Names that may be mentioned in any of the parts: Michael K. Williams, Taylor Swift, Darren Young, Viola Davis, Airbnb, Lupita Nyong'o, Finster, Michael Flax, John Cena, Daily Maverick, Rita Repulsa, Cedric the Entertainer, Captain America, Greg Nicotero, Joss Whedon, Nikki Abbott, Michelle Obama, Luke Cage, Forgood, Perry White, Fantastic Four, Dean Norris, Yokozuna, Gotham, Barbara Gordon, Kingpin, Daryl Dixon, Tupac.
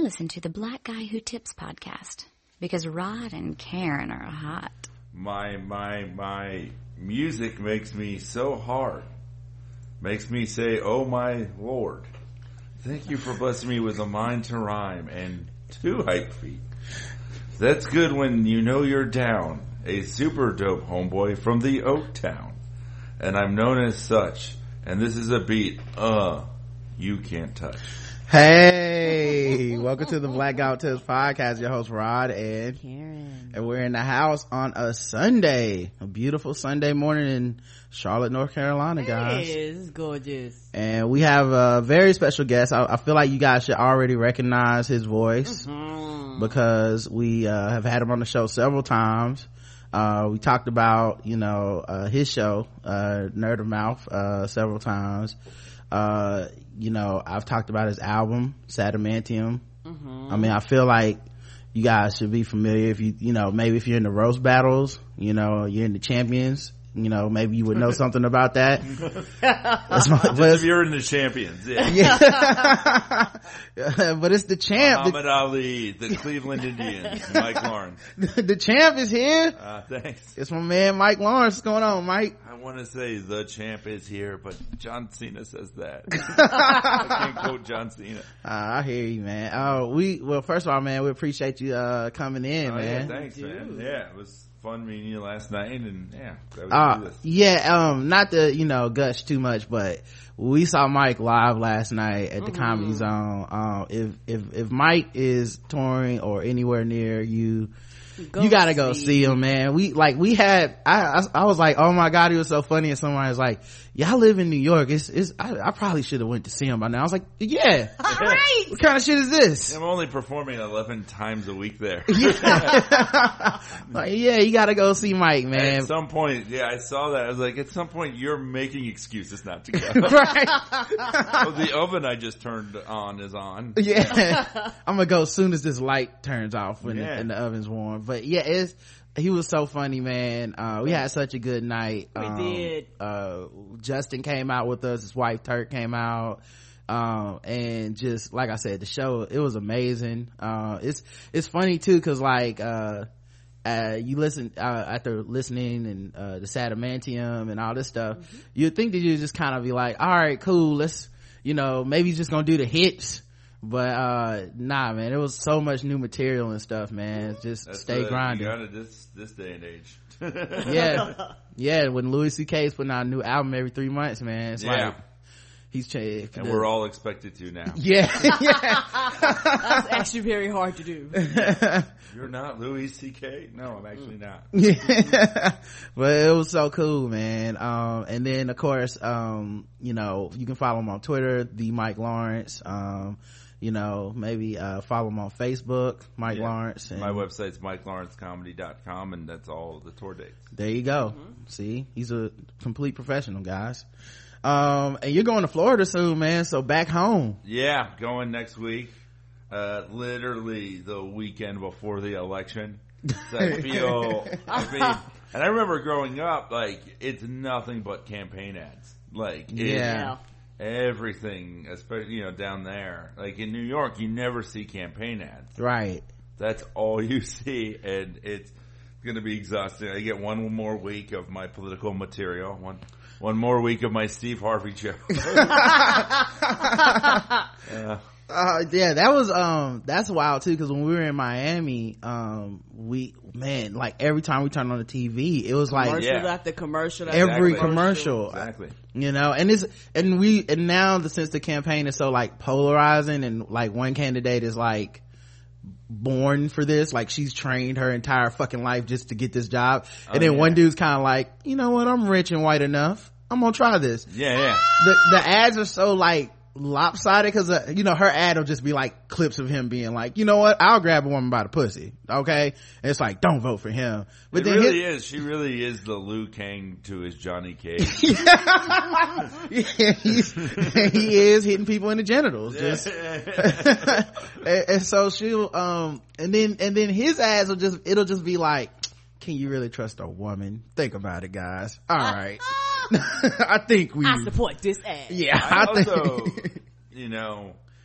I listen to the Black Guy Who Tips podcast because Rod and Karen are hot. My music makes me so hard. Makes me say, oh my Lord. Thank you for blessing me with a mind to rhyme and 2 hype feet. That's good when you know you're down. A super dope homeboy from the Oak Town. And I'm known as such. And this is a beat, you can't touch. Hey, welcome to the Blackout Tips podcast. Your host Rod and Karen, and we're in the house on a Sunday, a beautiful Sunday morning in Charlotte, North Carolina, guys. It is gorgeous, and we have a very special guest. I feel like you guys should already recognize his voice because we have had him on the show several times. We talked about, his show, Nerd Off Mouth, several times. I've talked about his album, Adamantium. I mean, I feel like you guys should be familiar if you maybe if you're in the roast battles, you're in the champions, maybe you would know something about that. If you're in the champions, yeah. But it's the champ. Muhammad Ali, the Cleveland Indians, Mike Lawrence. The champ is here. Thanks. It's my man, Mike Lawrence. What's going on, Mike? I want to say the champ is here, but John Cena says that. I can't quote John Cena. I hear you, man. First of all, man, we appreciate you coming in, man. Yeah, thanks, man. Yeah, it was fun meeting you last night, and not to gush too much, but we saw Mike live last night at the Comedy Zone. If Mike is touring or anywhere near you, you gotta go see him, man. I was like, oh my god, he was so funny, and someone was like, y'all live in New York, I probably should have went to see him by now. I was like, yeah, all right, what kind of shit is this? I'm only performing 11 times a week there. Yeah, you gotta go see Mike, man. At some point, I saw that. I was like, at some point you're making excuses not to go. Right. Oh, the oven I just turned on is on. I'm gonna go as soon as this light turns off and the oven's warm. But yeah, he was so funny, man. We had such a good night. We did. Justin came out with us. His wife Turk came out. And just like I said, the show, it was amazing. It's funny too because you listen after listening and the Adamantium and all this stuff, you'd think that you just kind of be like, all right, cool, let's maybe he's just gonna do the hits. But nah, man, it was so much new material and stuff, man. Just that's stay grinding. You got it this day and age. yeah. When Louis C.K. is putting out a new album every 3 months, man, it's like he's changed, and we're all expected to now. That's actually very hard to do. You're not Louis C.K.? No, I'm actually not. But it was so cool, man. And then of course, you can follow him on Twitter, the Mike Lawrence. Maybe follow him on Facebook, Mike Lawrence. And my website's MikeLawrenceComedy.com, and that's all the tour dates. There you go. See, he's a complete professional, guys. And you're going to Florida soon, man, so back home. Yeah, going next week. Literally the weekend before the election. So I feel, and I remember growing up, it's nothing but campaign ads. Everything, especially down there, in New York you never see campaign ads, right? That's all you see, and it's gonna be exhausting. I get one more week of my political material, one more week of my Steve Harvey show. That was that's wild too, because when we were in Miami, every time we turned on the TV, it was after commercial, every commercial, exactly. And now since the campaign is so polarizing, and one candidate is born for this, she's trained her entire fucking life just to get this job, and then one dude's kind of you know what, I'm rich and white enough, I'm gonna try this. The ads are so lopsided because her ad will just be clips of him being you know what, I'll grab a woman by the pussy, okay, and it's don't vote for him. But she really is the Liu Kang to his Johnny Cage. He is hitting people in the genitals just. And so she'll and then his ads will just, it'll just be can you really trust a woman? Think about it, guys. All right. I support this ad. Yeah. I also,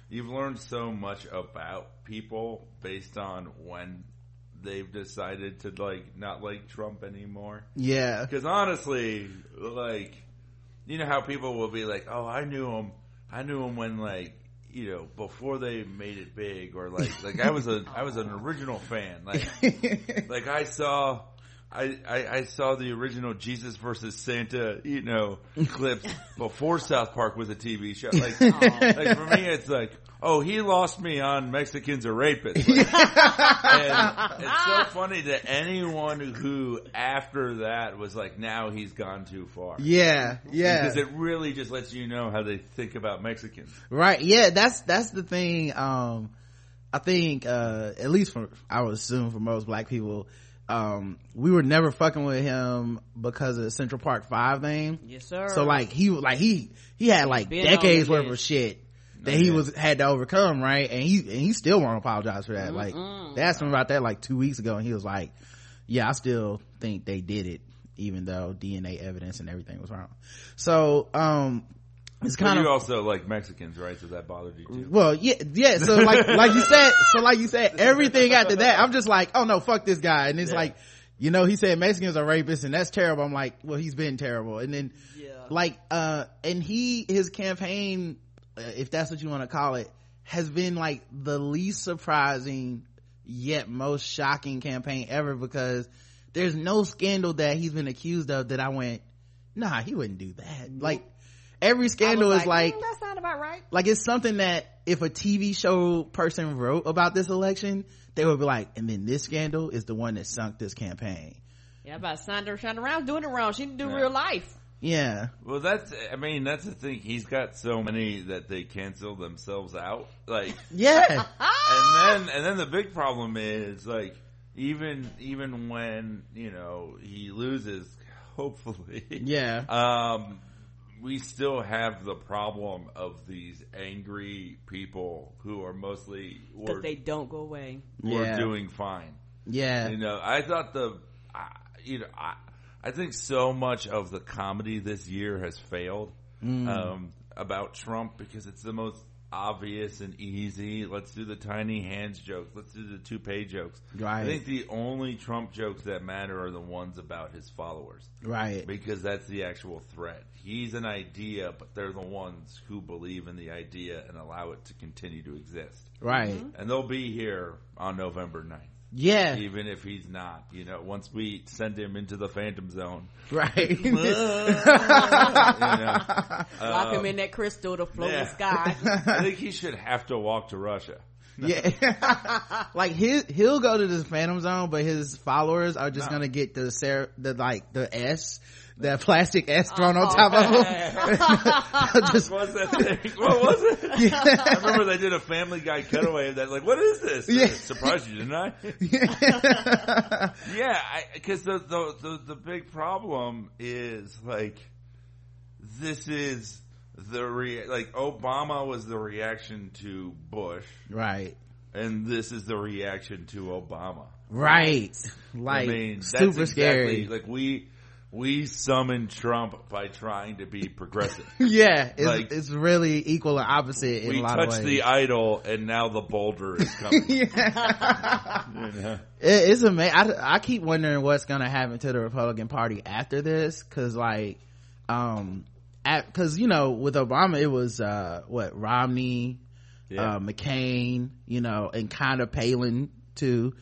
You've learned so much about people based on when they've decided to, like, not like Trump anymore. Yeah. Because honestly, like, you know how people will be like, oh, I knew him when, like, you know, before they made it big, or like I was an original fan. Like I saw the original Jesus versus Santa, you know, clips before South Park was a TV show. Like for me, it's like, oh, he lost me on Mexicans are rapists. And it's so funny to anyone who after that was like, now he's gone too far. Yeah, yeah. Because it really just lets you know how they think about Mexicans. Right, yeah, that's the thing. I think, at least I would assume for most black people, we were never fucking with him because of the Central Park 5 thing. Yes, sir. So like he had like decades worth of shit that he had to overcome, right? And he still won't apologize for that. Mm-mm. Like they asked him about that like 2 weeks ago, and he was like, "Yeah, I still think they did it, even though DNA evidence and everything was wrong." So it's kind of, you also like Mexicans, right? So that bothered you too. Well, yeah. So like you said, everything after that, I'm just like, oh no, fuck this guy. And it's like, you know, he said Mexicans are rapists, and that's terrible. I'm like, well, he's been terrible. And then and his campaign, if that's what you want to call it, has been like the least surprising yet most shocking campaign ever, because there's no scandal that he's been accused of that I went, nah, he wouldn't do that. Like every scandal is like, that's not about right. Like it's something that if a TV show person wrote about this election, they would be like, and then this scandal is the one that sunk this campaign. Yeah, about Sandra Round doing it wrong. She didn't do real life. Yeah. Well, that's the thing. He's got so many that they cancel themselves out. Like, yeah. and then the big problem is like, even when, you know, he loses, hopefully. Yeah. We still have the problem of these angry people who are mostly, because they don't go away. We're doing fine. Yeah, you know, I thought I think so much of the comedy this year has failed about Trump, because it's the most obvious and easy. Let's do the tiny hands jokes. Let's do the toupee jokes. Right. I think the only Trump jokes that matter are the ones about his followers. Right. Because that's the actual threat. He's an idea, but they're the ones who believe in the idea and allow it to continue to exist. Right. Mm-hmm. And they'll be here on November 9th. Yeah. Even if he's not, you know, once we send him into the phantom zone. Right. You know, lock him in that crystal to float the sky. I think he should have to walk to Russia. Yeah. Like he'll go to this phantom zone, but his followers are just gonna get the S, that plastic S thrown on top of him. What was that thing? What was it? Yeah. I remember they did a Family Guy cutaway of that. Like, what is this? Yeah. Surprised you, didn't I? Yeah, because the big problem is like, this is Obama was the reaction to Bush, right? And this is the reaction to Obama, right? Like, I mean, that's super scary. Like we summoned Trump by trying to be progressive. Yeah, like, it's really equal and opposite in a lot of ways. We touched the idol, and now the boulder is coming. Yeah. You know? It's amazing. I keep wondering what's going to happen to the Republican Party after this, because like, because you know, with Obama it was Romney, McCain, you know, and kind of Palin too,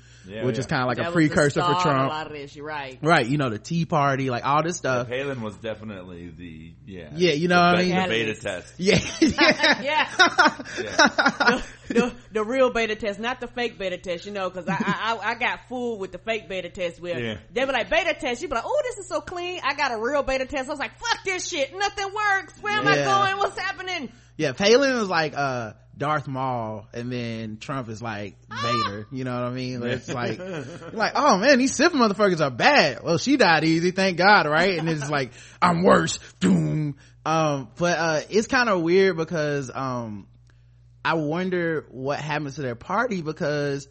which is kind of like that, a precursor for Trump. A lot of this, you're right. Right, you know, the Tea Party, like all this stuff. Yeah, Palin was definitely the you know what I mean? The beta test. Yeah, yeah. Yeah. The real beta test, not the fake beta test, you know, because I got fooled with the fake beta test where they be like, beta test, you be like, oh, this is so clean. I got a real beta test. I was like, fuck this shit, nothing works. Where am I going? What's happening? Yeah, Palin was like Darth Maul, and then Trump is like Vader. You know what I mean? Like, it's like, you're like, oh man, these Sith motherfuckers are bad. Well, she died easy, thank God, right? And it's like, I'm worse. Doom. But it's kind of weird because I wonder what happens to their party, because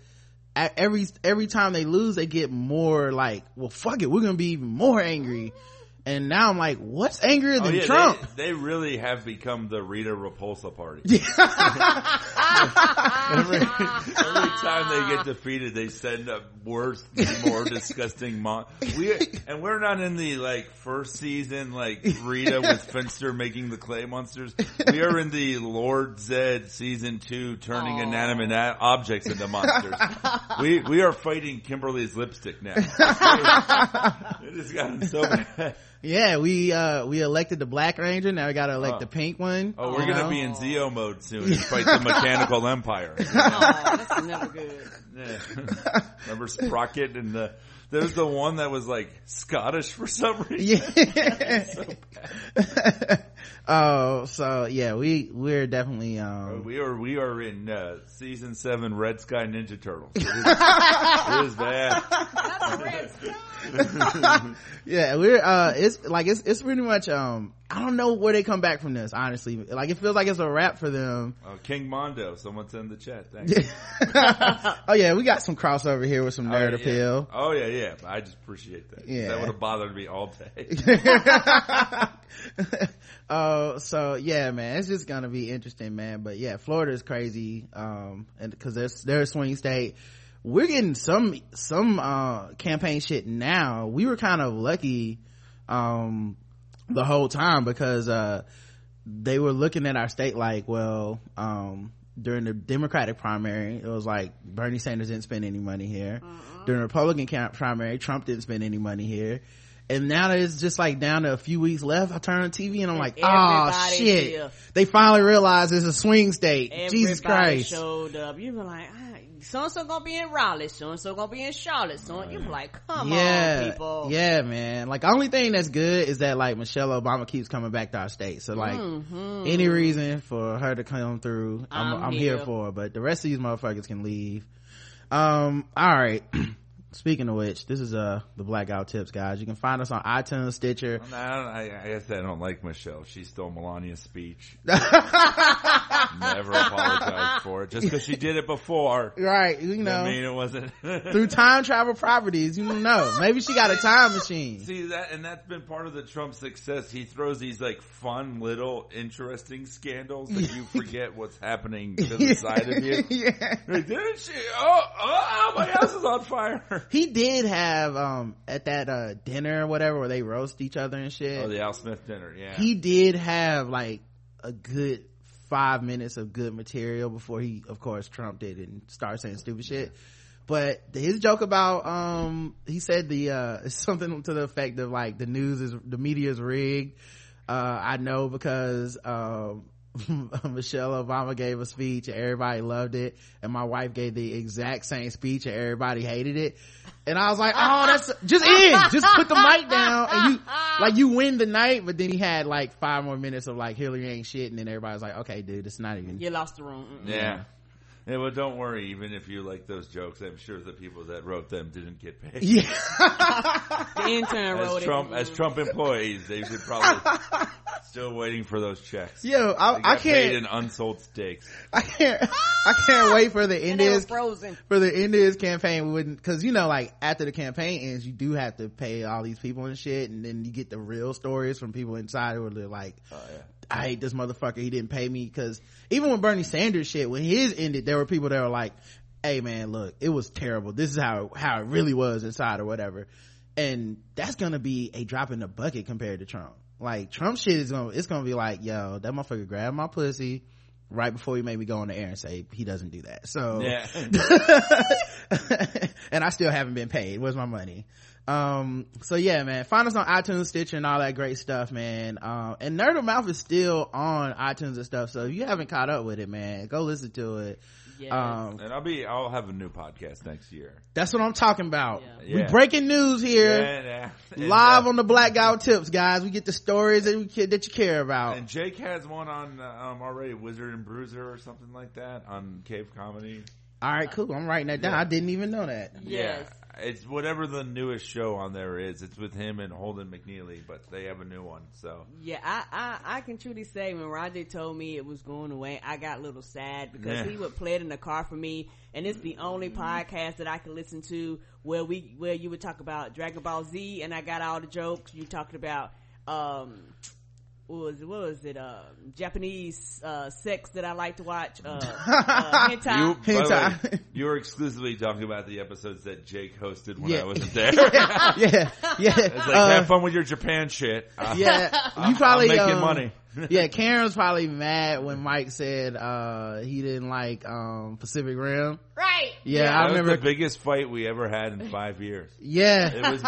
at every time they lose, they get more like, well, fuck it, we're gonna be even more angry. And now I'm like, what's angrier than Trump? They really have become the Rita Repulsa party. Every time they get defeated, they send up worse, more disgusting we're not in the first season, Rita with Finster making the clay monsters. We are in the Lord Zed season 2, turning inanimate objects into monsters. We are fighting Kimberly's lipstick now. It has gotten so bad. Yeah, we elected the Black Ranger. Now we got to elect the pink one. Oh, we're going to be in Zeo mode soon and fight the Mechanical Empire. You know? Oh, that's never good. Yeah. Remember Sprocket and there's the one that was Scottish for some reason. Yeah. So bad. Oh, so yeah, we're definitely we are in season 7 Red Sky Ninja Turtles. It is bad. That's Red Sky. Yeah, we're it's pretty much I don't know where they come back from this, honestly. It feels like it's a wrap for them. Oh, King Mondo, someone's in the chat. Thanks. Oh yeah, we got some crossover here with some nerd appeal. Oh yeah, yeah. I just appreciate that. Yeah. That would have bothered me all day. So yeah, man, it's just gonna be interesting, man. But yeah, Florida is crazy, and because they're a swing state. We're getting some campaign shit now. We were kind of lucky the whole time because they were looking at our state during the Democratic primary, it was Bernie Sanders didn't spend any money here. Uh-huh. During the Republican primary, Trump didn't spend any money here. And now that it's just down to a few weeks left, I turn on TV and I'm like, oh shit, here. They finally realized it's a swing state. Everybody, Jesus Christ, showed up. You were like, so-and-so gonna be in Raleigh, so-and-so gonna be in Charlotte, so you were like, come on, people. Yeah, man. Only thing that's good is that Michelle Obama keeps coming back to our state. So mm-hmm. Any reason for her to come through, I'm here for her. But the rest of these motherfuckers can leave. All right. Speaking of which, this is the Blackout Tips, guys. You can find us on iTunes, Stitcher. I guess I don't like Michelle. She stole Melania's speech. Never apologized for it just because she did it before. Right, I mean, it wasn't through time travel properties. You don't know. Maybe she got a time machine. See that, and that's been part of the Trump success. He throws these fun, little, interesting scandals that you forget what's happening to the side of you. Yeah, didn't she? Oh, my house is on fire. He did have at that dinner or whatever where they roast each other and shit. Oh, the Al Smith dinner, yeah. He did have a good 5 minutes of good material before he, of course, trumped it and started saying stupid shit. But his joke about he said the something to the effect of the news is, the media is rigged. I know because Michelle Obama gave a speech and everybody loved it, and my wife gave the exact same speech and everybody hated it. And I was like, oh, that's just put the mic down and you win the night. But then he had 5 more minutes of Hillary ain't shit, and then everybody's like, okay dude, it's not even, you lost the room. Mm-mm. Yeah. Yeah, well, don't worry. Even if you like those jokes, I'm sure the people that wrote them didn't get paid. Yeah. The intern wrote it. As Trump employees, they should probably still waiting for those checks. Yo, I can't. Paid in unsold steaks. I can't wait for the end of his campaign. We wouldn't, because after the campaign ends, you do have to pay all these people and shit, and then you get the real stories from people inside where they're like, oh yeah, I hate this motherfucker, he didn't pay me. Because even when Bernie Sanders shit, when his ended, there were people that were like, hey man, look, it was terrible, this is how it really was inside or whatever. And that's gonna be a drop in the bucket compared to Trump. Trump shit is gonna be like, yo, that motherfucker grabbed my pussy right before he made me go on the air and say he doesn't do that, so yeah. And I still haven't been paid, where's my money? So yeah, man, find us on iTunes, Stitcher, and all that great stuff, man. And Nerd Off Mouth is still on iTunes and stuff, so if you haven't caught up with it, man, go listen to it. Yes. And I'll have a new podcast next year. That's what I'm talking about. Yeah. We breaking news here, and live on the Blackout Tips, guys. We get the stories that you care about. And Jake has one on already, Wizard and Bruiser or something like that, on Cave Comedy. All right, cool. I'm writing that down. Yeah. I didn't even know that. Yes. Yeah, it's whatever the newest show on there is. It's with him and Holden McNeely, but they have a new one. So yeah, I can truly say when Roger told me it was going away, I got a little sad because he would play it in the car for me, and it's the only podcast that I can listen to where you would talk about Dragon Ball Z, and I got all the jokes. You talked about what was it? Japanese sex that I like to watch. Hentai. Hentai. You're exclusively talking about the episodes that Jake hosted when I wasn't there. It's like, have fun with your Japan shit. You probably I'm making money. Karen was probably mad when Mike said he didn't like Pacific Rim. Right. I remember was the biggest fight we ever had in 5 years. It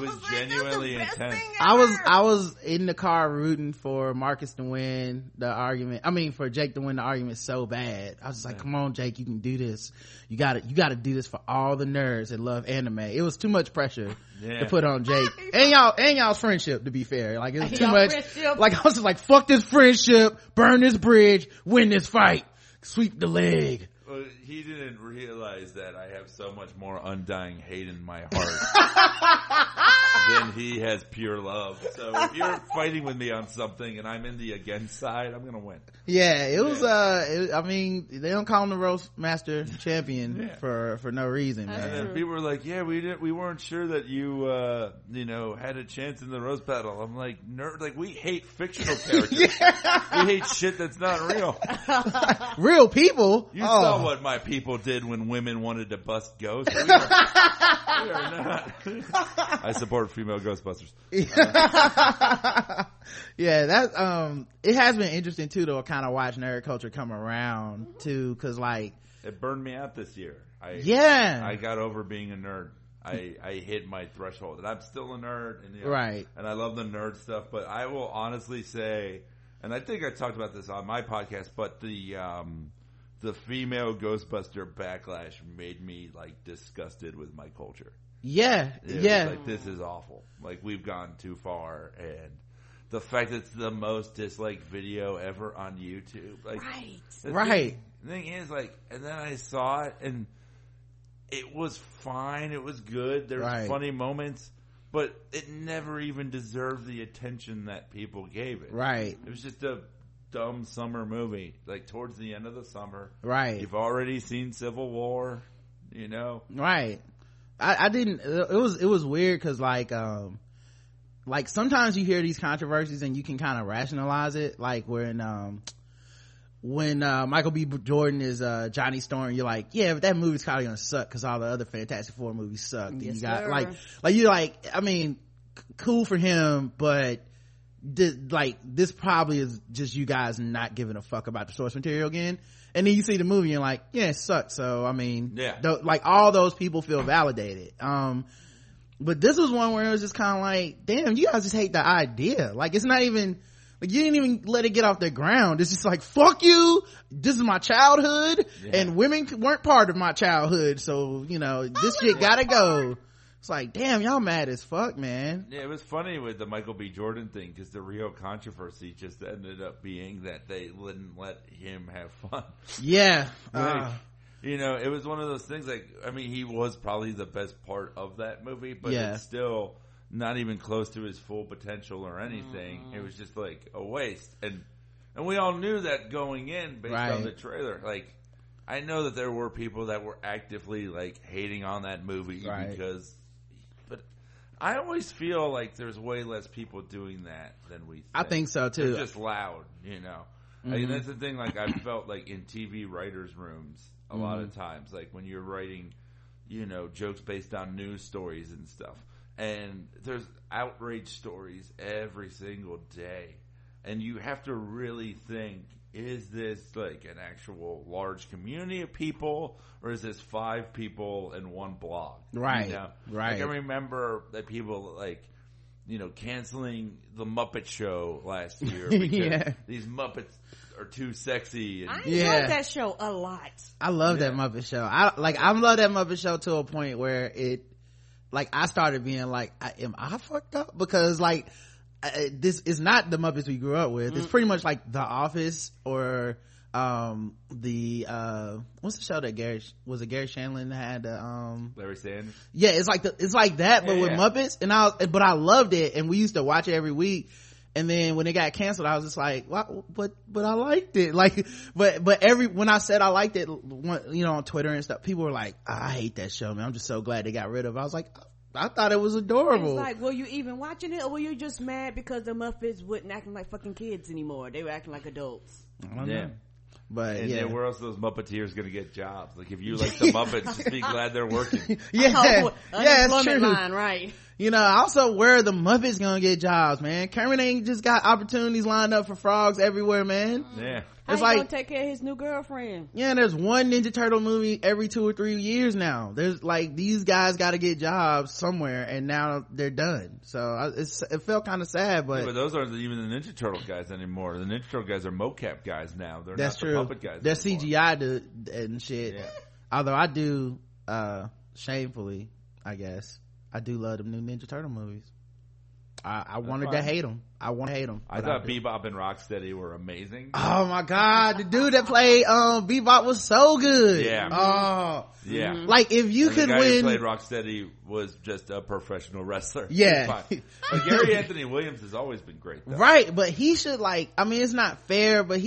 was genuinely intense. I was in the car rooting for Marcus to win the argument. I mean, for Jake to win the argument so bad. I was just like, come on, Jake, you can do this. You gotta do this for all the nerds that love anime. It was too much pressure to put on Jake and y'all's friendship, to be fair. Like, it was too much. Like, I was just like, fuck this friendship, burn this bridge, win this fight, sweep the leg. Well, he didn't realize that I have so much more undying hate in my heart than he has pure love. So if you're fighting with me on something and I'm in the against side, I'm gonna win. I mean, they don't call him the roast master champion for no reason, man. And people were like, we weren't sure that you had a chance in the roast battle. I'm like, nerd, like, we hate fictional characters. We hate shit that's not real. Real people. You saw what my people did when women wanted to bust ghosts. We are not. I support female Ghostbusters. That it has been interesting too to kind of watch nerd culture come around too, because like it burned me out this year. I got over being a nerd. I hit my threshold, and I'm still a nerd, and and I love the nerd stuff, but I will honestly say, and I think I talked about this on my podcast, but the female Ghostbuster backlash made me like disgusted with my culture. Like, this is awful. Like, we've gone too far, and the fact that it's the most disliked video ever on YouTube. Like, The thing is, like, and then I saw it, and it was fine. It was good. There were funny moments, but it never even deserved the attention that people gave it. Right. It was just a dumb summer movie, like towards the end of the summer. Right. You've already seen Civil War, you know. Right. I didn't. It was weird because like sometimes you hear these controversies and you can kind of rationalize it. Like when Michael B. Jordan is Johnny Storm, you're like, yeah, but that movie's probably gonna suck because all the other Fantastic Four movies sucked. And you got like you're like, I mean, cool for him, but this probably is just you guys not giving a fuck about the source material again. And then you see the movie and you're like, yeah, it sucks. So I mean, like, all those people feel validated. But this was one where it was just kind of like, damn, you guys just hate the idea. Like, it's not even like you didn't even let it get off the ground. It's just like, fuck you, this is my childhood, and women weren't part of my childhood, so you know this shit gotta go. It's like, damn, y'all mad as fuck, man. Yeah, it was funny with the Michael B. Jordan thing because the real controversy just ended up being that they wouldn't let him have fun. You know, it was one of those things, like, I mean, he was probably the best part of that movie, but it's still not even close to his full potential or anything. It was just like a waste. And we all knew that going in based on the trailer. Like, I know that there were people that were actively like hating on that movie because I always feel like there's way less people doing that than we think. I think so too. They're just loud, you know. Mm-hmm. I mean, that's the thing. Like, I felt like in TV writers' rooms a lot of times, like when you're writing, you know, jokes based on news stories and stuff, and there's outrage stories every single day, and you have to really think, is this like an actual large community of people, or is this 5 people in one blog? Right. You know? Right. Like, I remember that people, like, you know, canceling the Muppet Show last year because these Muppets are too sexy. And I love that show a lot. I love that Muppet Show. I love that Muppet Show to a point where it, like, I started being like, am I fucked up? Because, like, this is not the Muppets we grew up with. It's pretty much like The Office or what's the show that Gary Shandling had? Larry Sanders. Yeah, it's like that, but with Muppets. And I loved it, and we used to watch it every week. And then when it got canceled, I was just like, wow, but I liked it. Like, but when I said I liked it, you know, on Twitter and stuff, people were like, I hate that show, man, I'm just so glad they got rid of it. I was like, I thought it was adorable. It's like, were you even watching it, or were you just mad because the Muppets wouldn't act like fucking kids anymore? They were acting like adults. I don't know. But and then where else are those Muppeteers going to get jobs? Like, if you like the Muppets, just be glad they're working. Yeah, that's true. Line, right? You know, also, where are the Muppets going to get jobs, man? Kermit ain't just got opportunities lined up for frogs everywhere, man. Yeah. How it's like, going to take care of his new girlfriend? Yeah, there's one Ninja Turtle movie every 2 or 3 years now. There's, like, these guys got to get jobs somewhere, and now they're done. So, it felt kind of sad, but... Yeah, but those aren't even the Ninja Turtle guys anymore. The Ninja Turtle guys are mocap guys now. They're not true. The puppet guys. They're CGI and shit. Yeah. Although I do, shamefully, I guess, I do love them new Ninja Turtle movies. I wanted to hate them. I want to hate them. I thought Bebop and Rocksteady were amazing. Oh my god, the dude that played Bebop was so good. Yeah. Oh. Yeah. Like, if you could win. The guy who played Rocksteady was just a professional wrestler. Yeah. But Gary Anthony Williams has always been great, though. Right, but he should, like, I mean, it's not fair, but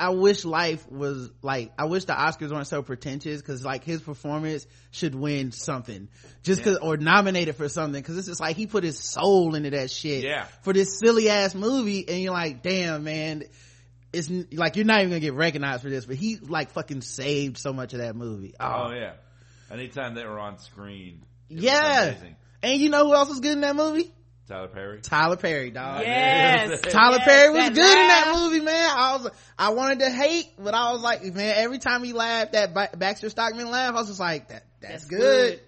I wish life was like, I wish the Oscars weren't so pretentious, because like his performance should win something just because, or nominated for something, because it's just like he put his soul into that shit for this silly ass movie, and you're like, damn man, it's like you're not even gonna get recognized for this, but he like fucking saved so much of that movie. Oh yeah, anytime they were on screen, yeah. And you know who else was good in that movie? Tyler Perry, dog. Yes. Tyler Perry was good in that movie, man. I wanted to hate, but I was like, man, every time he laughed, that Baxter Stockman laugh, I was just like, that's good.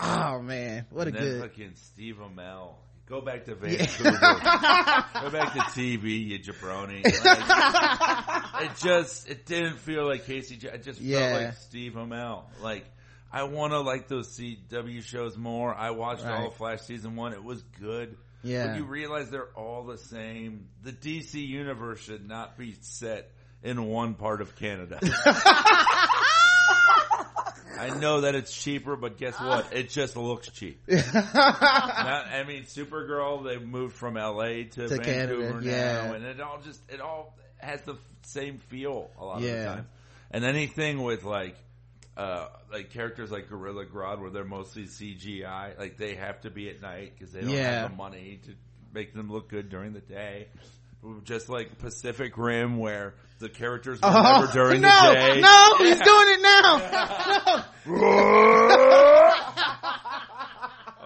Oh man, what and a good. Fucking Steve Amell. Go back to Vancouver. Go back to TV, you jabroni. Like, it didn't feel like Casey. It just felt like Steve Amell. Like, I want to like those CW shows more. I watched all of Flash season 1. It was good. Yeah. But you realize they're all the same. The DC universe should not be set in one part of Canada. I know that it's cheaper, but guess what? It just looks cheap. I mean, Supergirl, they moved from LA to Vancouver now, and it all has the same feel a lot of the time. And anything with like characters like Gorilla Grodd, where they're mostly CGI, like they have to be at night because they don't have the money to make them look good during the day. Just like Pacific Rim, where the characters were never during the day. No, he's doing it now. Yeah.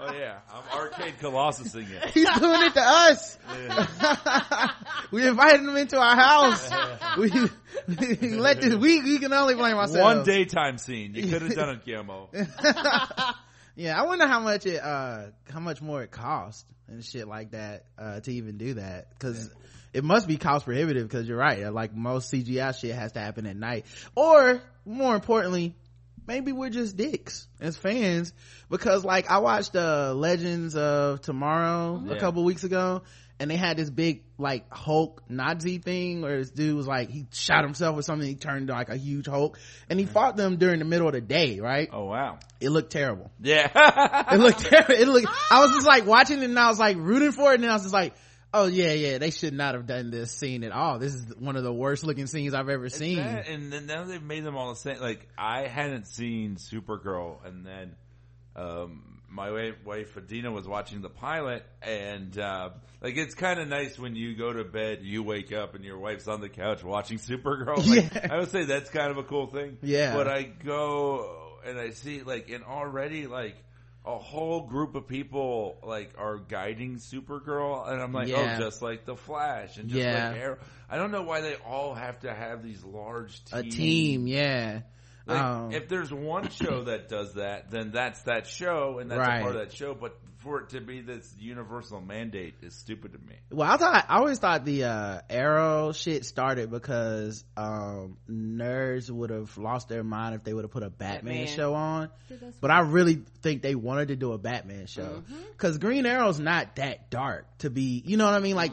Oh yeah, I'm Arcade Colossusing it. He's doing it to us. Yeah. We invited him into our house. We let this week. We can only blame ourselves. One daytime scene. You could have done it, Guillermo. Yeah, I wonder how much more it cost and shit like that to even do that, because it must be cost prohibitive. Because you're right, like most CGI shit has to happen at night, or more importantly, maybe we're just dicks as fans. Because like I watched Legends of Tomorrow a couple weeks ago, and they had this big like Hulk Nazi thing where this dude was like, he shot himself or something, he turned into like a huge Hulk, and he fought them during the middle of the day, right? Oh wow, it looked terrible. Yeah. I was just like watching it, and I was like rooting for it, and then I was just like, oh yeah, they should not have done this scene at all. This is one of the worst looking scenes I've ever seen. And then now they've made them all the same. Like, I hadn't seen Supergirl, and then my wife Adina was watching the pilot, and like it's kind of nice when you go to bed, you wake up, and your wife's on the couch watching Supergirl. Like, I would say that's kind of a cool thing. Yeah. But I go and I see like, and already like a whole group of people like are guiding Supergirl, and I'm like, oh, just like the Flash and just like Arrow. I don't know why they all have to have these large teams. A team, yeah. Like, if there's one show that does that, then that's that show, and that's a part of that show. But for it to be this universal mandate is stupid to me. Well, I always thought the Arrow shit started because nerds would have lost their mind if they would have put a Batman show on. But I really think they wanted to do a Batman show, because Green Arrow's not that dark to be, you know what I mean? Like,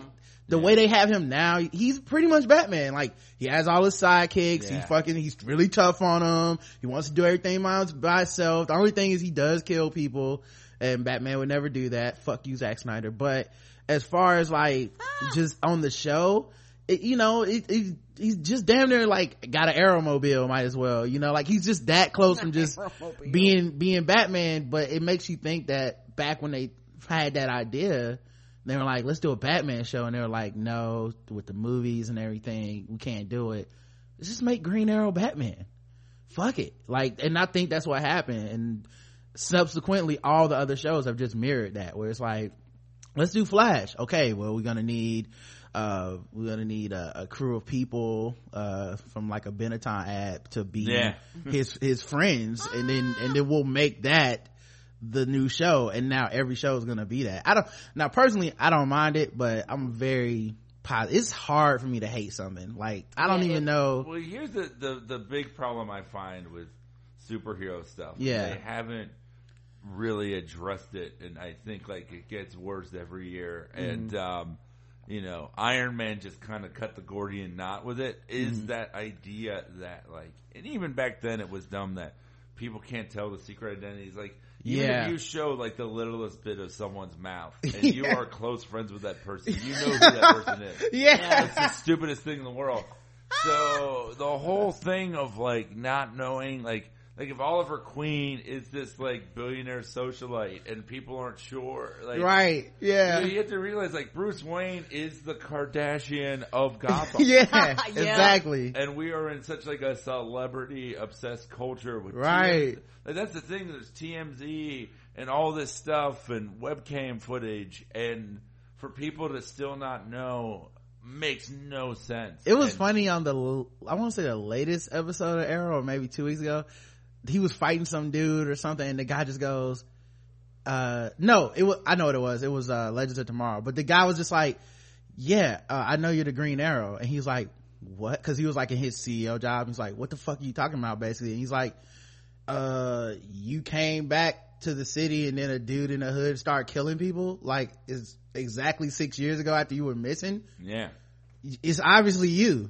the way they have him now, he's pretty much Batman. Like, he has all his sidekicks. Yeah. He's really tough on them. He wants to do everything by himself. The only thing is he does kill people, and Batman would never do that. Fuck you, Zack Snyder. But as far as like just on the show, he's just damn near like got an Aeromobile, might as well, like he's just that close from just being Batman. But it makes you think that back when they had that idea, they were like, let's do a Batman show, and they were like, no, with the movies and everything, we can't do it. Let's just make Green Arrow Batman, fuck it. And I think that's what happened, and subsequently all the other shows have just mirrored that, where it's like, let's do Flash. Okay, well, we're gonna need a crew of people from like a Benetton ad to be his friends, and then we'll make that the new show. And now every show is gonna be that. I don't mind it, but I'm very positive. It's hard for me to hate something. I don't even know. Well, here's the big problem I find with superhero stuff. Yeah, they haven't really addressed it, and I think it gets worse every year. And Iron Man just kind of cut the Gordian knot with it. Is that idea that and even back then it was dumb that people can't tell the secret identities. Even if you show the littlest bit of someone's mouth and you are close friends with that person, you know who that person is. It's the stupidest thing in the world. So the whole thing of not knowing, if Oliver Queen is this billionaire socialite and people aren't sure, right? Yeah, you have to realize Bruce Wayne is the Kardashian of Gotham. Exactly. And we are in such a celebrity obsessed culture with right. That's the thing. There's TMZ and all this stuff and webcam footage, and for people to still not know makes no sense. It was funny on I want to say the latest episode of Arrow, or maybe 2 weeks ago. He was fighting some dude or something, and the guy just goes, I know what it was. It was Legends of Tomorrow. But the guy was just like, I know you're the Green Arrow. And he's like, what? Because he was in his CEO job. He's like, what the fuck are you talking about, basically? And he's like, you came back to the city and then a dude in the hood started killing people. It's exactly 6 years ago after you were missing. Yeah. It's obviously you.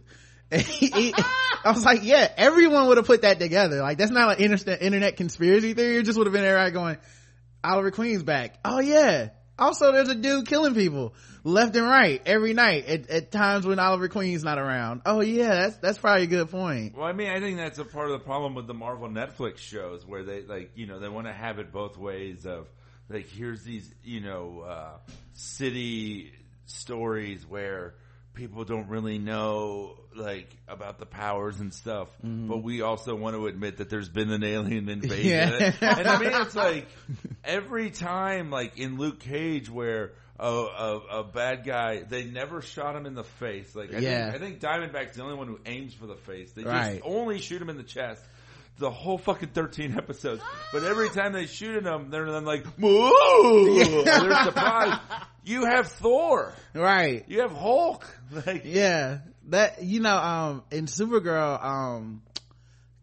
I was like, everyone would have put that together. That's not an internet conspiracy theory. It just would have been everybody going, Oliver Queen's back. Oh yeah, also there's a dude killing people left and right every night at times when Oliver Queen's not around. Oh yeah, that's probably a good point. Well, I think that's a part of the problem with the Marvel Netflix shows, where they they want to have it both ways of here's these city stories where people don't really know about the powers and stuff, but we also want to admit that there's been an alien invasion. And it's every time, in Luke Cage, where a bad guy, they never shot him in the face. I think Diamondback's the only one who aims for the face. They just only shoot him in the chest. The whole fucking 13 episodes. But every time they shoot at them, they're like, "Whoa!" They're surprised. You have Thor, right? You have Hulk. In Supergirl,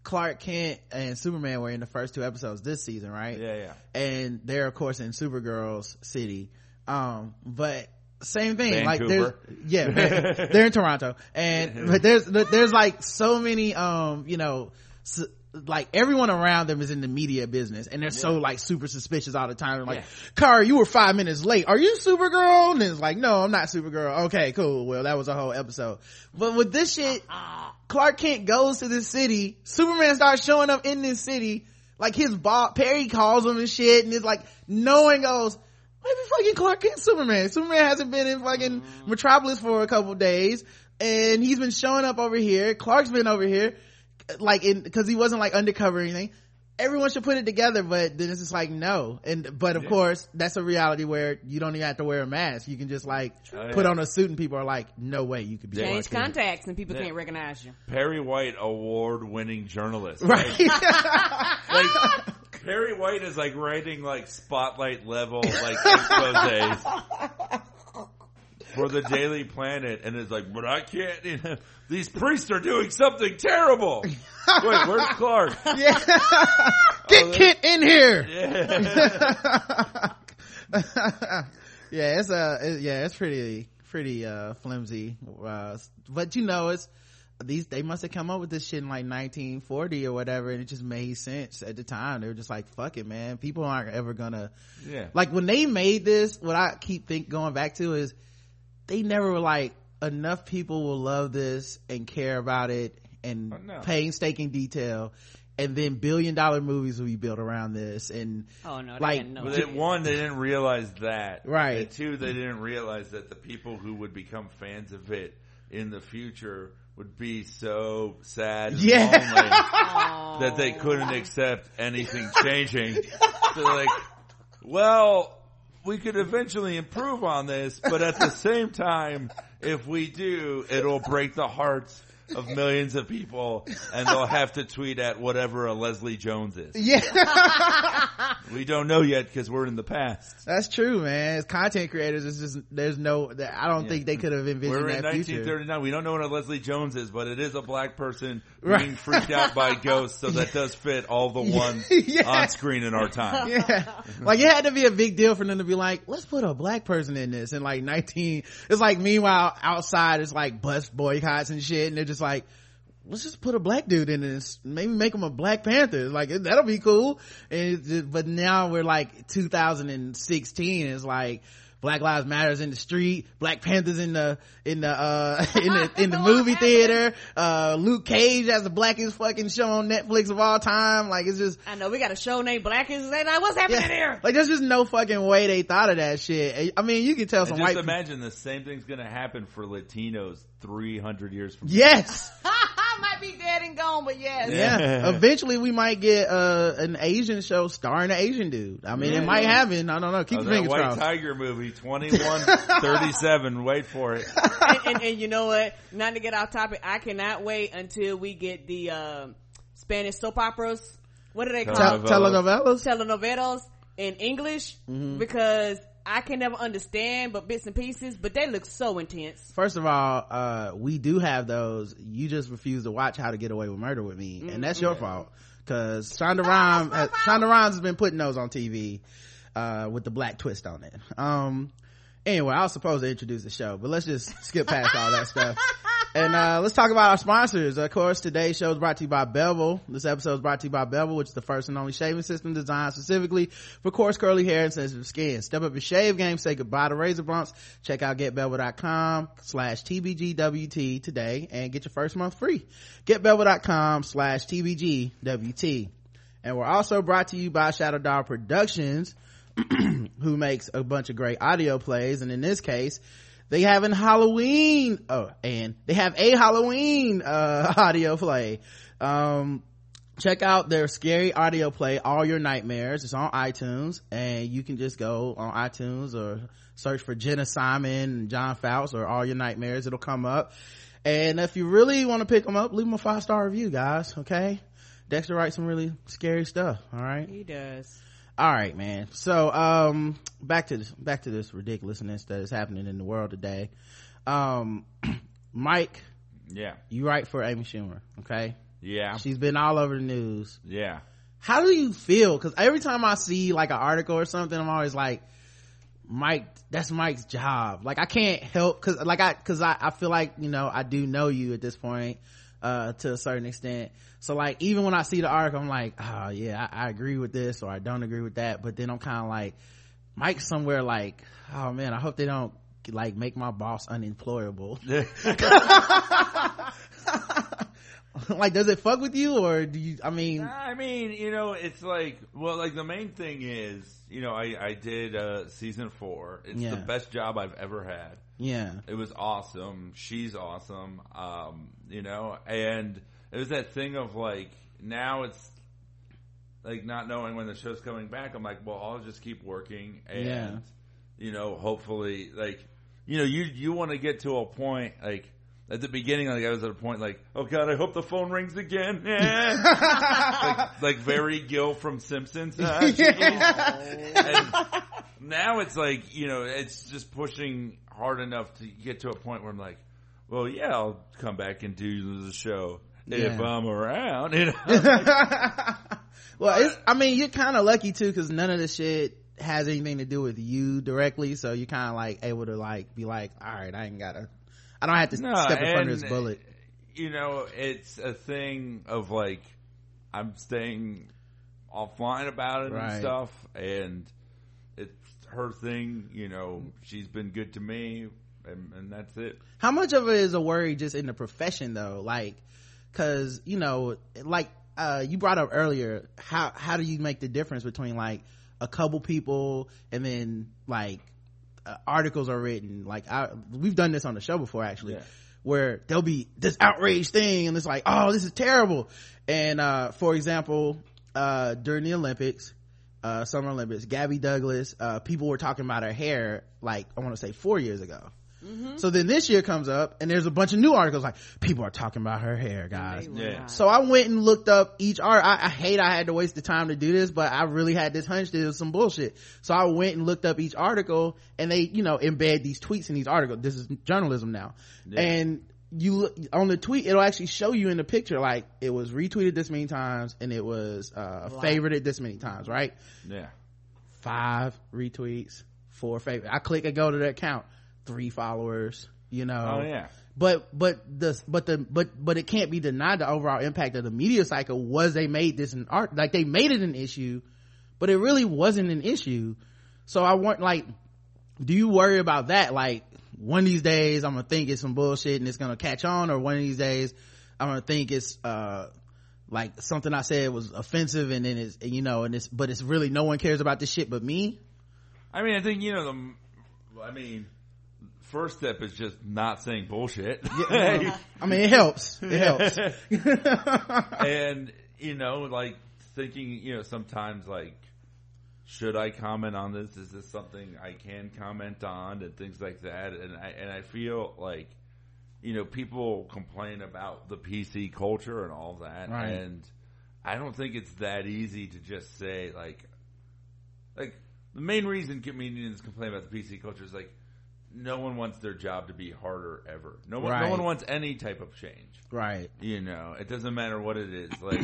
Clark Kent and Superman were in the first two episodes this season, right? Yeah. And they're of course in Supergirl's city, but same thing. Vancouver. They're in Toronto, but there's so many, everyone around them is in the media business, and they're so super suspicious all the time. They're Kara, you were 5 minutes late. Are you Supergirl? And it's no, I'm not Supergirl. Okay, cool. Well, that was a whole episode. But with this shit, Clark Kent goes to this city. Superman starts showing up in this city. His boss, Perry, calls him and shit, and it's no one goes, maybe fucking Clark Kent Superman. Superman hasn't been in fucking Metropolis for a couple days, and he's been showing up over here. Clark's been over here. Because he wasn't undercover or anything. Everyone should put it together, but then it's just no. But of course, that's a reality where you don't even have to wear a mask. You can just put on a suit, and people are no way you could be. Change contacts and people can't recognize you. Perry White, award-winning journalist, right? Perry White is writing spotlight level exposés for the Daily Planet, and is but I can't. These priests are doing something terrible. Wait, where's Clark? Get Kit in here. It's pretty flimsy, but it's they must have come up with this shit in 1940 or whatever, and it just made sense at the time. They were just fuck it, man, people aren't ever gonna when they made this. What I keep going back to is they never were enough people will love this and care about it and painstaking detail, and then billion-dollar movies will be built around this. And one, they didn't realize that, right? And two, they didn't realize that the people who would become fans of it in the future would be so sad and lonely that they couldn't accept anything changing. They're like, well, we could eventually improve on this, but at the same time, if we do, it'll break the hearts of millions of people, and they'll have to tweet at whatever a Leslie Jones is. Yeah. We don't know yet because we're in the past. That's true, man. As content creators, it's just, there's no, I don't think they could have envisioned that future. We're in 1939. We don't know what a Leslie Jones is, but it is a black person being freaked out by ghosts, so that does fit all the ones on screen in our time. Yeah. Like, it had to be a big deal for them to be like, let's put a black person in this. And like it's like, meanwhile, outside it's like bus boycotts and shit, and they're just like, let's just put a black dude in this, maybe make him a Black Panther, like that'll be cool. And but now we're like 2016, it's like Black Lives Matters in the street, Black Panthers in the movie theater, Luke Cage has the blackest fucking show on Netflix of all time. Like, it's just, I know we got a show named Black is like, what's happening here? Like, there's just no fucking way they thought of that shit. I mean, you can tell some white. Just imagine the same thing's gonna happen for Latinos 300 years from now. Yes. I might be dead and gone, but yes. Yeah. Eventually we might get an Asian show starring an Asian dude. I mean, it might happen. I don't know. Keep your fingers crossed. White Tiger movie, 2137. Wait for it. And you know what? Not to get off topic, I cannot wait until we get the Spanish soap operas. What are they called? Telenovelas in English, because I can never understand but bits and pieces, but they look so intense. First of all, we do have those. You just refuse to watch How to Get Away with Murder with Me, and that's your fault, because Shonda Rhimes has been putting those on TV with the black twist on it. Anyway, I was supposed to introduce the show, but let's just skip past all that stuff. And let's talk about our sponsors. Of course, today's show is brought to you by Bevel. This episode is brought to you by Bevel, which is the first and only shaving system designed specifically for coarse, curly hair and sensitive skin. Step up your shave game. Say goodbye to razor bumps. Check out getbevel.com/tbgwt today and get your first month free. Getbevel.com/tbgwt. And we're also brought to you by Shadow Dog Productions, who makes a bunch of great audio plays, and in this case, they have a Halloween audio play. Check out their scary audio play, All Your Nightmares. It's on iTunes, and you can just go on iTunes or search for Jenna Simon and John Fouts or All Your Nightmares. It'll come up, and if you really want to pick them up, leave them a 5-star review, guys. Okay, Dexter writes some really scary stuff. All right, he does. All right, man. So back to this ridiculousness that is happening in the world today. Mike, you write for Amy Schumer, okay? Yeah, she's been all over the news. Yeah, how do you feel? Because every time I see like an article or something, I'm always like, Mike, that's Mike's job. Like, I can't help because I feel like, you know, I do know you at this point, to a certain extent. So like, even when I see the article, I'm like, oh yeah, I agree with this or I don't agree with that, but then I'm kind of like, Mike's somewhere like, oh man, I hope they don't like make my boss unemployable. Like, does it fuck with you, or do you, I mean, you know, it's like, well, like the main thing is, you know, I did season 4. It's the best job I've ever had. Yeah, it was awesome. She's awesome. You know, and it was that thing of like, now it's like not knowing when the show's coming back. I'm like, well, I'll just keep working, and you know, hopefully, like, you know, you want to get to a point like at the beginning. Like, I was at a point like, oh god, I hope the phone rings again. like very Gil from Simpsons. And now it's like, you know, it's just pushing hard enough to get to a point where I'm like, well, yeah, I'll come back and do the show if I'm around. You know? Well, you're kind of lucky too, because none of this shit has anything to do with you directly. So you're kind of like able to like be like, all right, I don't have to step in front of this bullet. You know, it's a thing of like, I'm staying offline about it and stuff, and it's her thing. You know, she's been good to me. and that's it. How much of it is a worry just in the profession though? Like, because you know, like you brought up earlier, how do you make the difference between like a couple people and then like articles are written? Like we've done this on the show before actually, yeah. Where there'll be this outrage thing and it's like, oh, this is terrible. And for example, during the Olympics, Summer Olympics, Gabby Douglas, people were talking about her hair like I want to say 4 years ago. Mm-hmm. So then this year comes up and there's a bunch of new articles like people are talking about her hair, guys. Yeah. So I went and looked up each article. I hate I had to waste the time to do this, but I really had this hunch that it was some bullshit. So I went and looked up each article and they, you know, embed these tweets in these articles. This is journalism now. Yeah. And you look on the tweet, it'll actually show you in the picture like it was retweeted this many times and it was favorited this many times, right? Yeah. 5 retweets, 4 favorites. I click and go to the account. 3 followers, you know. Oh yeah. But it can't be denied the overall impact of the media cycle was they made this an art, like they made it an issue, but it really wasn't an issue. So I want, like, do you worry about that? Like, one of these days I'm gonna think it's some bullshit and it's gonna catch on, or one of these days I'm gonna think it's like something I said was offensive and then it's, you know, and it's, but it's really no one cares about this shit but me. I mean, I think, you know, first step is just not saying bullshit. Yeah. I mean, it helps. And, you know, like thinking, you know, sometimes like, should I comment on this? Is this something I can comment on and things like that? And I feel like, you know, people complain about the PC culture and all that. Right. And I don't think it's that easy to just say like the main reason comedians complain about the PC culture is like, no one wants their job to be harder ever. No one wants any type of change. Right. You know, it doesn't matter what it is. Like,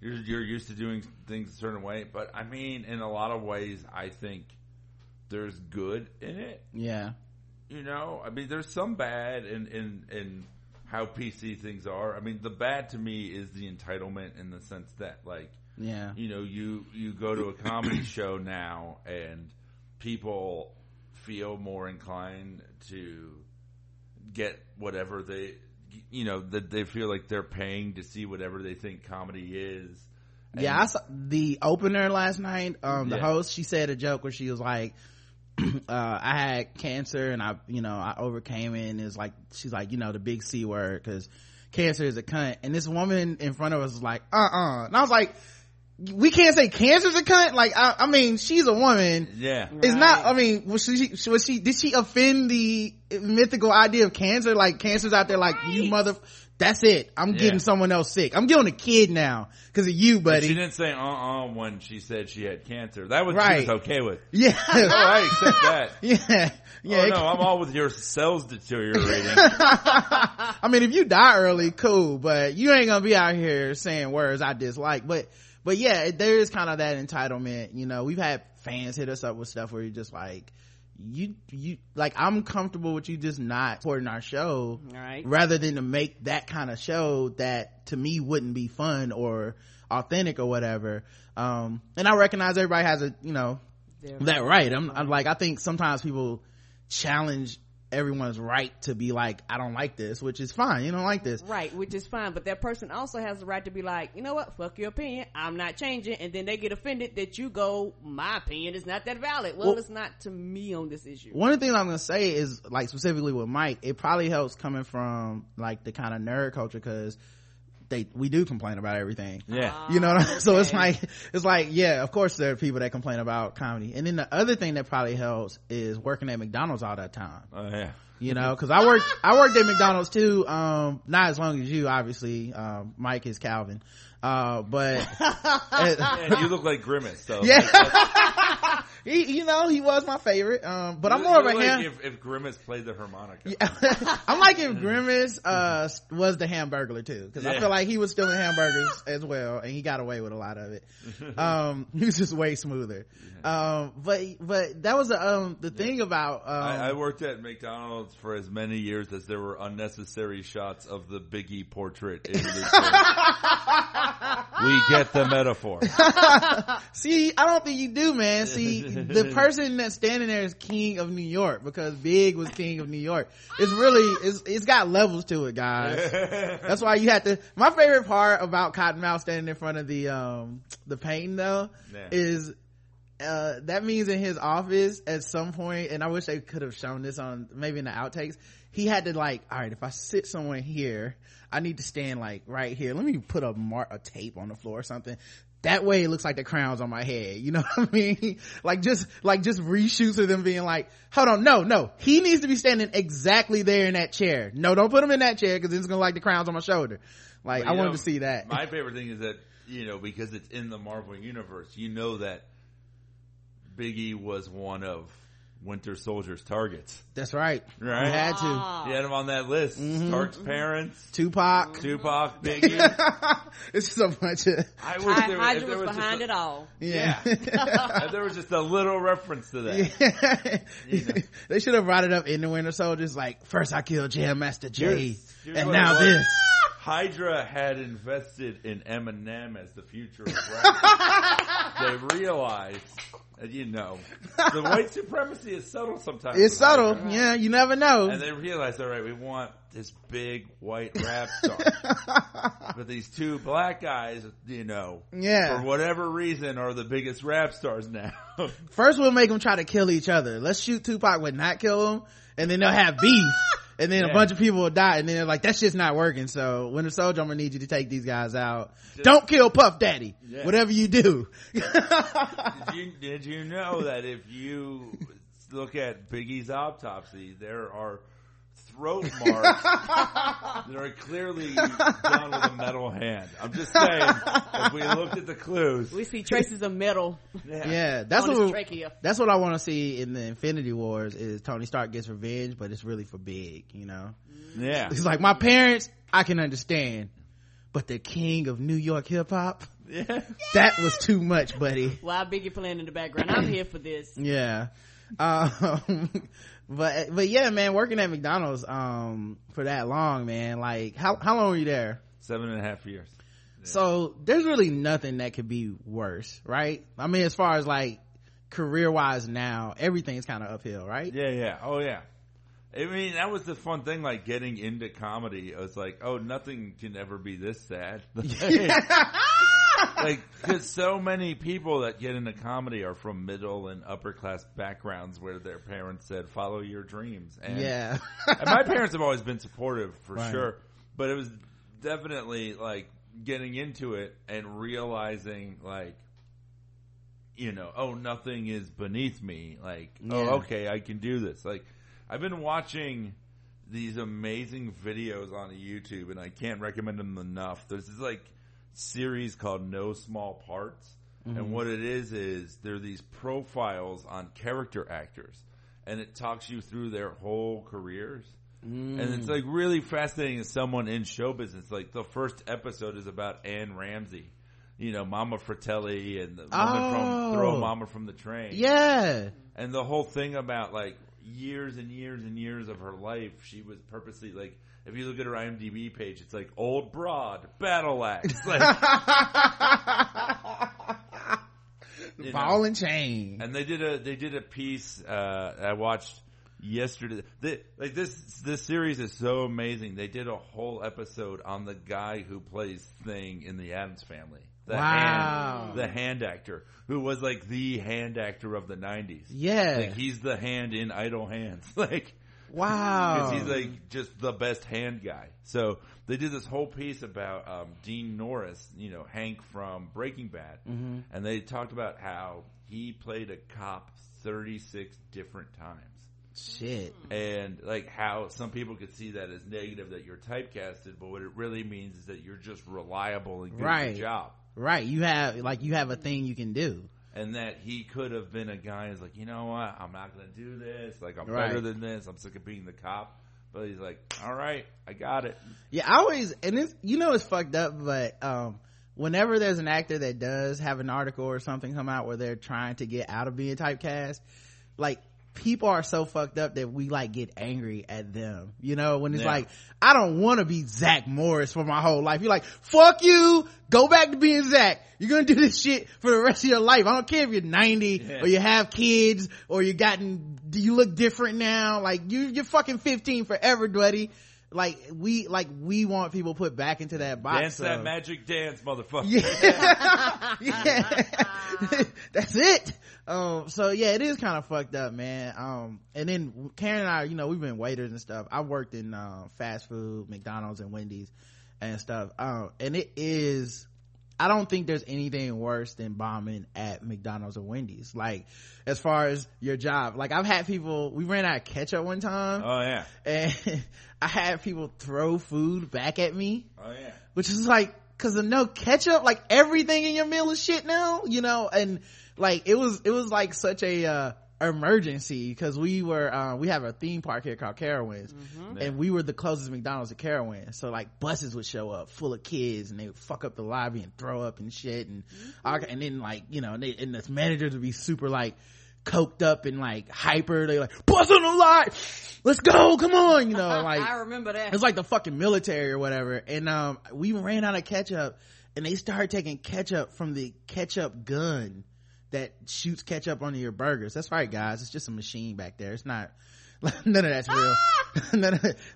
you're used to doing things a certain way. But, I mean, in a lot of ways, I think there's good in it. Yeah. You know? I mean, there's some bad in how PC things are. I mean, the bad to me is the entitlement in the sense that, like, yeah, you know, you go to a comedy show now and people feel more inclined to get whatever they, you know, that they feel like they're paying to see whatever they think comedy is. And yeah, I saw the opener last night. The host, she said a joke where she was like, I had cancer and I, you know, I overcame it. And it's like, she's like, you know, the big C word, because cancer is a cunt. And this woman in front of us was like, And I was like, we can't say cancer's a cunt. Like, I mean, she's a woman. Yeah. Right. It's not, I mean, did she offend the mythical idea of cancer? Like, cancer's out there like, you that's it. I'm getting someone else sick. I'm getting a kid now because of you, buddy. But she didn't say when she said she had cancer. That was, she was okay with. Yeah. Oh, I accept that. Yeah. Yeah. Oh, no, I'm all with your cells deteriorating. I mean, if you die early, cool, but you ain't gonna be out here saying words I dislike, But yeah, there is kind of that entitlement, you know. We've had fans hit us up with stuff where you're just like, you like, I'm comfortable with you just not supporting our show, right, rather than to make that kind of show that to me wouldn't be fun or authentic or whatever. And I recognize everybody has a, you know, that right. I'm like, I think sometimes people challenge everyone's right to be like, I don't like this, which is fine. You don't like this, right, which is fine, but that person also has the right to be like, you know what, fuck your opinion, I'm not changing. And then they get offended that you go, my opinion is not that valid. Well, it's not to me on this issue. One of the things I'm gonna say is, like, specifically with Mike, it probably helps coming from like the kind of nerd culture, because we do complain about everything. Yeah. You know what I mean? So it's like, yeah, of course there are people that complain about comedy. And then the other thing that probably helps is working at McDonald's all that time. Oh yeah. You know, cause I worked at McDonald's too. Not as long as you, obviously. Mike is Calvin. But man, you look like Grimace. So yeah. Like, you know, he was my favorite. But I'm more of a if Grimace played the harmonica. Yeah. I'm like, if Grimace was the Hamburglar too, because I feel like he was stealing hamburgers as well, and he got away with a lot of it. He was just way smoother. But that was the thing about I worked at McDonald's for as many years as there were unnecessary shots of the Biggie portrait in this. We get the metaphor. See, I don't think you do, man. See, the person that's standing there is King of New York, because Big was King of New York. It's really, it's got levels to it, guys. That's why you have to, my favorite part about Cottonmouth standing in front of the painting though, is, that means in his office at some point, and I wish they could have shown this on, maybe in the outtakes, he had to like, all right, if I sit somewhere here, I need to stand like right here. Let me put a tape on the floor or something. That way it looks like the crown's on my head. You know what I mean? Like just reshoots of them being like, hold on, no. He needs to be standing exactly there in that chair. No, don't put him in that chair, because it's going to like the crown's on my shoulder. Like, I wanted to see that. My favorite thing is that, because it's in the Marvel Universe, that Big E was one of Winter Soldier's targets. That's right. Right? You had him on that list. Mm-hmm. Stark's parents. Tupac, Big E. It's so much. Hydra was behind it all. Yeah. There was just a little reference to that. Yeah. They should have brought it up in the Winter Soldiers, like, first I killed Jam Master Jay, and now this. Hydra had invested in Eminem as the future of rap. They realized... the white supremacy is subtle sometimes. It's subtle, Hydra. Yeah, you never know. And they realized, all right, we want this big white rap star. But these two black guys, for whatever reason, are the biggest rap stars now. First, we'll make them try to kill each other. Let's shoot Tupac but not kill him, and then they'll have beef. And then a bunch of people will die, and then they're like, that shit's not working, so Winter Soldier, I'm gonna need you to take these guys out. Don't kill Puff Daddy. Whatever you do. Did you know that if you look at Big E's autopsy, there are throat marks that are clearly done with a metal hand? I'm just saying, if we looked at the clues, we see traces of metal. That's what I want to see in the Infinity Wars, is Tony Stark gets revenge, but it's really for Big. He's like, my parents, I can understand, but the King of New York hip-hop, that was too much, buddy. Why Biggie playing in the background? I'm here for this. But yeah, man, working at McDonald's for that long, man, like how long were you there? 7.5 years. So there's really nothing that could be worse, right? I mean, as far as like career wise now, everything's kind of uphill, right? I mean, that was the fun thing, like getting into comedy. I was like, oh, nothing can ever be this sad. Like, because so many people that get into comedy are from middle and upper class backgrounds where their parents said, follow your dreams. And, and my parents have always been supportive for sure, but it was definitely like getting into it and realizing, like, oh, nothing is beneath me. Like, oh, okay, I can do this. Like, I've been watching these amazing videos on YouTube, and I can't recommend them enough. This is like, series called No Small Parts, and what it is there are these profiles on character actors, and it talks you through their whole careers, and it's like really fascinating as someone in show business. Like, the first episode is about Anne Ramsey, Mama Fratelli, and the woman from Throw Mama from the Train, and the whole thing about like years and years and years of her life. She was purposely, like, if you look at her IMDb page, it's like old broad, battle axe, like ball and chain. And they did a piece I watched yesterday. This series is so amazing. They did a whole episode on the guy who plays Thing in the Addams Family. The hand actor, who was like the hand actor of the 90s. Like, he's the hand in Idle Hands. Like, wow. Because he's like just the best hand guy. So they did this whole piece about Dean Norris, Hank from Breaking Bad. And they talked about how he played a cop 36 different times. Shit. And like how some people could see that as negative, that you're typecasted, but what it really means is that you're just reliable and good at your job. You have a thing you can do. And that he could have been a guy who's like, you know what, I'm not going to do this. Like, I'm better than this. I'm sick of being the cop. But he's like, all right, I got it. Yeah, I always, and it's, it's fucked up, but whenever there's an actor that does have an article or something come out where they're trying to get out of being typecast, like, people are so fucked up that we like get angry at them, you know, when it's like, I don't want to be Zach Morris for my whole life. You're like, fuck you, go back to being Zach. You're gonna do this shit for the rest of your life. I don't care if you're 90 or you have kids or you gotten, you look different now, like you're fucking 15 forever, Dweddy. We want people put back into that box. Dance that magic dance, motherfucker. Yeah. That's it. So yeah, it is kind of fucked up, man. And then Karen and I, you know, we've been waiters and stuff. I worked in fast food, McDonald's and Wendy's and stuff. And it is, I don't think there's anything worse than bombing at McDonald's or Wendy's. Like, as far as your job, like I've had people, we ran out of ketchup one time. Oh yeah. And I had people throw food back at me. Oh yeah. Which is like, cause of no ketchup, like everything in your meal is shit now, you know? And like, it was like such a, emergency, because we were we have a theme park here called Carowinds, and we were the closest McDonald's to Carowinds, so like buses would show up full of kids and they would fuck up the lobby and throw up and shit, and and then like, you know, and the managers would be super like coked up and like hyper. They like, bus on the lot, let's go, come on, you know, like I remember that. It's like the fucking military or whatever. And we ran out of ketchup and they started taking ketchup from the ketchup gun that shoots ketchup onto your burgers. That's right, guys, it's just a machine back there. It's not like, none of that's real.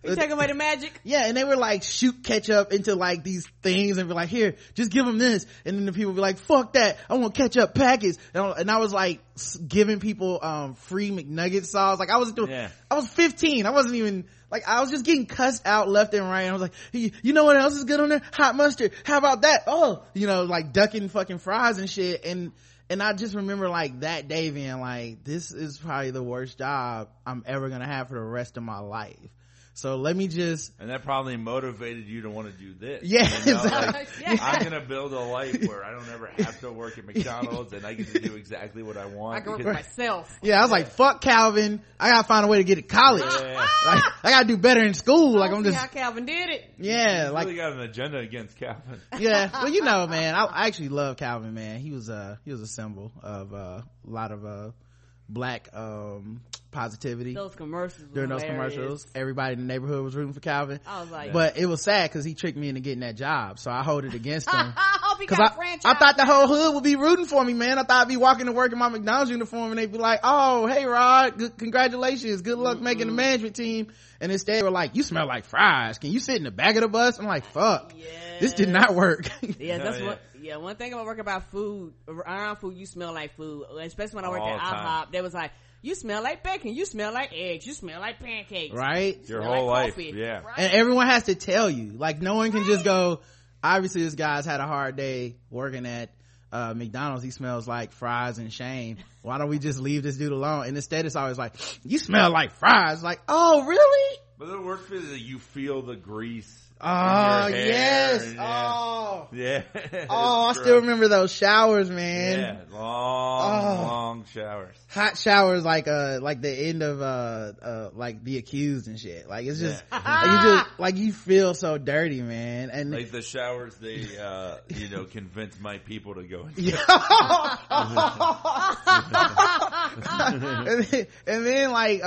You're taking away the magic. Yeah, and they were like, shoot ketchup into like these things and be like, here, just give them this. And then the people be like, fuck that, I want ketchup packets. And I was like giving people free McNugget sauce. Like I wasn't doing, I was 15, I wasn't even like, I was just getting cussed out left and right. And I was like, hey, you know what else is good on there? Hot mustard, how about that? Oh, you know, like ducking fucking fries and shit. And I just remember like that day being like, this is probably the worst job I'm ever gonna have for the rest of my life. So let me just. And that probably motivated you to want to do this. Yeah, you know? Exactly. Like, I'm gonna build a life where I don't ever have to work at McDonald's and I get to do exactly what I want. I can work for myself. Yeah, I was like, fuck Calvin, I gotta find a way to get to college. Yeah. Like, I gotta do better in school. Like I'm just how Calvin did it. Yeah, you like really got an agenda against Calvin. Yeah, well, you know, man, I actually love Calvin, man. He was a symbol of a lot of black positivity. During those commercials, everybody in the neighborhood was rooting for Calvin. I was like, but it was sad because he tricked me into getting that job, so I hold it against him. I thought the whole hood would be rooting for me, man. I thought I'd be walking to work in my McDonald's uniform and they'd be like, oh, hey Rod, congratulations, good luck making the management team. And instead they were like, you smell like fries, can you sit in the back of the bus? I'm like, fuck, this did not work. One thing about working about food, around food, you smell like food, especially when I worked at IHOP. They was like, you smell like bacon, you smell like eggs, you smell like pancakes, right? Your whole life, yeah. Right. And everyone has to tell you, like, no one can just go, obviously this guy's had a hard day working at McDonald's, he smells like fries and shame, why don't we just leave this dude alone? And instead it's always like, you smell like fries. Like, oh really? But the worst thing is that you feel the grease. Oh yes. And, I still remember those showers, man. Yeah, long showers, hot showers, like the end of like The Accused and shit. Like it's just, you feel so dirty, man. And like the showers, they convinced my people to go into. and then like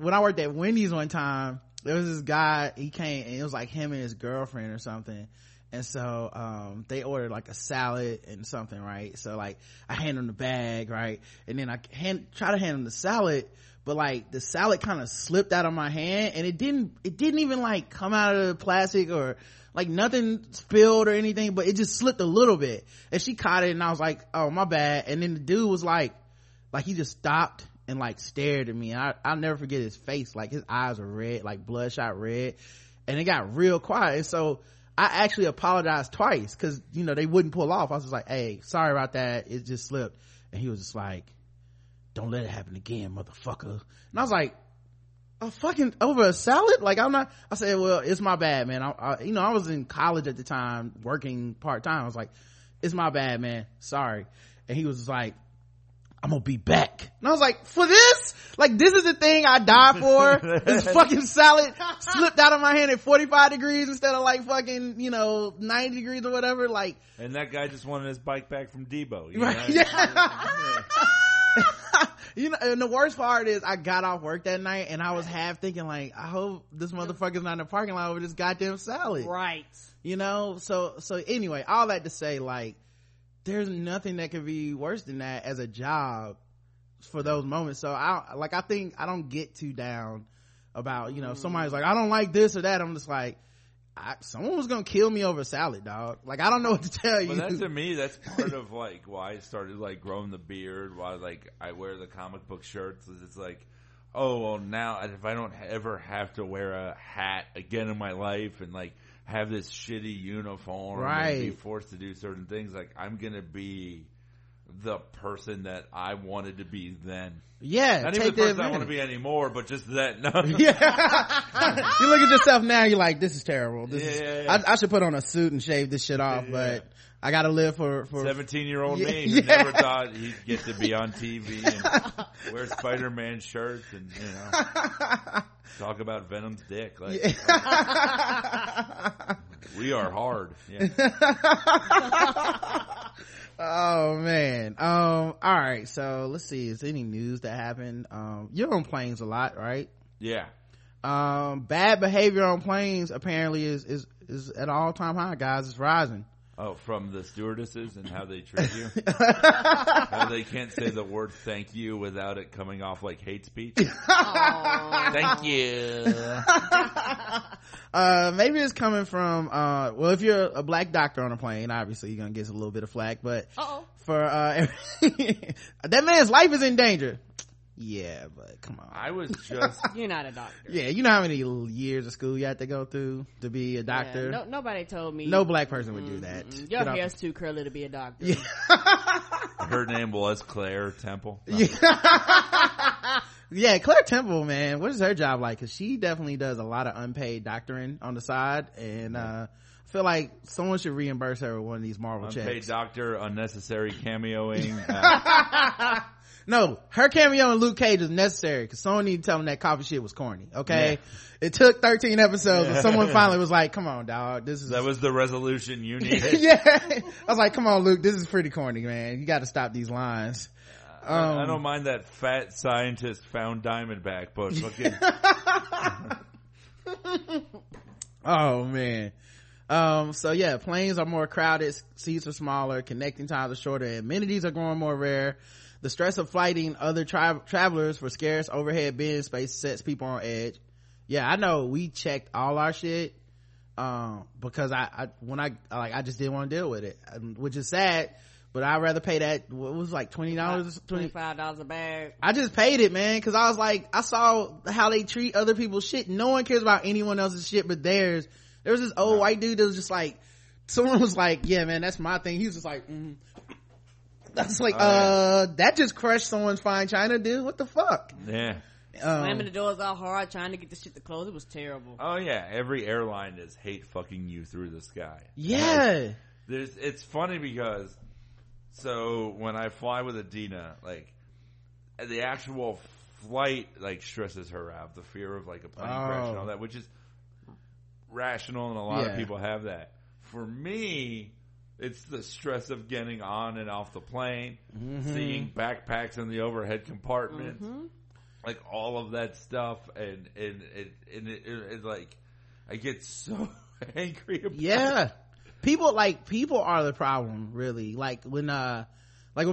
when I worked at Wendy's one time, there was this guy, he came and it was like him and his girlfriend or something, and so they ordered like a salad and something, right? So like I hand him the bag, right, and then I try to hand him the salad, but like the salad kind of slipped out of my hand and it didn't even like come out of the plastic or like nothing spilled or anything, but it just slipped a little bit, and she caught it and I was like, oh my bad. And then the dude was like he just stopped and like stared at me, and I'll never forget his face. Like his eyes were red, like bloodshot red, and it got real quiet. And so I actually apologized twice because, you know, they wouldn't pull off. I was just like, hey, sorry about that, it just slipped. And he was just like, don't let it happen again, motherfucker. And I was like, a fucking over a salad? Like I said, well, it's my bad, man. I was in college at the time, working part-time. I was like, it's my bad, man, sorry. And he was just like, I'm gonna be back. And I was like, for this? Like, this is the thing I died for? This fucking salad slipped out of my hand at 45 degrees instead of like fucking, 90 degrees or whatever. Like, and that guy just wanted his bike back from Debo. You know? Yeah. You know, and the worst part is I got off work that night and I was half thinking like, I hope this motherfucker's not in the parking lot with this goddamn salad. Right. You know, so anyway, all that to say, like, there's nothing that could be worse than that as a job for those moments. So I think I don't get too down about, you know, if somebody's like, I don't like this or that, I'm just like, someone was gonna kill me over salad, dog. Like, I don't know what to tell you. But that, to me, that's part of like why I started like growing the beard, why like I wear the comic book shirts. It's like, oh well, now if I don't ever have to wear a hat again in my life and like have this shitty uniform, right, and be forced to do certain things, like I'm gonna be the person that I wanted to be then. Yeah, not even the person I want to be anymore, but just that. No. Yeah. You look at yourself now, you're like, this is terrible. This is. I should put on a suit and shave this shit off, but I gotta live for 17-year-old me who never thought he'd get to be on TV and wear Spider-Man shirts and, you know, talk about Venom's dick. Like, we are hard. Yeah. Oh man. All right, so let's see, is there any news that happened? You're on planes a lot, right? Yeah. Bad behavior on planes apparently is at an all-time high, guys. It's rising. Oh, from the stewardesses and how they treat you. How they can't say the word thank you without it coming off like hate speech. Aww. Thank you. Maybe it's coming from well, if you're a black doctor on a plane, obviously you're gonna get a little bit of flack, but that man's life is in danger. Yeah, but come on. I was just you're not a doctor. Yeah, you know how many years of school you had to go through to be a doctor? Yeah, nobody told me. No black person would do that. Your hair's too curly to be a doctor. Yeah. Her name was Claire Temple. Yeah. Yeah, Claire Temple, man. What is her job like? Because she definitely does a lot of unpaid doctoring on the side, and I feel like someone should reimburse her with one of these Marvel checks. Unpaid doctor, unnecessary cameoing. No, her cameo in Luke Cage is necessary because someone need to tell him that coffee shit was corny. Okay, yeah. It took 13 episodes, and someone finally was like, "Come on, dog, this is." That was the resolution you needed. Yeah, I was like, "Come on, Luke, this is pretty corny, man. You got to stop these lines." I don't mind that fat scientist found Diamondback, but fucking. Oh man. So yeah, planes are more crowded, seats are smaller, connecting times are shorter, amenities are growing more rare. The stress of flighting other travelers for scarce overhead bin space sets people on edge. Yeah, I know we checked all our shit, because I just didn't want to deal with it, which is sad, but I'd rather pay that, what was like $20, $25 a bag. I just paid it, man, because I was like, I saw how they treat other people's shit. No one cares about anyone else's shit but theirs. There was this old white dude that was just like, someone was like, yeah, man, that's my thing. He was just like, That's like, that just crushed someone's fine china, dude. What the fuck? Yeah. Slamming the doors out hard, trying to get the shit to close. It was terrible. Oh, yeah. Every airline is hate fucking you through the sky. Yeah. Like, it's funny because, so when I fly with Adina, like, the actual flight, like, stresses her out. The fear of, like, a plane crash and all that, which is rational, and a lot of people have that. For me, it's the stress of getting on and off the plane, seeing backpacks in the overhead compartment, like all of that stuff, and like I get so angry about it. People are the problem, really. Like when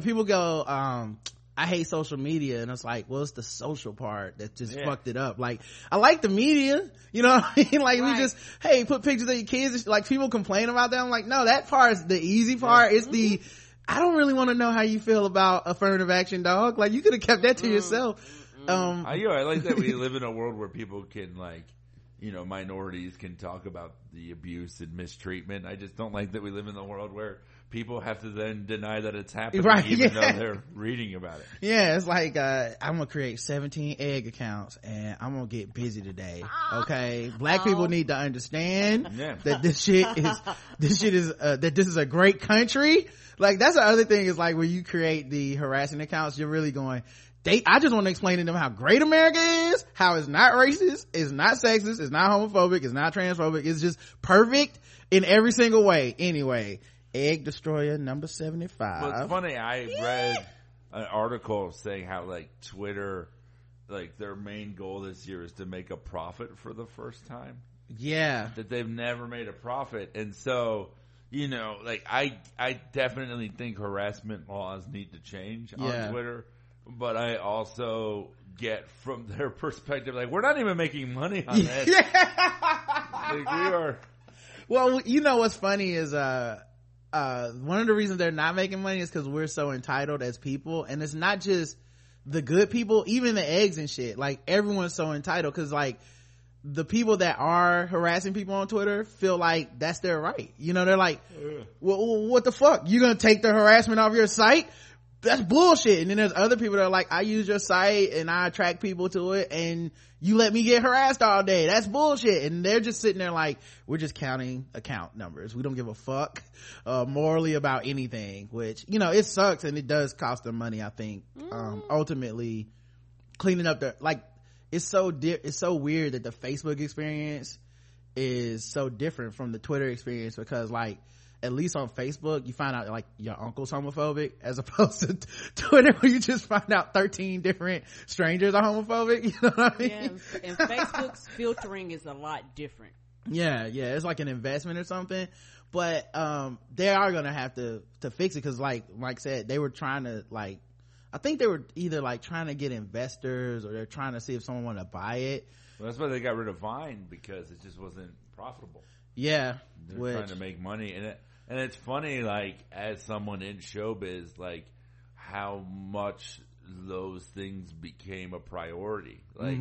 people go, I hate social media, and it's like, well, it's the social part that just fucked it up. Like, I like the media, you know what I mean? Like, we just, hey, put pictures of your kids. Like, people complain about that. I'm like, no, that part is the easy part. It's the, I don't really want to know how you feel about affirmative action, dog. Like, you could have kept that to yourself. I like that we live in a world where people can, like, you know, minorities can talk about the abuse and mistreatment. I just don't like that we live in a world where people have to then deny that it's happening, right, even though they're reading about it. Yeah, it's like, I'm gonna create 17 egg accounts and I'm gonna get busy today. Okay, black people need to understand that this shit is that this is a great country. Like, that's the other thing is, like, when you create the harassing accounts, you're really going, I just want to explain to them how great America is, how it's not racist, it's not sexist, it's not homophobic, it's not transphobic, it's just perfect in every single way. Anyway, Egg Destroyer number 75. Well, it's funny, I read an article saying how like Twitter, like their main goal this year is to make a profit for the first time. Yeah. That they've never made a profit. And so, you know, like I definitely think harassment laws need to change on Twitter. But I also get from their perspective, like, we're not even making money on this. Like, we are. Well, you know what's funny is one of the reasons they're not making money is because we're so entitled as people. And it's not just the good people, even the eggs and shit. Like, everyone's so entitled because, like, the people that are harassing people on Twitter feel like that's their right. You know, they're like, well, what the fuck? You're going to take the harassment off your site? That's bullshit. And then there's other people that are like, I use your site and I attract people to it and you let me get harassed all day. That's bullshit. And they're just sitting there like, we're just counting account numbers. We don't give a fuck morally about anything, which, you know, it sucks and it does cost them money, I think. Ultimately cleaning up the, like, it's so weird that the Facebook experience is so different from the Twitter experience because, like, at least on Facebook, you find out, like, your uncle's homophobic, as opposed to Twitter, where you just find out 13 different strangers are homophobic. You know what I mean? Yeah, and Facebook's filtering is a lot different. Yeah. It's like an investment or something. But they are going to have to fix it because, like Mike said, they were trying to, like, I think they were either, like, trying to get investors or they're trying to see if someone wanted to buy it. Well, that's why they got rid of Vine, because it just wasn't profitable. Yeah. They're trying to make money in it. And it's funny, like, as someone in showbiz, like, how much those things became a priority. Like,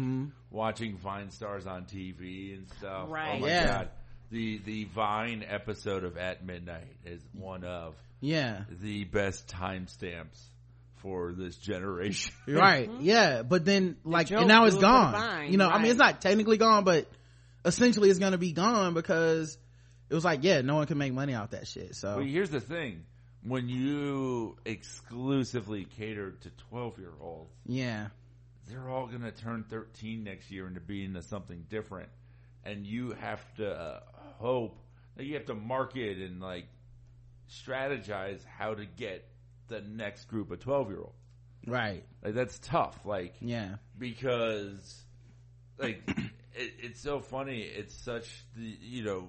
watching Vine stars on TV and stuff. Right. Oh, my God. The Vine episode of At Midnight is one of the best timestamps for this generation. Right, yeah. But then, like, and now it's gone. Vine, you know, right. I mean, it's not technically gone, but essentially it's going to be gone because it was like, no one can make money off that shit. So, well, here's the thing. When you exclusively cater to 12-year-olds, they're all going to turn 13 next year into being something different. And you have to hope that you have to market and, like, strategize how to get the next group of 12-year-olds. Right. Like, that's tough. Like, because, like, it's so funny. It's such the, you know,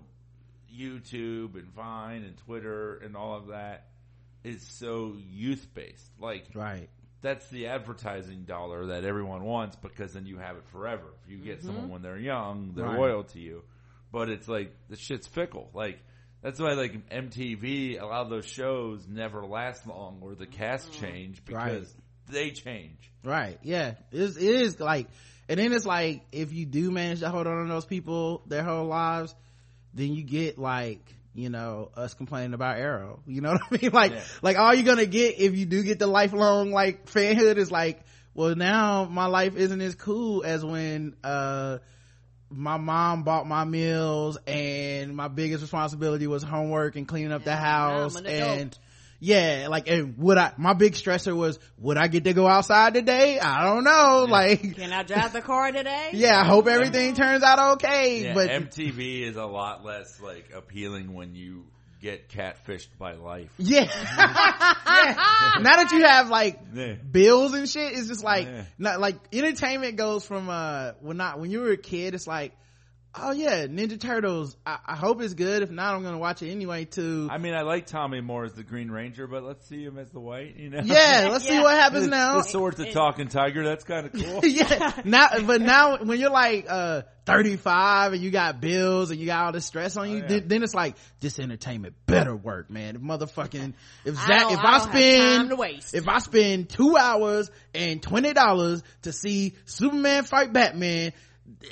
YouTube and Vine and Twitter and all of that is so youth based. Like, that's the advertising dollar that everyone wants, because then you have it forever. If you get someone when they're young, they're loyal to you. But it's like, the shit's fickle. Like, that's why, like, MTV, a lot of those shows never last long, or the cast change, because they change. Right. Yeah. It is like, and then it's like, if you do manage to hold on to those people their whole lives, then you get, like, you know, us complaining about Arrow. You know what I mean? Like, like, all you're gonna get if you do get the lifelong, like, fanhood is like, well, now my life isn't as cool as when my mom bought my meals and my biggest responsibility was homework and cleaning up the house. And my big stressor was, would I get to go outside today? I don't know. Yeah. Like, can I drive the car today? I hope everything turns out okay. But MTV is a lot less, like, appealing when you get catfished by life. Now that you have, like, bills and shit, it's just like, not like entertainment goes from when you were a kid, it's like, oh yeah, Ninja Turtles, I hope it's good, if not I'm gonna watch it anyway. Too, I mean, I like Tommy Moore as the Green Ranger, but let's see him as the white, you know. Let's see what happens now. The Swords of Talking Tiger, that's kind of cool. Now when you're like 35 and you got bills and you got all this stress on you, then it's like, this entertainment better work, man. If I spend 2 hours and $20 to see Superman fight Batman,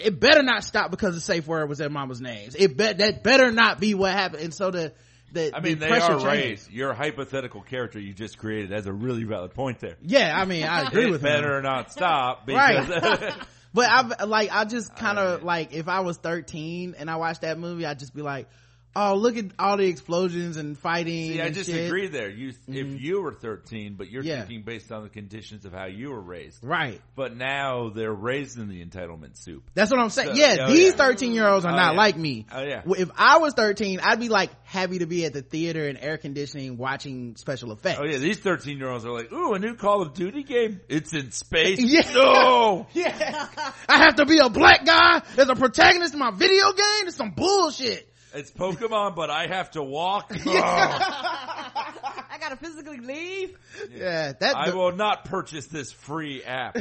it better not stop because the safe word was their mama's names. That better not be what happened. And so the they are right. Your hypothetical character you just created has a really valid point there. I mean, I agree with that. Better not stop. Because But I just kind of, like, if I was 13 and I watched that movie, I'd just be like, oh, look at all the explosions and fighting. See, I just agree there. If you were 13, but you're thinking based on the conditions of how you were raised. Right. But now they're raised in the entitlement soup. That's what I'm saying. So, these 13-year-olds are not like me. Oh, yeah. If I was 13, I'd be like happy to be at the theater and air conditioning watching special effects. Oh, yeah. These 13-year-olds are like, ooh, a new Call of Duty game. It's in space. Yeah. No. Yeah. I have to be a black guy as a protagonist in my video game? It's some bullshit. It's Pokemon, but I have to walk. Oh. I gotta physically leave. Yeah, I will not purchase this free app.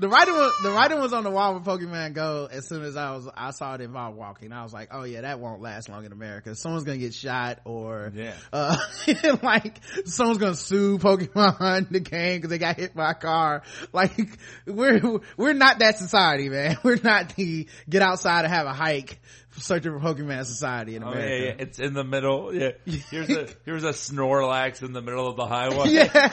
The writing was on the wall with Pokemon Go. As soon as I saw it involved walking, I was like, oh yeah, that won't last long in America. Someone's gonna get shot, or like someone's gonna sue Pokemon the game because they got hit by a car. Like we're not that society, man. We're not the get outside and have a hike searching for Pokemon society in America. It's in the middle. Yeah, here's a Snorlax in the middle of the highway. Yeah,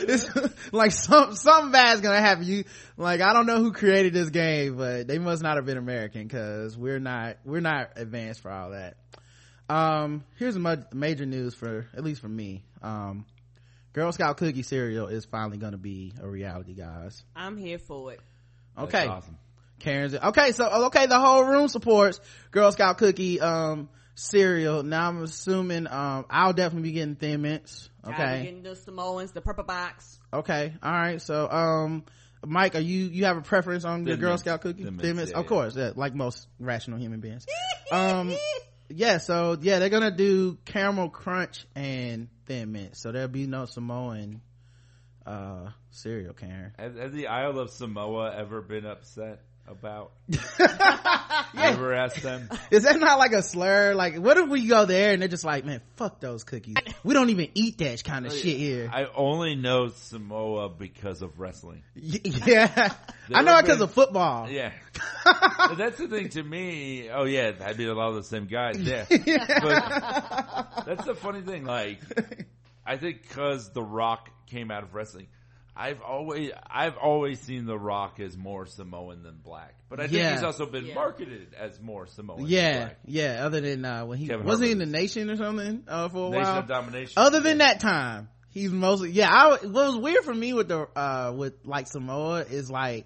it's like some bad's gonna have you. Like, I don't know who created this game, but they must not have been American, because we're not advanced for all that. Here's major news at least for me. Girl Scout cookie cereal is finally gonna be a reality, guys. I'm here for it. Okay, that's awesome. Karen's the whole room supports Girl Scout cookie cereal. Now I'm assuming I'll definitely be getting Thin Mints. Okay, I'll be getting the Samoans, the purple box. Okay, all right. So Mike, are you have a preference on the Girl Scout cookie? Thin Mints, of course, like most rational human beings. They're gonna do caramel crunch and Thin Mints, so there'll be no Samoan cereal. Karen, has the Isle of Samoa ever been upset about never asked them? Is that not like a slur? Like, what if we go there and they're just like, man, fuck those cookies, we don't even eat that kind of shit here. I only know Samoa because of wrestling. I know it because of football. But that's the thing to me. That'd be a lot of the same guys. But that's the funny thing, like, I think because The Rock came out of wrestling, I've always seen The Rock as more Samoan than black, but I think he's also been marketed as more Samoan than black. Other than when he Kevin wasn't Harper's. He in The Nation or something for a Nation while of Domination. Other than that time, he's mostly what was weird for me with the with like Samoa is like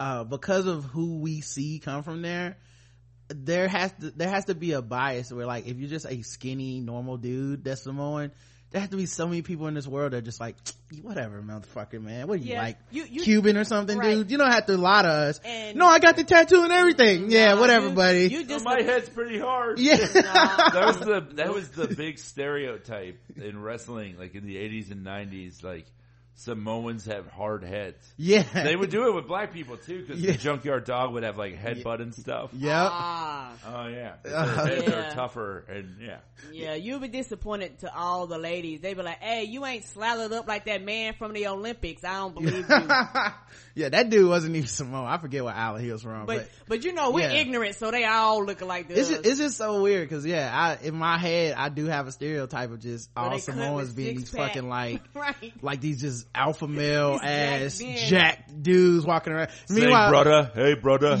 because of who we see come from there. There has to be a bias where, like, if you're just a skinny normal dude that's Samoan, there have to be so many people in this world that are just like, whatever, motherfucker, man. What are you, like, you Cuban or something, dude? You don't have to lie to us. And I got the tattoo and everything. Yeah, whatever, buddy. You just my head's pretty hard. Yeah. That was the big stereotype in wrestling, like in the 80s and 90s, like, Samoans have hard heads. They would do it with black people too, because the junkyard dog would have like headbutt and stuff. Their heads are tougher. And you'll be disappointed to all the ladies. They'd be like, hey, you ain't slathered up like that man from the Olympics. I don't believe you. That dude wasn't even Samoan. I forget what island he was from, but you know, we're ignorant, so they all look like this. It's just so weird, because I in my head I do have a stereotype of just all Samoans being these fucking like like these just alpha male ass jacked dudes walking around. Hey brother.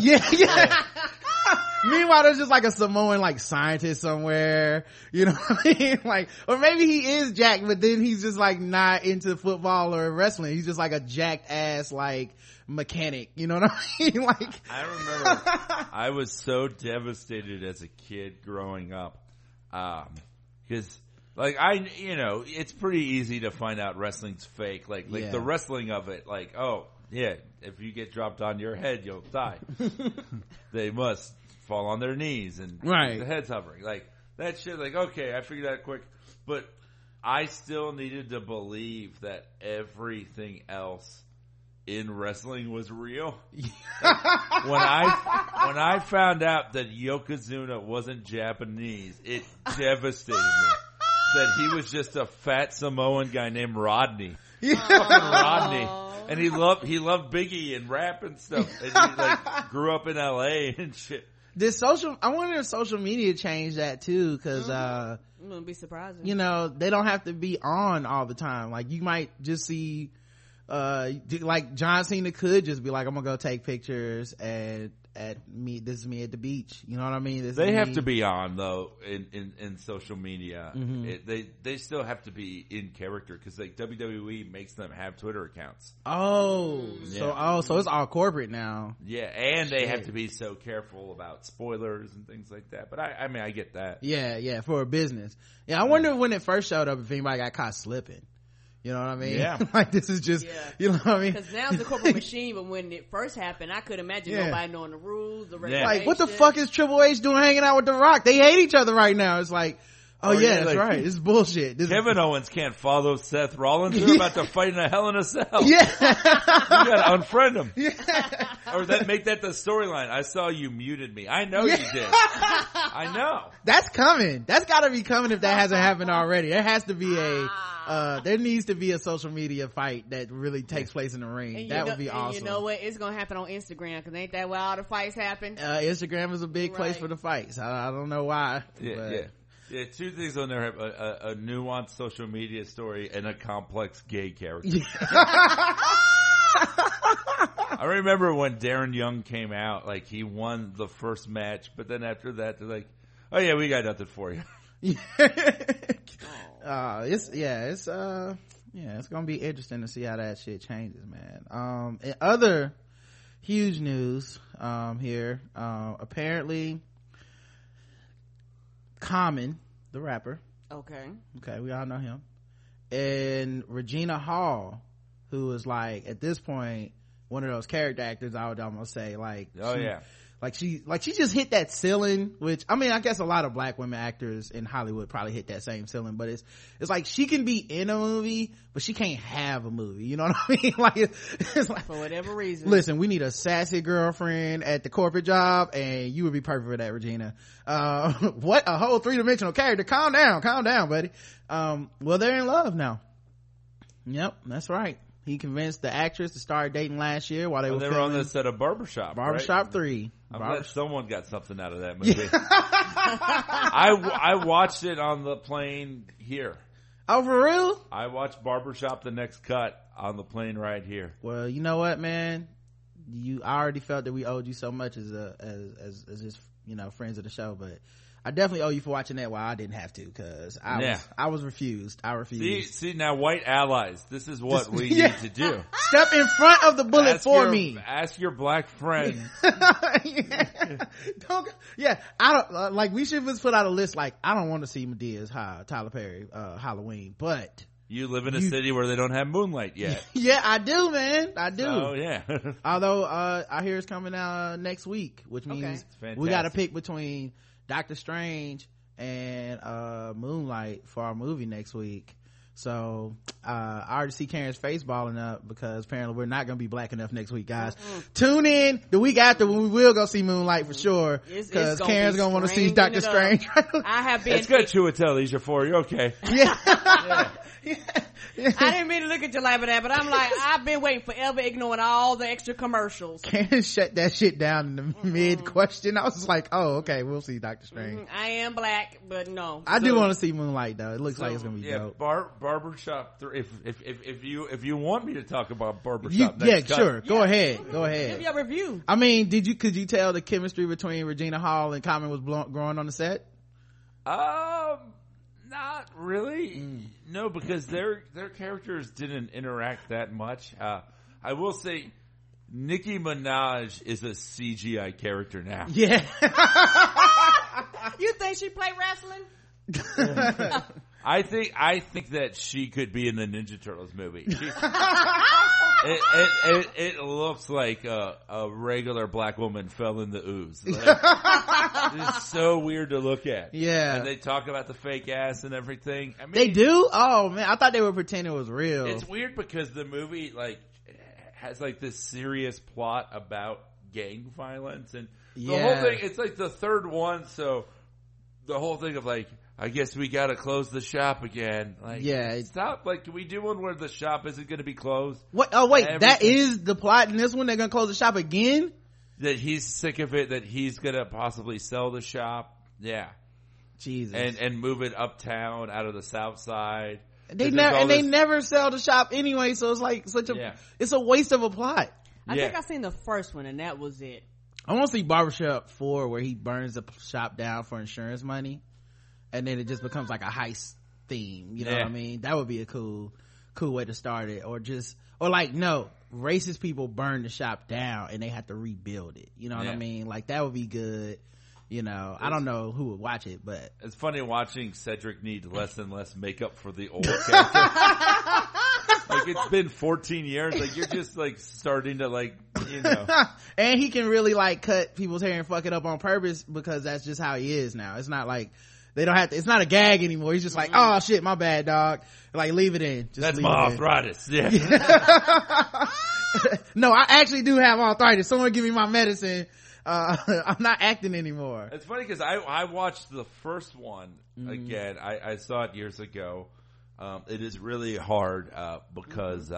Meanwhile, there's just like a Samoan like scientist somewhere, you know what I mean? Like, or maybe he is jacked, but then he's just like not into football or wrestling. He's just like a jacked ass like mechanic, you know what I mean? Like, I remember I was so devastated as a kid growing up, because like, it's pretty easy to find out wrestling's fake. Like the wrestling of it, like, oh, yeah, if you get dropped on your head, you'll die. They must fall on their knees and the head's hovering. Like, that shit, like, okay, I figured that quick. But I still needed to believe that everything else in wrestling was real. Like, when I found out that Yokozuna wasn't Japanese, it devastated me. That he was just a fat Samoan guy named Rodney. Rodney. And he loved Biggie and rap and stuff. And he like grew up in LA and shit. I wonder if social media changed that too, because it wouldn't be surprising. You know, they don't have to be on all the time. Like, you might just see like John Cena could just be like, I'm gonna go take pictures and at me. This is me at the beach. You know what I mean? They have to be on though in social media. Mm-hmm. They still have to be in character because like WWE makes them have Twitter accounts. So it's all corporate now. Yeah, and they have to be so careful about spoilers and things like that. But I mean, I get that. Yeah, for a business. Yeah, I wonder when it first showed up if anybody got caught slipping. You know what I mean? Yeah. Like this is just, you know what I mean? Because now it's a corporate machine, but when it first happened, I could imagine nobody knowing the rules, the regulations. Like, what the fuck is Triple H doing hanging out with The Rock? They hate each other right now. It's like, that's like, right. It's bullshit. Kevin Owens can't follow Seth Rollins. They're about to fight in a Hell in a Cell. Yeah. You gotta unfriend him. Yeah. Or make that the storyline. I saw you muted me. I know you did. I know. That's coming. That's gotta be coming if that hasn't happened already. There has to be there needs to be a social media fight that really takes place in the ring. That would be awesome. You know what? It's gonna happen on Instagram because ain't that where all the fights happen? Instagram is a big place for the fights. I don't know why. Yeah, two things on there: a nuanced social media story and a complex gay character. I remember when Darren Young came out, like he won the first match, but then after that, they're like, "Oh yeah, we got nothing for you." It's gonna be interesting to see how that shit changes, man. And other huge news here. Apparently, Common, the rapper. Okay, we all know him. And Regina Hall, who is like at this point one of those character actors I would almost say she just hit that ceiling, which I mean I guess a lot of black women actors in Hollywood probably hit that same ceiling, but it's like she can be in a movie but she can't have a movie, you know what I mean? Like it's like for whatever reason, listen, we need a sassy girlfriend at the corporate job and you would be perfect for that, Regina. What a whole three-dimensional character. Calm down buddy. Well, they're in love now. Yep, that's right. He convinced the actress to start dating last year while they were on the set of Barbershop. Barbershop, right? 3. I'm glad someone got something out of that movie. Yeah. I watched it on the plane here. Oh, for real? I watched Barbershop: The Next Cut on the plane right here. Well, you know what, man? I already felt that we owed you so much as just, you know, friends of the show, but I definitely owe you for watching that while I didn't have to, because I was refused. I refused. See now, white allies. This is what we need to do. Step in front of the bullet for me. Ask your black friend. I don't like. We should just put out a list. Like, I don't want to see Medea's Tyler Perry Halloween, but you live in a city where they don't have moonlight yet. Yeah, I do, man. I do. Oh, so, yeah. Although I hear it's coming out next week, which means we got to pick between Doctor Strange and Moonlight for our movie next week. So I already see Karen's face balling up because apparently we're not gonna be black enough next week, guys. Mm-hmm. Tune in the week after when we will go see Moonlight for sure, because Karen's gonna want to see Doctor Strange. I have been. It's good, Chiwetel. He's your 4. You're okay. Yeah. Yeah. I didn't mean to look at you like that, but I'm like, I've been waiting forever, ignoring all the extra commercials. Karen shut that shit down in the mid question. I was just like, oh, okay, we'll see Doctor Strange. Mm-hmm. I am black, but no. I do want to see Moonlight though. It looks like it's gonna be dope. Barbershop 3. If you want me to talk about Barbershop next time. Sure. Go ahead. Give me a review. I mean, could you tell the chemistry between Regina Hall and Common was growing on the set? Not really. No, because their characters didn't interact that much. I will say Nicki Minaj is a CGI character now. Yeah. You think she played wrestling? I think that she could be in the Ninja Turtles movie. It looks like a regular black woman fell in the ooze. Like, it's so weird to look at. Yeah. And they talk about the fake ass and everything. I mean, they do? Oh man, I thought they were pretending it was real. It's weird because the movie like has like this serious plot about gang violence and the whole thing. It's like the third one, so the whole thing of like, I guess we gotta close the shop again. Like, stop. Like, can we do one where the shop isn't gonna be closed? What? Oh, wait, that is the plot in this one? They're gonna close the shop again? That he's sick of it, that he's gonna possibly sell the shop. Yeah. Jesus. And move it uptown out of the south side. They never sell the shop anyway, so it's like it's a waste of a plot. I think I seen the first one and that was it. I want to see Barbershop 4 where he burns the shop down for insurance money, and then it just becomes like a heist theme, you know what I mean? That would be a cool way to start it. Or just, or like, no, racist people burn the shop down and they have to rebuild it, you know what I mean? Like, that would be good. You know, I don't know who would watch it, but it's funny watching Cedric need less and less makeup for the old character. Like, it's been 14 years. Like, you're just like starting to, like, you know. And he can really like cut people's hair and fuck it up on purpose because that's just how he is now. It's not like they don't have to, it's not a gag anymore. He's just like, oh shit, my bad, dog. Like, leave it in. Just that's my arthritis. Yeah. No, I actually do have arthritis. Someone give me my medicine. I'm not acting anymore. It's funny because I watched the first one again. I saw it years ago. It is really hard because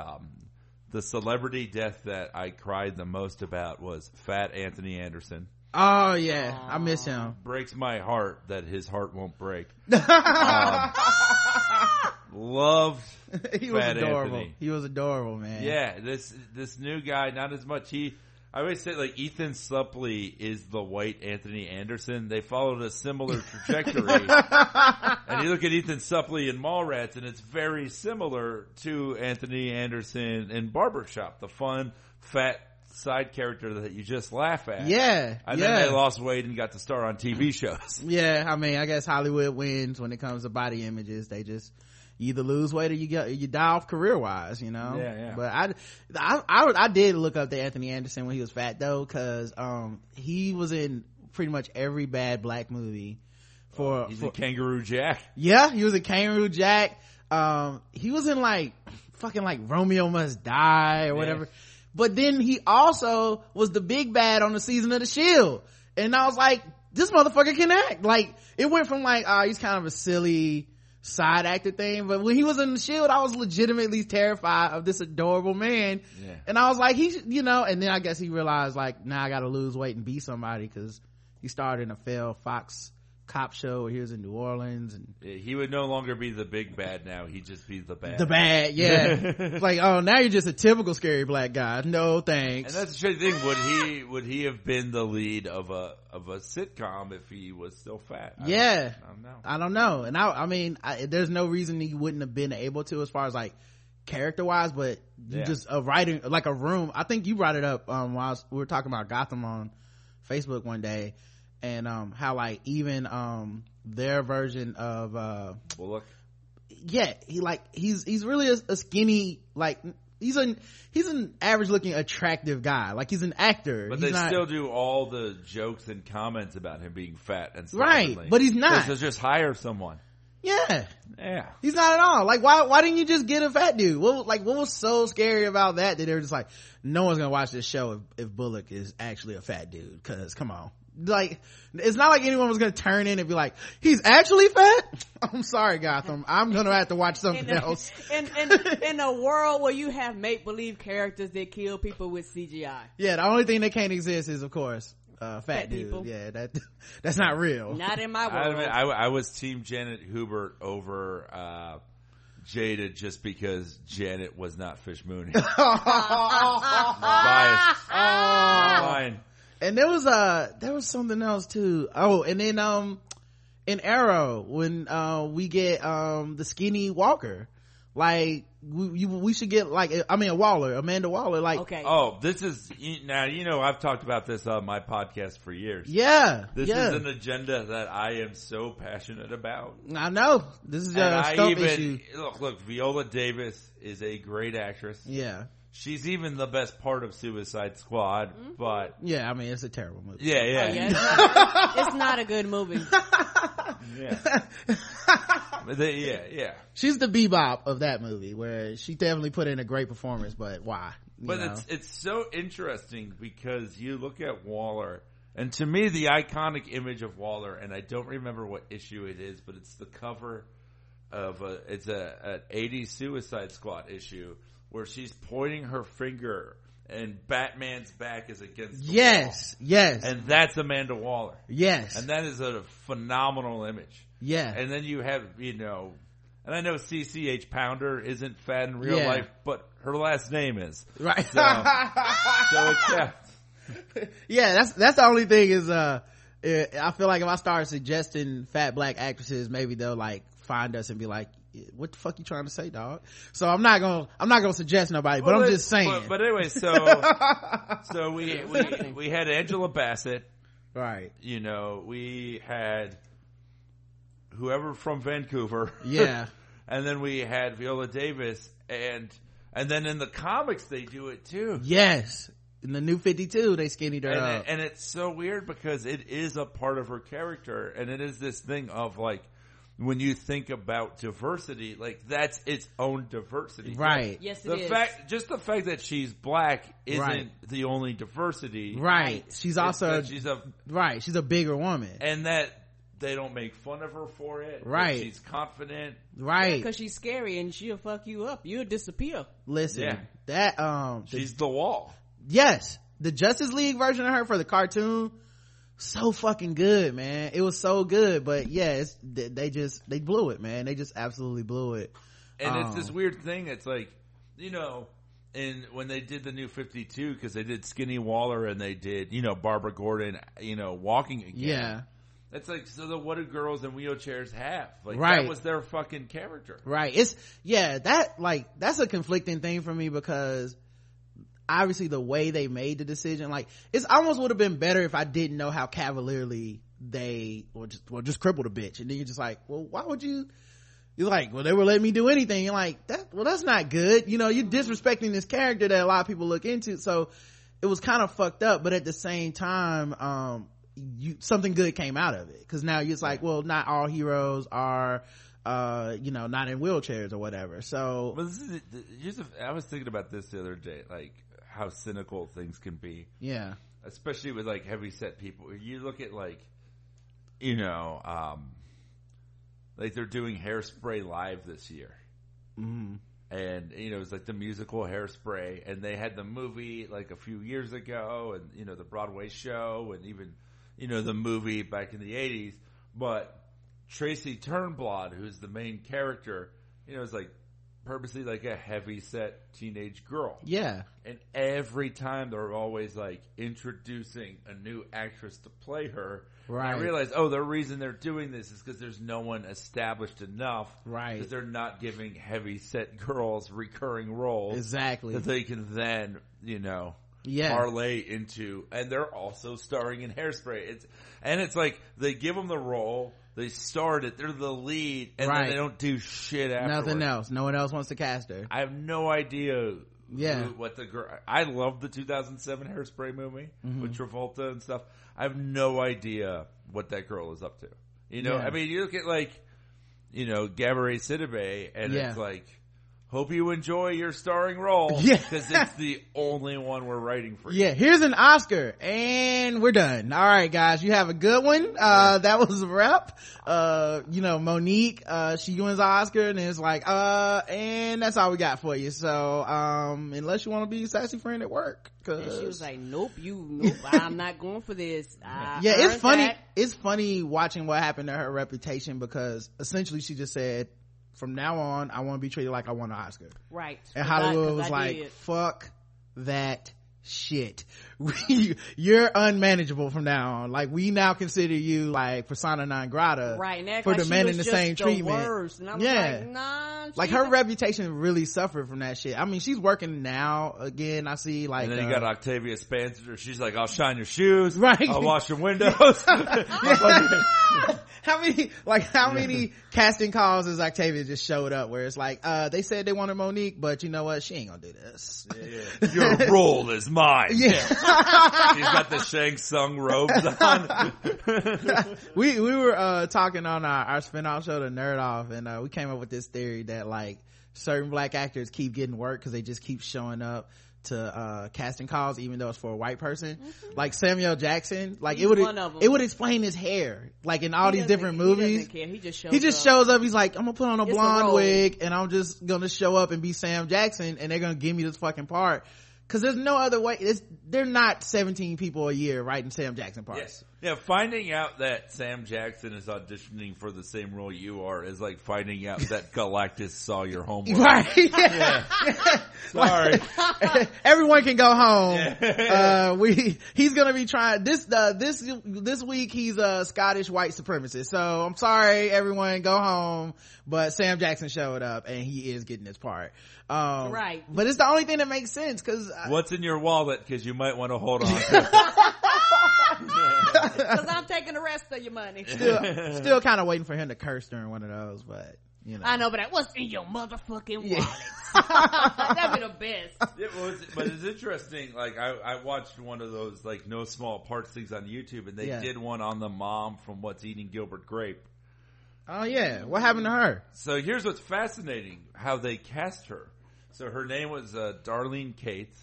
the celebrity death that I cried the most about was Fat Anthony Anderson. Oh yeah. Aww. I miss him. Breaks my heart that his heart won't break. Loved he was Fat adorable Anthony. He was adorable, man. Yeah, this new guy, not as much. I always say, like, Ethan Suplee is the white Anthony Anderson. They followed a similar trajectory. And you look at Ethan Suplee in Mallrats, and it's very similar to Anthony Anderson in Barbershop, the fun, fat side character that you just laugh at. Yeah. And then they lost weight and got to star on TV shows. Yeah, I mean, I guess Hollywood wins when it comes to body images. They just... You either lose weight or you die off career wise, you know. Yeah, yeah. But I did look up to Anthony Anderson when he was fat though, because he was in pretty much every bad black movie. He's in Kangaroo Jack. Yeah, he was in Kangaroo Jack. He was in like fucking like Romeo Must Die or whatever. But then he also was the big bad on the season of The Shield, and I was like, this motherfucker can act. Like, it went from like, oh, he's kind of a silly side actor thing, but when he was in The Shield, I was legitimately terrified of this adorable man. And I was like, he should, you know. And then I guess he realized, like, now I gotta lose weight and be somebody, because he starred in a failed Fox cop show where he was in New Orleans, and he would no longer be the big bad now. He'd just be the bad yeah. Like, oh, now you're just a typical scary black guy, no thanks. And that's the shitty thing. Would he have been the lead of a sitcom if he was still fat? I don't know. And I mean, there's no reason he wouldn't have been able to, as far as like character wise, but you just writing like a room. I think you brought it up we were talking about Gotham on Facebook one day, and how like even their version of Bullock, he's really a skinny, like, he's an average looking attractive guy. Like, he's an actor, but still do all the jokes and comments about him being fat and stuff. Right, but he's not. So just hire someone. Yeah, he's not at all. Like, why didn't you just get a fat dude? What was so scary about that they were just like, no one's gonna watch this show if Bullock is actually a fat dude? Because come on, like, it's not like anyone was gonna turn in and be like, he's actually fat. I'm sorry, Gotham, I'm gonna have to watch something else. In a world where you have make-believe characters that kill people with CGI, the only thing that can't exist is, of course, fat dude people. That's not real, not in my world. I was team Janet Hubert over Jada, just because Janet was not Fish Mooney. Fine. And there was something else too. Oh, and then in Arrow, when we get the skinny Walker, like we should get Amanda Waller, like, okay. Oh, this is now, you know, I've talked about this on my podcast for years. This is an agenda that I am so passionate about. I know this is a stump issue. Look, Viola Davis is a great actress. Yeah. She's even the best part of Suicide Squad, but... Yeah, I mean, it's a terrible movie. Yeah. Oh, yeah, it's not a good movie. Yeah. She's the Bebop of that movie, where she definitely put in a great performance, but why? It's so interesting, because you look at Waller, and to me, the iconic image of Waller, and I don't remember what issue it is, but it's the cover of an 80s Suicide Squad issue, where she's pointing her finger and Batman's back is against the wall. Yes. And that's Amanda Waller. Yes. And that is a phenomenal image. Yeah. And then you have, you know, and I know CCH Pounder isn't fat in real life, but her last name is. Right. So it's Yeah, that's the only thing is, I feel like if I start suggesting fat black actresses, maybe they'll like find us and be like, what the fuck you trying to say, dog? So I'm not gonna suggest nobody, but I'm just saying. But anyway, so we had Angela Bassett, right? You know, we had whoever from Vancouver, yeah, and then we had Viola Davis, and then in the comics they do it too. Yes, in the New 52 they skinnied her up, and it's so weird because it is a part of her character, and it is this thing of like, when you think about diversity, like that's its own diversity, right? Yes, it is. The fact that she's black isn't the only diversity, right? She's also she's a bigger woman, and that they don't make fun of her for it, right? She's confident, right? Because she's scary and she'll fuck you up. You'll disappear. Listen, that she's the wall. Yes, the Justice League version of her for the cartoon. So fucking good, man. It was so good, but yeah, they blew it, man. They just absolutely blew it. And it's this weird thing. It's like, you know, and when they did the New 52, because they did Skinny Waller and they did, you know, Barbara Gordon, you know, walking again. Yeah, it's like, so what do girls in wheelchairs have? Like that was their fucking character, right? It's that's a conflicting thing for me because. Obviously the way they made the decision, like it's almost would have been better if I didn't know how cavalierly they just crippled a bitch, and then you're just like, well, why would you? You're like, well, they were letting me do anything. You're like, that's not good, you know, you're disrespecting this character that a lot of people look into. So it was kind of fucked up, but at the same time, something good came out of it, because now you're just like, well, not all heroes are not in wheelchairs or whatever. So I was thinking about this the other day, like how cynical things can be, yeah, especially with like heavy set people. You look at like, you know, like they're doing Hairspray live this year, mm-hmm. and you know, it's like the musical Hairspray, and they had the movie like a few years ago, and you know, the Broadway show, and even, you know, the movie back in the 80s. But Tracy Turnblad, who's the main character, you know, is like purposely like a heavy set teenage girl. Yeah. And every time they're always like introducing a new actress to play her. Right. And I realize, the reason they're doing this is because there's no one established enough. Right. Because they're not giving heavy set girls recurring roles. Exactly. That they can then, you know, parlay into, and they're also starring in Hairspray. It's like they give them the role. They start it. They're the lead, and then they don't do shit afterwards. Nothing else. No one else wants to cast her. I have no idea. Yeah, what the girl? I love the 2007 Hairspray movie, mm-hmm. with Travolta and stuff. I have no idea what that girl is up to. You know, I mean, you look at like, you know, Gabourey Sidibe, and it's like, hope you enjoy your starring role, because it's the only one we're writing for you. Yeah, here's an Oscar, and we're done. All right, guys, you have a good one. That was a wrap. You know, Monique, she wins the Oscar, and it's like, and that's all we got for you. So, unless you want to be a sassy friend at work. And she was like, nope, I'm not going for this. It's funny. It's funny watching what happened to her reputation, because essentially she just said, from now on, I want to be treated like I want an Oscar. Right. And Hollywood was like, fuck that shit. You're unmanageable from now on. Like, we now consider you like persona non grata, right, and for like demanding the same treatment. Worst. And I was like, nah. Like, her reputation really suffered from that shit. I mean, she's working now again. I see, like, and then you got Octavia Spencer. She's like, I'll shine your shoes. Right. I'll wash your windows. How many casting calls is Octavia just showed up where it's like, they said they wanted Monique, but you know what? She ain't gonna do this. Yeah. Your role is mine. Yeah. He's got the Shang Tsung robes on. we were talking on our spinoff show, The Nerd Off, and we came up with this theory that like certain black actors keep getting work because they just keep showing up to casting calls, even though it's for a white person, mm-hmm. like Samuel Jackson. Like it would explain his hair, like in all these different movies. He just shows up. He's like, I'm gonna put on a blonde wig and I'm just gonna show up and be Sam Jackson, and they're gonna give me this fucking part. Because there's no other way. They're not 17 people a year writing Sam Jackson parts. Yes. Yeah, finding out that Sam Jackson is auditioning for the same role you are is like finding out that Galactus saw your homework. Right. Yeah. Yeah. Sorry. Everyone can go home. Yeah. He's gonna be trying this week. He's a Scottish white supremacist. So I'm sorry, everyone, go home. But Sam Jackson showed up and he is getting his part. Right. But it's the only thing that makes sense because what's in your wallet? Because you might want to hold on to it. Because I'm taking the rest of your money. Still kind of waiting for him to curse during one of those, but you know. I know, but what's in your motherfucking wallet? That'd be the best. But it's interesting. Like I watched one of those like No Small Parts things on YouTube, and they did one on the mom from What's Eating Gilbert Grape. Oh yeah, what happened to her? So here's what's fascinating: how they cast her. So her name was Darlene Cates,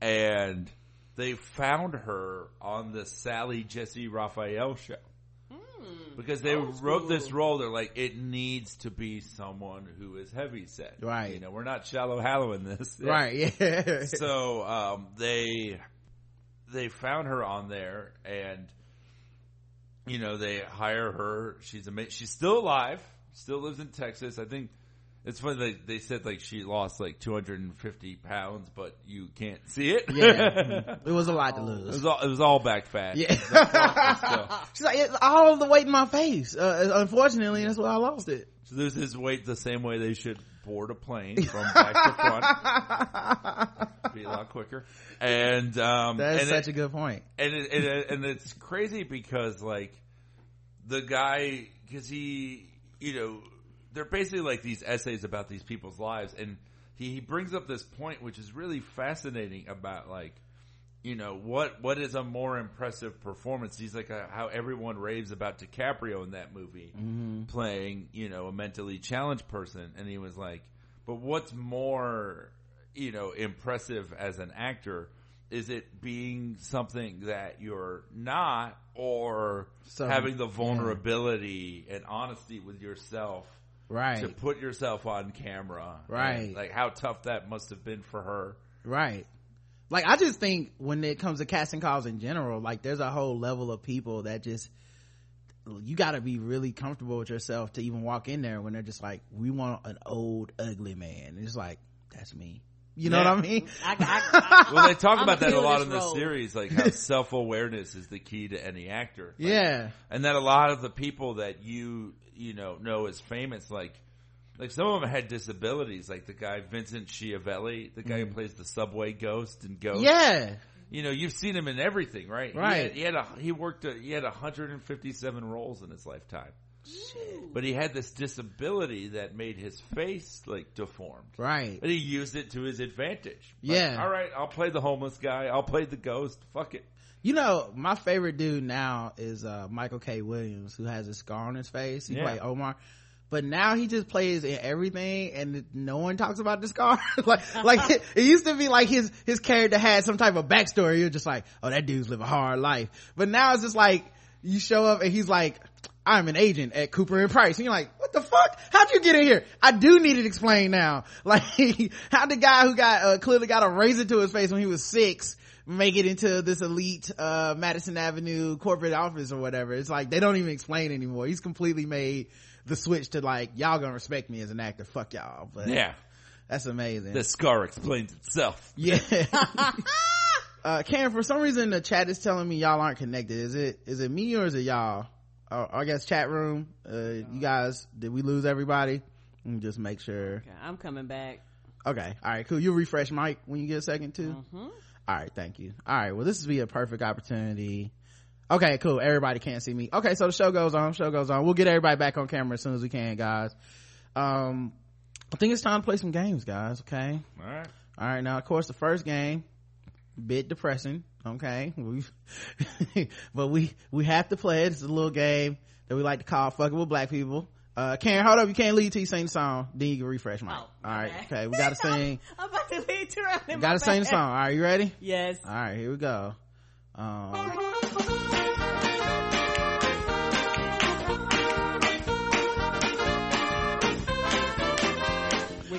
and they found her on the Sally Jesse Raphael show because they wrote this role. They're like, it needs to be someone who is heavyset. Right. You know, we're not shallow hallowing this. Yeah. Right. Yeah. So, they found her on there and, you know, they hire her. She's amazing. She's still alive, still lives in Texas. I think it's funny, they said, like, she lost, like, 250 pounds, but you can't see it. Yeah. It was a lot to lose. It was all back fat. Yeah. She's like, it's all the weight in my face. Unfortunately, that's why I lost it. She loses weight the same way they should board a plane, from back to front. Be a lot quicker. And, that's such a good point. And it's crazy because, like, the guy, because he, you know, they're basically like these essays about these people's lives, and he brings up this point which is really fascinating about, like, you know, what is a more impressive performance. He's like how everyone raves about DiCaprio in that movie playing, you know, a mentally challenged person, and he was like, but what's more, you know, impressive as an actor? Is it being something that you're not, or having the vulnerability and honesty with yourself? Right. To put yourself on camera. Right. Like how tough that must have been for her. Right. Like I just think when it comes to casting calls in general, like there's a whole level of people that just, you gotta be really comfortable with yourself to even walk in there when they're just like, we want an old, ugly man. And it's like, that's me. You know what I mean? Well, they talk about that a lot in this series, like how self-awareness is the key to any actor. Like, and that a lot of the people that you know as famous, like some of them had disabilities, like the guy Vincent Schiavelli, the guy who plays the subway ghost and Ghost. Yeah. You know, you've seen him in everything, right? Right. He had 157 roles in his lifetime. Shit. But he had this disability that made his face like deformed, right? And he used it to his advantage. Like, all right, I'll play the homeless guy. I'll play the ghost. Fuck it. You know, my favorite dude now is Michael K. Williams, who has a scar on his face. He played Omar, but now he just plays in everything, and no one talks about the scar. like it used to be like his character had some type of backstory. You're just like, oh, that dude's living a hard life. But now it's just like you show up and he's like, I'm an agent at Cooper and Price. And you're like, what the fuck? How'd you get in here? I do need it explained now. Like, how'd the guy who got, clearly got a razor to his face when he was 6 make it into this elite, Madison Avenue corporate office or whatever? It's like, they don't even explain anymore. He's completely made the switch to like, y'all gonna respect me as an actor. Fuck y'all. But yeah. That's amazing. The scar explains itself. Yeah. Karen, for some reason the chat is telling me y'all aren't connected. Is it me or is it y'all? I guess chat room, you guys, did we lose everybody? Let me just make sure. Okay, I'm coming back. Okay, all right, cool. You refresh Mike when you get a second too. All right, thank you. All right, well, this would be a perfect opportunity. Okay, cool, everybody can't see me. Okay, so the show goes on. We'll get everybody back on camera as soon as we can, guys. I think it's time to play some games, guys. Okay, all right. Now, of course, the first game, bit depressing. Okay, but we have to play it. It's a little game that we like to call Fucking with Black People. Karen, hold up, you can't lead till you sing the song, then you can refresh Mike. Oh, all right, okay, we gotta sing. I'm about to lead you around in my bed. Sing the song. All right, you ready? Yes. All right, here we go.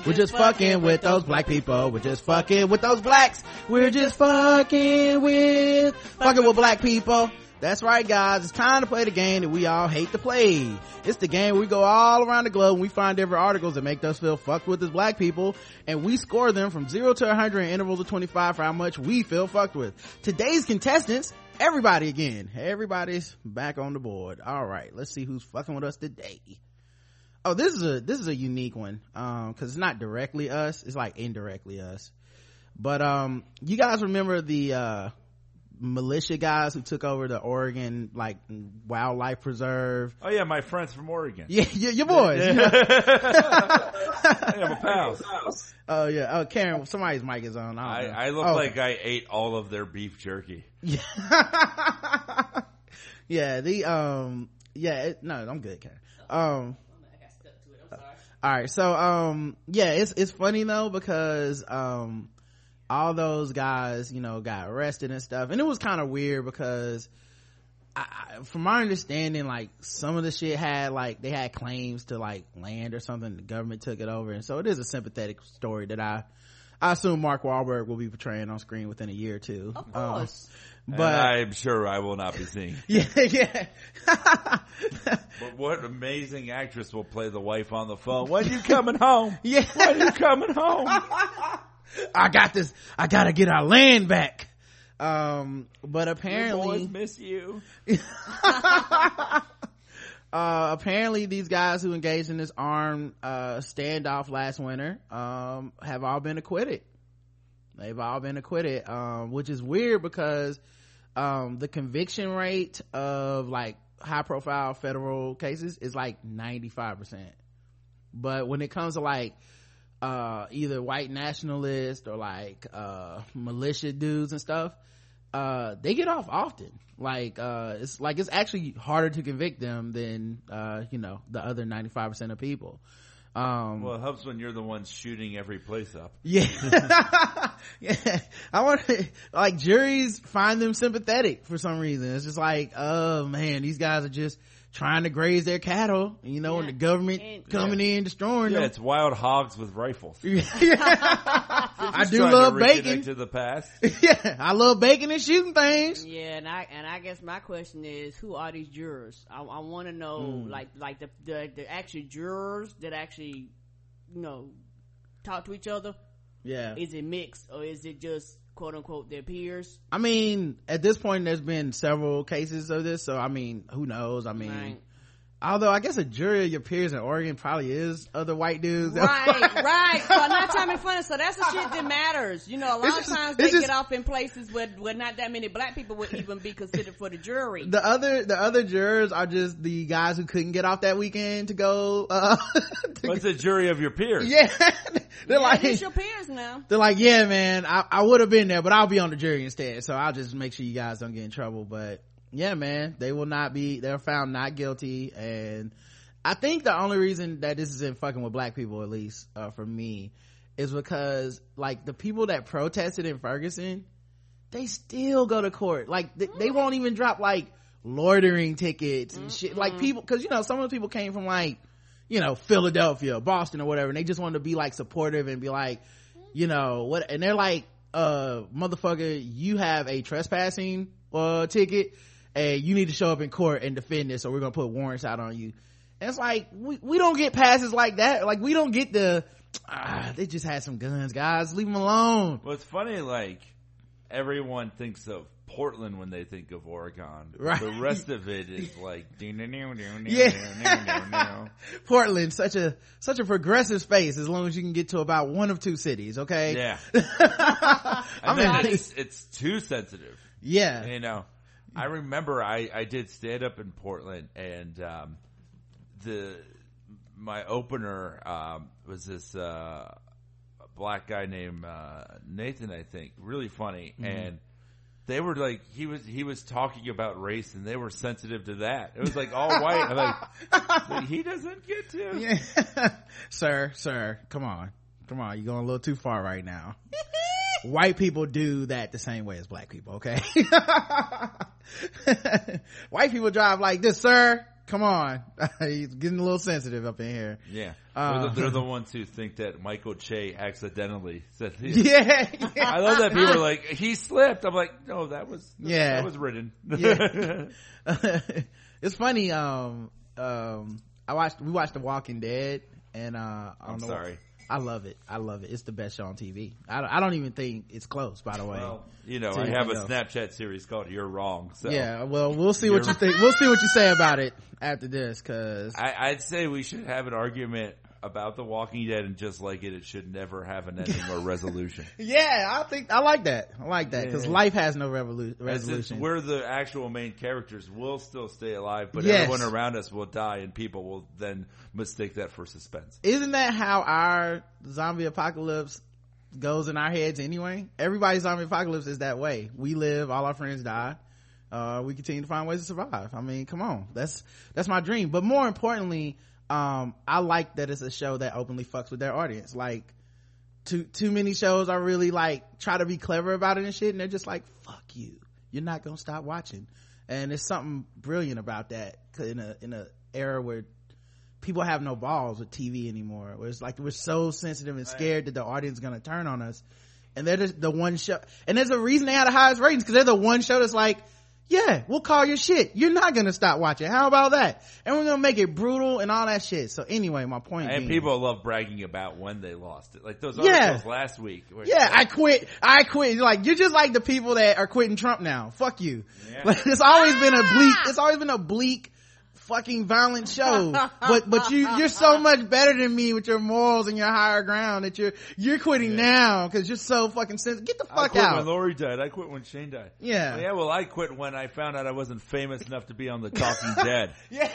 We're just fucking with those black people. We're just fucking with those blacks. We're just fucking with black people. That's right, guys, it's time to play the game that we all hate to play. It's the game where we go all around the globe and we find different articles that make us feel fucked with as black people, and we score them from 0 to 100 in intervals of 25 for how much we feel fucked with. Today's contestants, everybody again. Everybody's back on the board. All right, let's see who's fucking with us today. Oh, this is a unique one, because it's not directly us, it's like indirectly us. But you guys remember the militia guys who took over the Oregon like wildlife preserve? Oh yeah, my friends from Oregon. Yeah, your boys. Yeah. You know? Yeah, my pals. Oh yeah. Oh, Karen, somebody's mic is on. I look like I ate all of their beef jerky. Yeah. Yeah. The I'm good, Karen. I got stuck to it. I'm sorry. All right. So it's funny though, because all those guys, you know, got arrested and stuff. And it was kind of weird because from my understanding, like some of the shit had like, they had claims to like land or something. The government took it over. And so it is a sympathetic story that I assume Mark Wahlberg will be portraying on screen within a year or two. Of course. But I'm sure I will not be seeing. Yeah. But what amazing actress will play the wife on the phone? When are you coming home? Yeah. When are you coming home? I got this. I gotta get our land back. But apparently, you boys miss you. Apparently, these guys who engaged in this armed standoff last winter have all been acquitted. They've all been acquitted, which is weird because the conviction rate of like high-profile federal cases is like 95%, but when it comes to like either white nationalists or like militia dudes and stuff, they get off often. Like it's actually harder to convict them than the other 95% of people. Well, it helps when you're the one shooting every place up. Yeah. Yeah, I want to, like, juries find them sympathetic for some reason. It's just like, oh man, these guys are just trying to graze their cattle, and the government coming in destroying them. Yeah, it's wild hogs with rifles. Yeah. I do love bacon. To the past. Yeah, I love bacon and shooting things. Yeah, and I guess my question is, who are these jurors? I want to know, like the actual jurors that actually, talk to each other. Yeah, is it mixed or is it just, quote unquote, their peers? I mean, at this point there's been several cases of this, so I mean, who knows? I mean, right. Although I guess a jury of your peers in Oregon probably is other white dudes, right? So not time in front, so that's the shit that matters. A lot of times they get off in places where not that many black people would even be considered for the jury. The other jurors are just the guys who couldn't get off that weekend to go. What's a jury of your peers? Yeah, they're like, it's your peers now. They're like, yeah, man, I would have been there, but I'll be on the jury instead, so I'll just make sure you guys don't get in trouble, but. Yeah, man, they're found not guilty, and I think the only reason that this isn't fucking with black people, at least for me, is because like the people that protested in Ferguson, they still go to court. Like they won't even drop like loitering tickets and shit. Like people, because some of the people came from like Philadelphia, Boston, or whatever, and they just wanted to be like supportive and be like, what, and they're like, motherfucker, you have a trespassing ticket. Hey, you need to show up in court and defend this, or we're gonna put warrants out on you. And it's like, we don't get passes like that. Like, we don't get the they just had some guns, guys, leave them alone. Well, it's funny, like everyone thinks of Portland when they think of Oregon, right? The rest of it is like Portland, such a progressive space, as long as you can get to about one of two cities. Okay. Yeah. I mean, it's too sensitive. Yeah. I remember I did stand up in Portland, and my opener was this black guy named Nathan, I think, really funny, and they were like, he was talking about race, and they were sensitive to that. It was like all white. I'm like, he doesn't get to. Yeah. Sir, come on, you're going a little too far right now. White people do that the same way as black people, okay? White people drive like this, sir. come on. He's getting a little sensitive up in here. Yeah. They're the ones who think that Michael Che accidentally said this. Yeah. I love that people are like, he slipped. I'm like, no, that was written. Yeah. It's funny. We watched The Walking Dead, and I love it. I love it. It's the best show on TV. I don't even think it's close, by the way. Well, I have a Snapchat series called You're Wrong. So. Yeah, well, we'll see what you think. We'll see what you say about it after this, because... I'd say we should have an argument about The Walking Dead, and just like it should never have an ending or resolution. Yeah, I like that because life has no resolution. We're the actual main characters. We'll still stay alive, but everyone around us will die, and people will then mistake that for suspense. Isn't that how our zombie apocalypse goes in our heads anyway? Everybody's zombie apocalypse is that way. We live, all our friends die, we continue to find ways to survive. I mean, come on, that's my dream. But more importantly, I like that it's a show that openly fucks with their audience. Like, too many shows are really like try to be clever about it and shit, and they're just like, fuck you, you're not gonna stop watching. And there's something brilliant about that in a era where people have no balls with TV anymore, where it's like we're so sensitive and scared that the audience is gonna turn on us, and they're just the one show. And there's a reason they had the highest ratings, because they're the one show that's like, yeah, we'll call your shit. You're not gonna stop watching. How about that? And we're gonna make it brutal and all that shit. So anyway, my point is, and people love bragging about when they lost it. Like those articles last week. I quit. Like, you're just like the people that are quitting Trump now. Fuck you. Yeah. Like, it's always been a bleak. It's always been a bleak, fucking violent show. But you're so much better than me with your morals and your higher ground that you're quitting now because you're so fucking sensitive. Get the fuck out. I quit when Lori died. I quit when Shane died. Yeah. Oh, yeah. Well, I quit when I found out I wasn't famous enough to be on The Talking Dead. Yeah.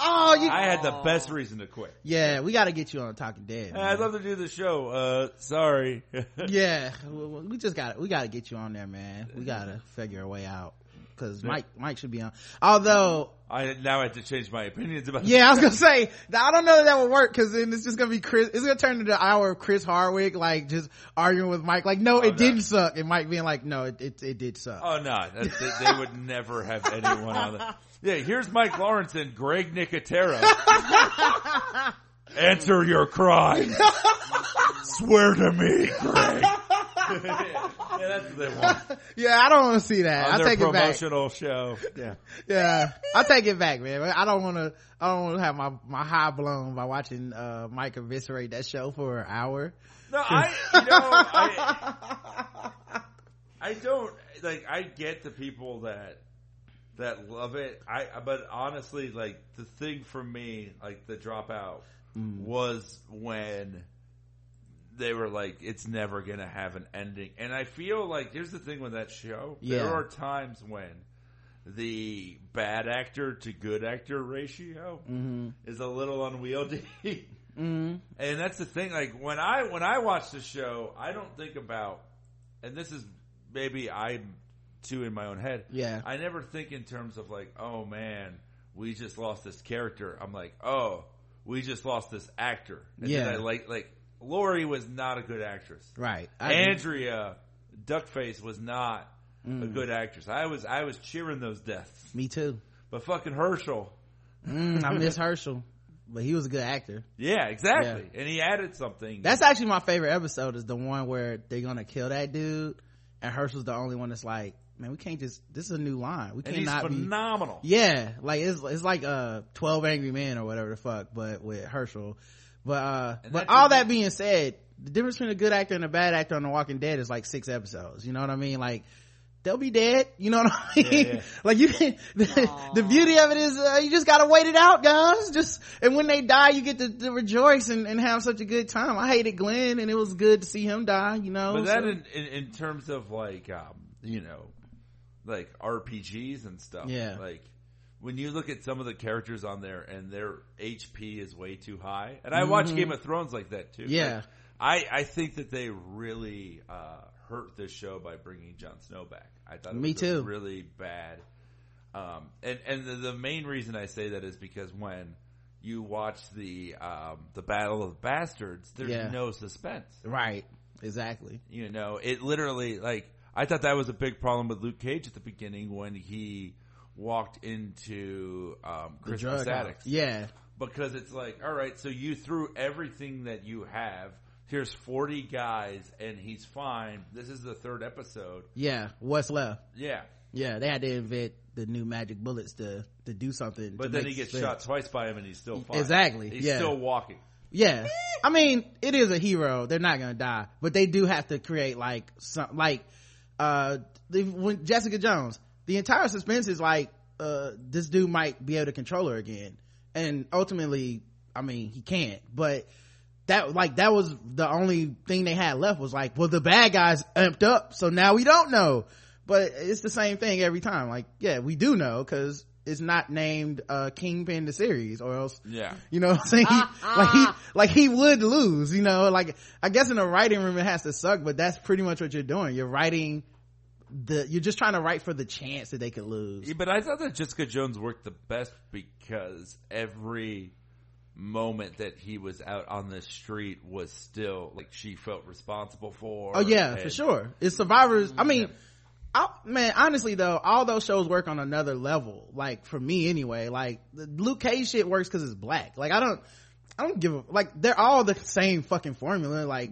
Oh, I had the best reason to quit. Yeah, we got to get you on Talking Dead. I'd love to do the show. Sorry. Yeah, we just got it. We got to get you on there, man. We got to figure a way out. Because Mike should be on. Although I now have to change my opinions about. Yeah, I was gonna say I don't know that would work, because then it's just gonna be Chris. It's gonna turn into an hour of Chris Hardwick like just arguing with Mike. Like, no, didn't suck. And Mike being like, no, it did suck. Oh no, they would never have anyone on that. Yeah, here's Mike Lawrence and Greg Nicotero. Answer your crime. Swear to me, Greg. Yeah, that's what they want. Yeah, I don't want to see that. I'll take it back. Promotional show. Yeah. Yeah. I'll take it back, man. I don't want to have my high blown by watching Mike eviscerate that show for an hour. No, I don't like, I get the people that love it. But honestly, like, the thing for me, like The Dropout was when they were like, it's never going to have an ending. And I feel like, here's the thing with that show. Yeah. There are times when the bad actor to good actor ratio is a little unwieldy. Mm-hmm. And that's the thing. Like, when I watch the show, I don't think about, and this is maybe I'm too in my own head. Yeah. I never think in terms of like, oh man, we just lost this character. I'm like, oh, we just lost this actor. And then I like, Lori was not a good actress. Right. Andrea Duckface was not a good actress. I was cheering those deaths. Me too. But fucking Herschel. I miss Herschel. But he was a good actor. Yeah, exactly. Yeah. And he added something. That's actually my favorite episode, is the one where they're going to kill that dude. And Herschel's the only one that's like, man, we can't just, this is a new line. We cannot be. He's phenomenal. Yeah. Like, it's like 12 Angry Men or whatever the fuck, but with Herschel. But all that being said, the difference between a good actor and a bad actor on The Walking Dead is like 6 episodes. You know what I mean? Like, they'll be dead. You know what I mean? Yeah. Like, you can, the beauty of it is you just gotta wait it out, guys. And when they die, you get to rejoice and have such a good time. I hated Glenn, and it was good to see him die, you know? But that in terms of like, like RPGs and stuff. Yeah. Like, when you look at some of the characters on there and their HP is way too high. And I watch Game of Thrones like that too. Yeah. Like, I think that they really hurt this show by bringing Jon Snow back. I thought it was really bad. And the main reason I say that is because when you watch the Battle of Bastards, there's no suspense. Right. Exactly. You know, it literally, like, I thought that was a big problem with Luke Cage at the beginning when he walked into Christmas Addicts. Yeah. Because it's like, all right, so you threw everything that you have. Here's 40 guys, and he's fine. This is the third episode. Yeah, what's left? Yeah. Yeah, they had to invent the new magic bullets to do something. But then he gets shot twice by him, and he's still fine. Exactly. He's still walking. Yeah. I mean, it is a hero. They're not going to die. But they do have to create, like, some, like when Jessica Jones. The entire suspense is like, this dude might be able to control her again. And ultimately, I mean, he can't. But that, like, that was the only thing they had left was like, well, the bad guy's amped up, so now we don't know. But it's the same thing every time. Like, yeah, we do know because it's not named Kingpin the series, or else, yeah, you know what I'm saying? He would lose, you know? Like, I guess in a writing room it has to suck, but that's pretty much what you're doing. You're writing you're just trying to write for the chance that they could lose. Yeah, but I thought that Jessica Jones worked the best because every moment that he was out on the street was still like she felt responsible for. Oh yeah, for sure. It's survivors. I mean, yeah. Man, honestly though, all those shows work on another level. Like for me anyway, like the Luke Cage shit works because it's black. Like I don't give a, like they're all the same fucking formula. Like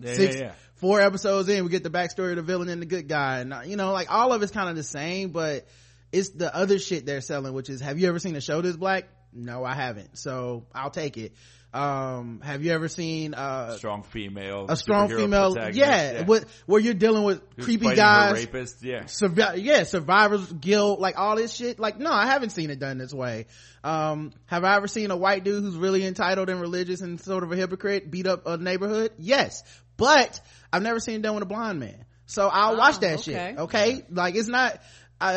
four episodes in, we get the backstory of the villain and the good guy, and you know, like all of it's kind of the same. But it's the other shit they're selling, which is, have you ever seen a show that's black? No, I haven't. So I'll take it. Have you ever seen a strong female? Yeah, yeah. Where you're dealing with creepy guys, rapists, survivors guild, like all this shit. Like, no, I haven't seen it done this way. Have I ever seen a white dude who's really entitled and religious and sort of a hypocrite beat up a neighborhood? Yes, but I've never seen it done with a blind man. So I'll watch that shit. Okay, like it's not.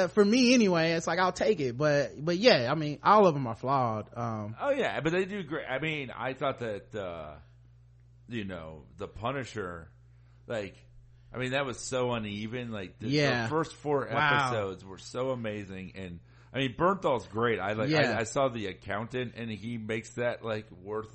For me anyway, it's like I'll take it, but yeah, I mean all of them are flawed. But they do great. I mean, I thought that the Punisher, like, I mean that was so uneven. Like the first four episodes were so amazing, and I mean Bernthal's great. I saw The Accountant, and he makes that like worth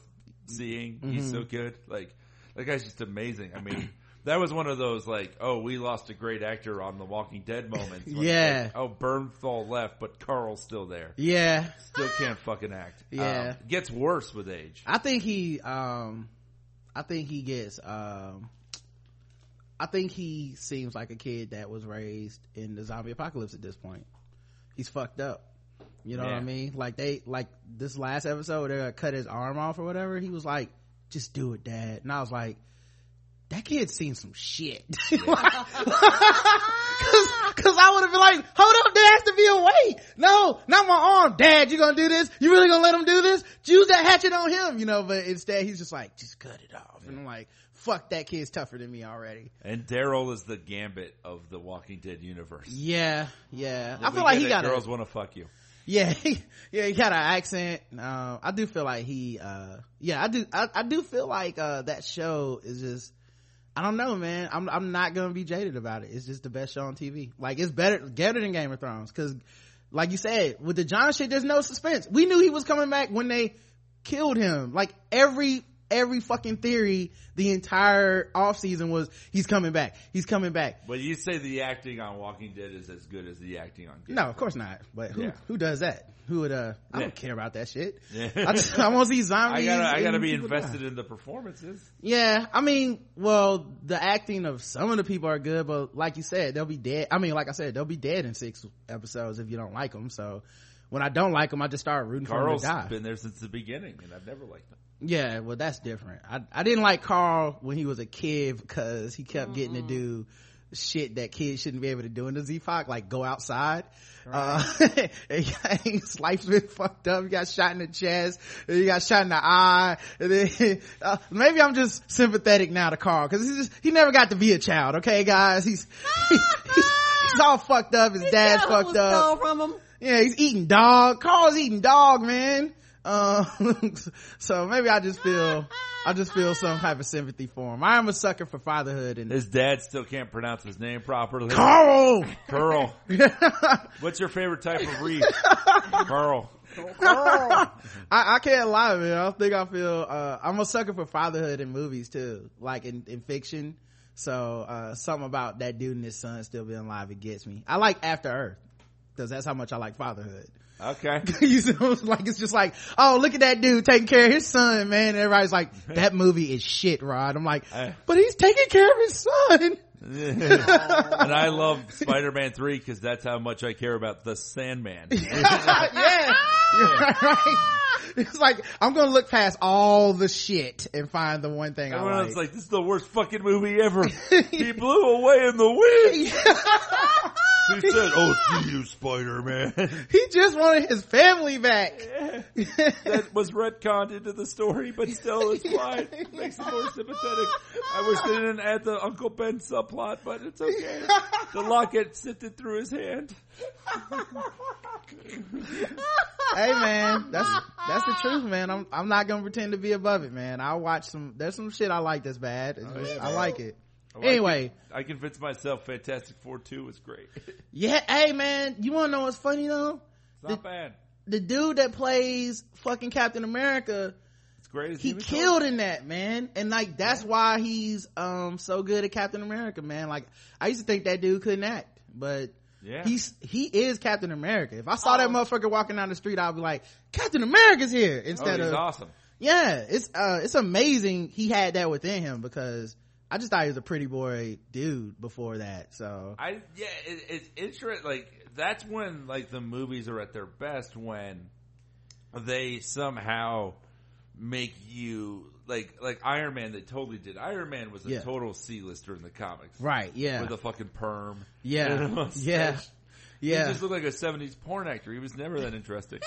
seeing. Mm-hmm. He's so good. Like that guy's just amazing. I mean. That was one of those, like, oh, we lost a great actor on The Walking Dead moments. Yeah. Like, oh, Bernthal left, but Carl's still there. Yeah. Still can't fucking act. Yeah. Gets worse with age. I think he seems like a kid that was raised in the zombie apocalypse at this point. He's fucked up. You know what I mean? Like, this last episode, they cut his arm off or whatever. He was like, just do it, Dad. And I was like, that kid's seen some shit. Yeah. Cause I would have been like, hold up, there has to be a way. No, not my arm. Dad, you gonna do this? You really gonna let him do this? Use that hatchet on him, you know, but instead he's just like, just cut it off. Yeah. And I'm like, fuck, that kid's tougher than me already. And Daryl is the Gambit of the Walking Dead universe. Yeah, yeah. I feel like he got girls wanna fuck you. Yeah, he got an accent. I do feel like I do feel like that show is just, I don't know, man. I'm not gonna be jaded about it. It's just the best show on TV. Like it's better than Game of Thrones. Cause like you said, with the John shit, there's no suspense. We knew he was coming back when they killed him. Like every fucking theory the entire off season was he's coming back. But you say the acting on Walking Dead is as good as the acting on Game. No, of course not. But who does that? Who would I don't care about that shit. Yeah. I want to see zombies. I gotta be invested in the performances. Yeah, I mean, well, the acting of some of the people are good, but like you said, they'll be dead. I mean, like I said, they'll be dead in 6 episodes if you don't like them. So when I don't like them, I just start rooting for them to die. Carl's been there since the beginning, and I've never liked them. Yeah, well, that's different. I didn't like Carl when he was a kid because he kept getting to do shit that kids shouldn't be able to do in the Z-Fox, like go outside. Right. His life's been fucked up. He got shot in the chest. He got shot in the eye. And then, maybe I'm just sympathetic now to Carl because he never got to be a child. Okay, guys, he's all fucked up. His dad's fucked up. From him. Yeah, he's eating dog. Carl's eating dog, man. So maybe I just feel some type of sympathy for him. I am a sucker for fatherhood, and his dad still can't pronounce his name properly. Carl. What's your favorite type of reef? Carl. I can't lie, man. I think I'm a sucker for fatherhood in movies too, like in fiction. So something about that dude and his son still being alive, it gets me. I like After Earth. because that's how much I like fatherhood. Okay. You know, like, it's just like, oh, look at that dude taking care of his son, man. And everybody's like, that movie is shit, Rod. I'm like, but he's taking care of his son. And I love Spider-Man 3 because that's how much I care about the Sandman. Yeah. You're right. It's like, I'm gonna look past all the shit and find the one thing I like. Like, this is the worst fucking movie ever. He blew away in the wind. He said, oh, see you, Spider-Man. He just wanted his family back. Yeah. That was retconned into the story, but still, it's fine. It makes it more sympathetic. I wish they didn't add the Uncle Ben subplot, but it's okay. The locket sifted through his hand. Hey, man, that's the truth, man. I'm not gonna pretend to be above it, man. I'll watch some. There's some shit I like that's bad. I like it. Oh, anyway, I convinced myself Fantastic Four 2 was great. Yeah, hey, man, you want to know what's funny though? It's not bad. The dude that plays fucking Captain America, it's great as he killed in that, man. And like, that's why he's so good at Captain America, man. Like, I used to think that dude couldn't act, but yeah, he is Captain America. If I saw that motherfucker walking down the street, I'd be like, Captain America's here instead of awesome. Yeah, it's amazing he had that within him, because I just thought he was a pretty boy dude before that. So it's interesting. Like, that's when, like, the movies are at their best, when they somehow make you like Iron Man. They totally did. Iron Man was a total C-lister in the comics, right? Yeah, with a fucking perm. Yeah, you know, yeah, yeah. He just looked like a '70s porn actor. He was never that interesting.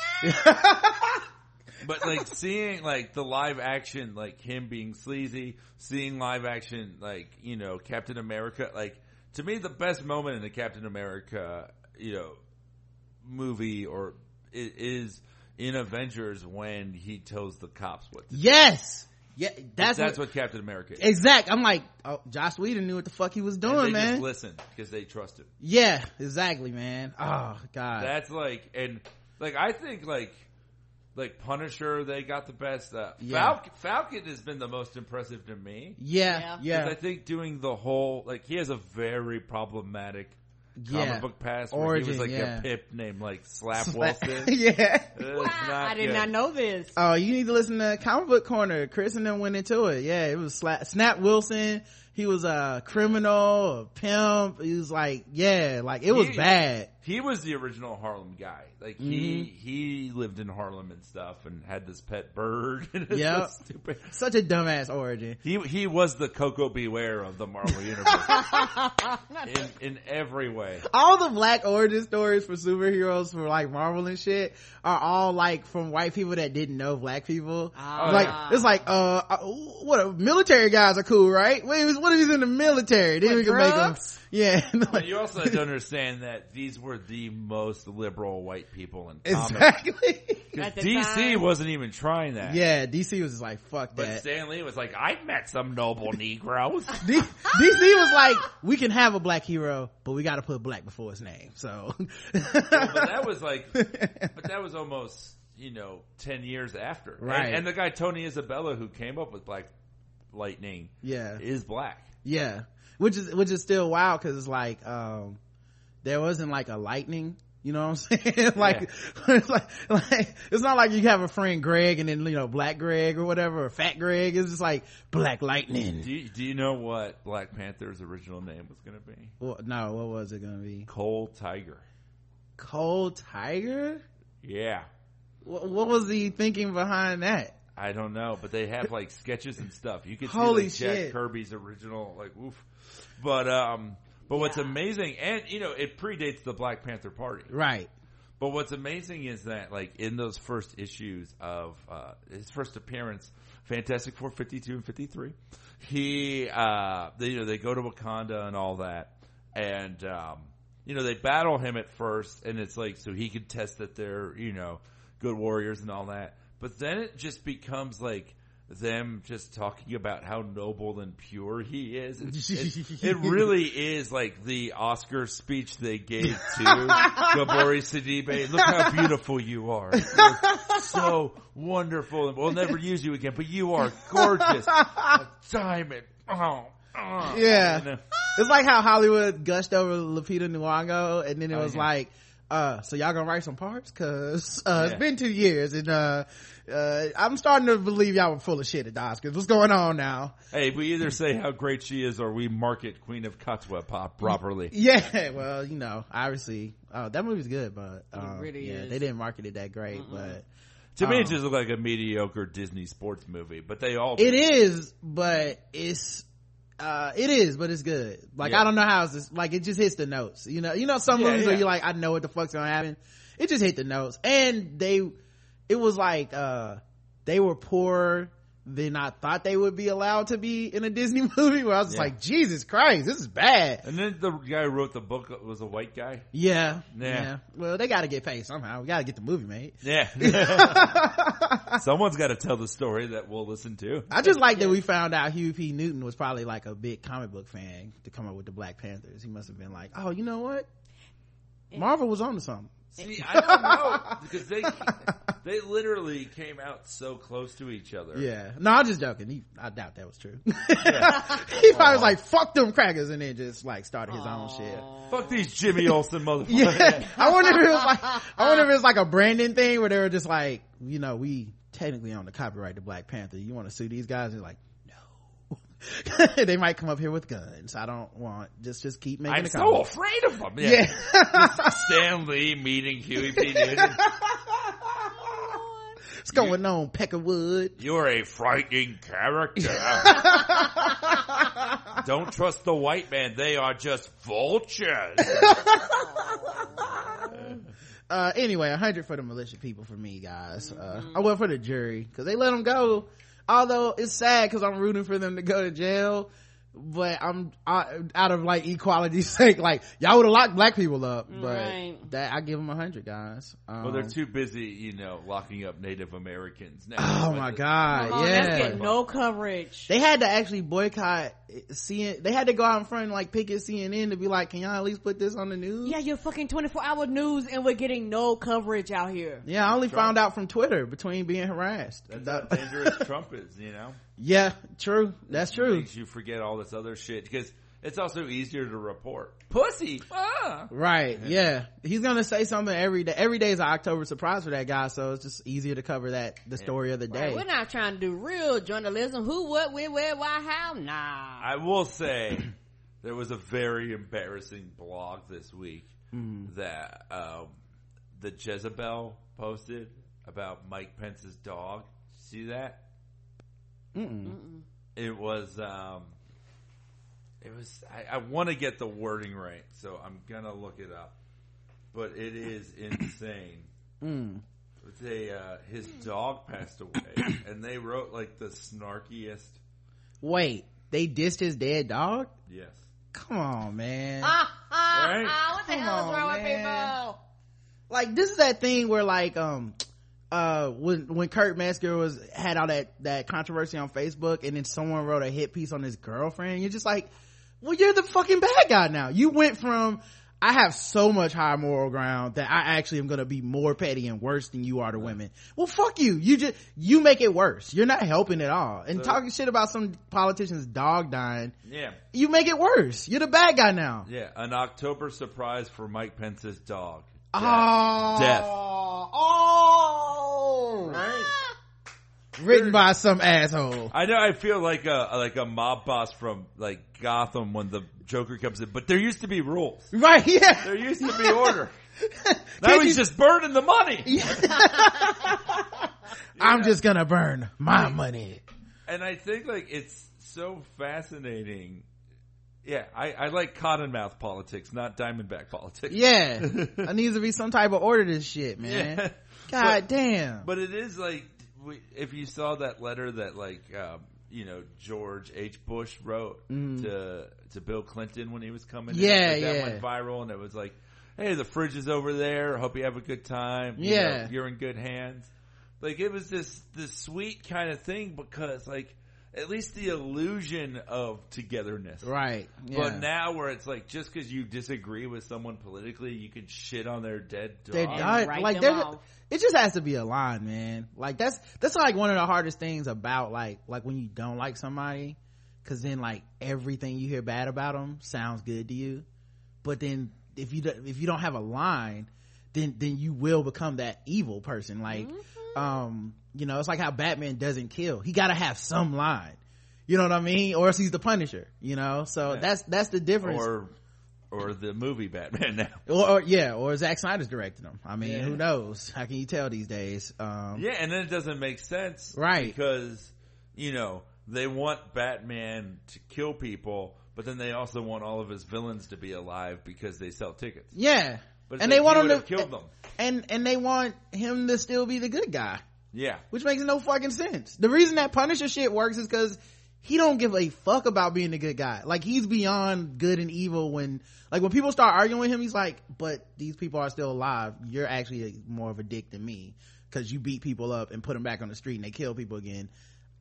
But, like, seeing, like, the live action, like, him being sleazy, seeing live action, like, you know, Captain America, like, to me, the best moment in the Captain America, you know, movie or is in Avengers when he tells the cops what to do. Yes! Yeah, that's what Captain America is. Exactly. I'm like, oh, Joss Whedon knew what the fuck he was doing, and they man. They just listened because they trusted. Yeah, exactly, man. Oh, God. That's, like, and, like, I think, like Punisher, they got the best. Falcon has been the most impressive to me. Yeah. 'Cause I think doing the whole, like, he has a very problematic comic book past where he was like a pip named like Slap Wilson. I did not know this. Oh, you need to listen to Comic Book Corner. Chris and them went into it. Yeah, it was Snap Wilson. He was a criminal, a pimp. He was like, it was bad. He was the original Harlem guy. Like, he lived in Harlem and stuff and had this pet bird. Yeah. Such a dumbass origin. He was the Coco Beware of the Marvel universe. in every way. All the black origin stories for superheroes for like Marvel and shit are all like from white people that didn't know black people. It's like, what military guys are cool, right? What if he's in the military? Then we can make him. Yeah. But you also have to understand that these were the most liberal white people in comics. Exactly. Because DC wasn't even trying that. Yeah, DC was just like, fuck that. But Stan Lee was like, I met some noble Negroes. DC was like, we can have a black hero, but we gotta put black before his name. So. But that was almost, you know, 10 years after. Right. And the guy Tony Isabella who came up with Black Lightning is black, which is still wild, because it's like there wasn't like a lightning, you know what I'm saying? Like, it's like it's not like you have a friend Greg and then, you know, Black Greg or whatever, or Fat Greg. It's just like Black Lightning. Do you know what Black Panther's original name was gonna be? Well, no, what was it gonna be? Cold Tiger. Yeah, what was he thinking behind that? I don't know, but they have like sketches and stuff. You can see like Jack Kirby's original, like, oof. But what's amazing, and you know, it predates the Black Panther Party, right? But what's amazing is that, like, in those first issues of his first appearance, Fantastic Four 52 and 53, he, they go to Wakanda and all that, and you know, they battle him at first, and it's like, so he can test that they're, you know, good warriors and all that. But then it just becomes like them just talking about how noble and pure he is. It really is like the Oscar speech they gave to Gabourey Sidibe. Look how beautiful you are. You're so wonderful. And we'll never use you again, but you are gorgeous. A diamond. Oh. Yeah. It's like how Hollywood gushed over Lupita Nyong'o, and then it was like, So y'all gonna write some parts, cause it's been 2 years, and I'm starting to believe y'all were full of shit at the Oscars. What's going on now? Hey, we either say how great she is or we market Queen of Katwa Pop properly. Yeah, well, you know, obviously that movie's good, but it really is. They didn't market it that great. Mm-mm. But to me, it just looked like a mediocre Disney sports movie, but they all it is, but it's good. Like, yeah. I don't know how it's just, like, it just hits the notes. You know, some movies where you're like, I know what the fuck's gonna happen. It just hit the notes. And it was like, they were poorer than I thought they would be allowed to be in a Disney movie, where I was just like, Jesus Christ, this is bad. And then the guy who wrote the book was a white guy. Yeah. Well, they gotta get paid somehow. We gotta get the movie made. Yeah. Someone's gotta tell the story that we'll listen to. I just like that we found out Huey P. Newton was probably like a big comic book fan to come up with the Black Panthers. He must have been like, oh, you know what? Marvel was onto something. See, I don't know, because they literally came out so close to each other. Yeah. No, I'm just joking. I doubt that was true. Yeah. He probably was like, fuck them crackers, and then just like started his own shit. Fuck these Jimmy Olsen motherfuckers. Yeah. I wonder if it was like a branding thing where they were just like, you know, we technically own the copyright to Black Panther. You want to sue these guys? And like, they might come up here with guns. I don't want just keep making. I'm so afraid of them. Yeah. Stan Lee meeting Huey P. Newton. What's going on, Peckerwood? You're a frightening character. Don't trust the white man. They are just vultures. Anyway, 100 for the militia people for me, guys. I went for the jury because they let them go. Although it's sad because I'm rooting for them to go to jail, but I'm out of like equality's sake, like y'all would have locked black people up, but that I give them 100 guys. Well, they're too busy, you know, locking up Native Americans now. Oh my God! That's getting no coverage. They had to actually boycott CNN. They had to go out in front and like picket CNN to be like, can y'all at least put this on the news? Yeah, you're fucking 24-hour news, and we're getting no coverage out here. Yeah, I only found out from Twitter between being harassed. That's how dangerous Trump is, you know. Yeah, true. That's true. Makes you forget all this other shit because it's also easier to report. Pussy. Right. Yeah. He's gonna say something every day. Every day is an October surprise for that guy, so it's just easier to cover the story of the day. Right. We're not trying to do real journalism. Who, what, when, where, why, how? Nah. I will say there was a very embarrassing blog this week that the Jezebel posted about Mike Pence's dog. See that? Mm-mm. It was I want to get the wording right, so I'm gonna look it up, but it is insane. They his dog passed away, and they wrote like the snarkiest. Wait, they dissed his dead dog? Yes. Come on, man. Right? What the hell is wrong with people? Like, this is that thing where like when Kurt Metzger had all that controversy on Facebook, and then someone wrote a hit piece on his girlfriend, you're just like, well, you're the fucking bad guy now. You went from, I have so much high moral ground that I actually am gonna be more petty and worse than you are to women. Well, fuck you. You make it worse. You're not helping at all. And talking shit about some politician's dog dying. Yeah. You make it worse. You're the bad guy now. Yeah. An October surprise for Mike Pence's dog. Death. Oh, right. Written by some asshole. I know. I feel like a mob boss from like Gotham when the Joker comes in. But there used to be rules, right? Yeah, there used to be order. Now he's just burning the money. Yeah. I'm just gonna burn my money. And I think like it's so fascinating. Yeah, I like cottonmouth politics, not diamondback politics. Yeah. There needs to be some type of order to this shit, man. Yeah. God damn. But it is like, if you saw that letter that like, you know, George H. Bush wrote to Bill Clinton when he was coming in. Like, that went viral, and it was like, hey, the fridge is over there. Hope you have a good time. You know, you're in good hands. Like, it was this sweet kind of thing because like, at least the illusion of togetherness. Right. Yeah. But now where it's like, just because you disagree with someone politically, you can shit on their dead dog. It just has to be a line, man. Like, that's like one of the hardest things about like when you don't like somebody, because then like everything you hear bad about them sounds good to you. But then if you don't have a line, then you will become that evil person. Like, mm-hmm. You know, it's like how Batman doesn't kill. He gotta have some line. You know what I mean? Or else he's the Punisher, you know? So yeah. that's the difference. Or the movie Batman now. Or Zack Snyder's directing them. I mean, who knows? How can you tell these days? And then it doesn't make sense. Right. Because, you know, they want Batman to kill people, but then they also want all of his villains to be alive because they sell tickets. Yeah. But and they want him to kill them. And they want him to still be the good guy. Yeah. Which makes no fucking sense. The reason that Punisher shit works is because he don't give a fuck about being a good guy. Like, he's beyond good and evil. When people start arguing with him, he's like, but these people are still alive. You're actually more of a dick than me because you beat people up and put them back on the street and they kill people again.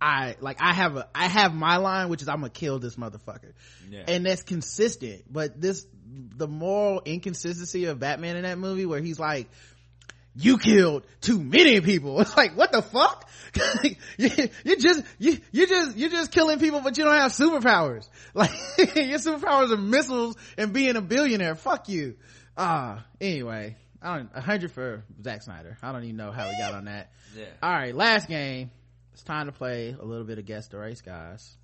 I have my line, which is I'm gonna kill this motherfucker. Yeah. And that's consistent. But the moral inconsistency of Batman in that movie where he's like, you killed too many people. It's like, what the fuck? you're just killing people, but you don't have superpowers. Like, your superpowers are missiles and being a billionaire. Fuck you. Anyway, 100 for Zack Snyder. I don't even know how we got on that. Yeah. All right, last game. It's time to play a little bit of Guess the Race, guys.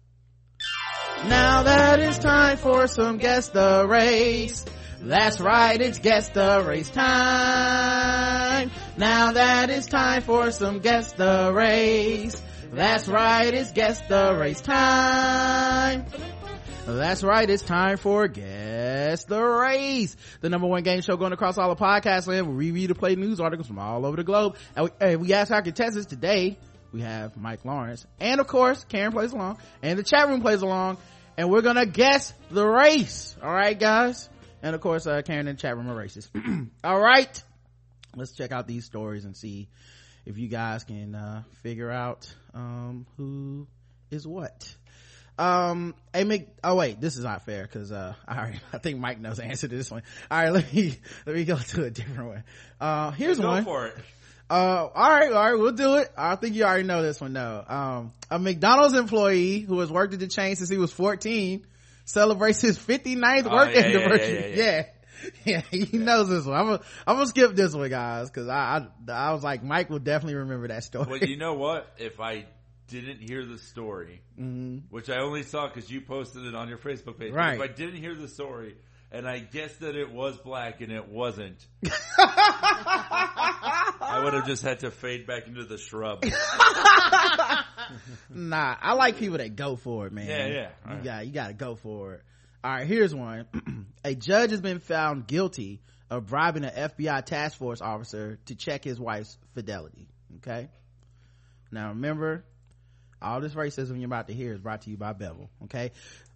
Now that it's time for some Guess the Race. That's right, it's Guess the Race time. Now that it's time for some Guess the Race. That's right, it's Guess the Race time. That's right, it's time for Guess the Race, the number one game show going across all the podcast land. We review the play news articles from all over the globe. And we ask our contestants today. We have Mike Lawrence, and of course Karen plays along, and the chat room plays along, and we're gonna guess the race. All right, guys. And of course, Karen and chat room are racist. All right. Let's check out these stories and see if you guys can, figure out, who is what. This is not fair because, I think Mike knows the answer to this one. All right. Let me go to a different one. Here's one. Go for it. All right, we'll do it. I think you already know this one though. A McDonald's employee who has worked at the chain since he was 14 celebrates his 59th work anniversary. Yeah. He knows this one. I'm gonna skip this one, guys, because I was like, Mike will definitely remember that story. Well, you know what? If I didn't hear the story, mm-hmm. which I only saw because you posted it on your Facebook page, right? If I didn't hear the story and I guessed that it was black and it wasn't, I would have just had to fade back into the shrub. Nah, I like people that go for it, man. Yeah. You gotta go for it. All right, here's one. A judge has been found guilty of bribing an FBI task force officer to check his wife's fidelity. Okay? Now remember, all this racism you're about to hear is brought to you by Bevel. Okay?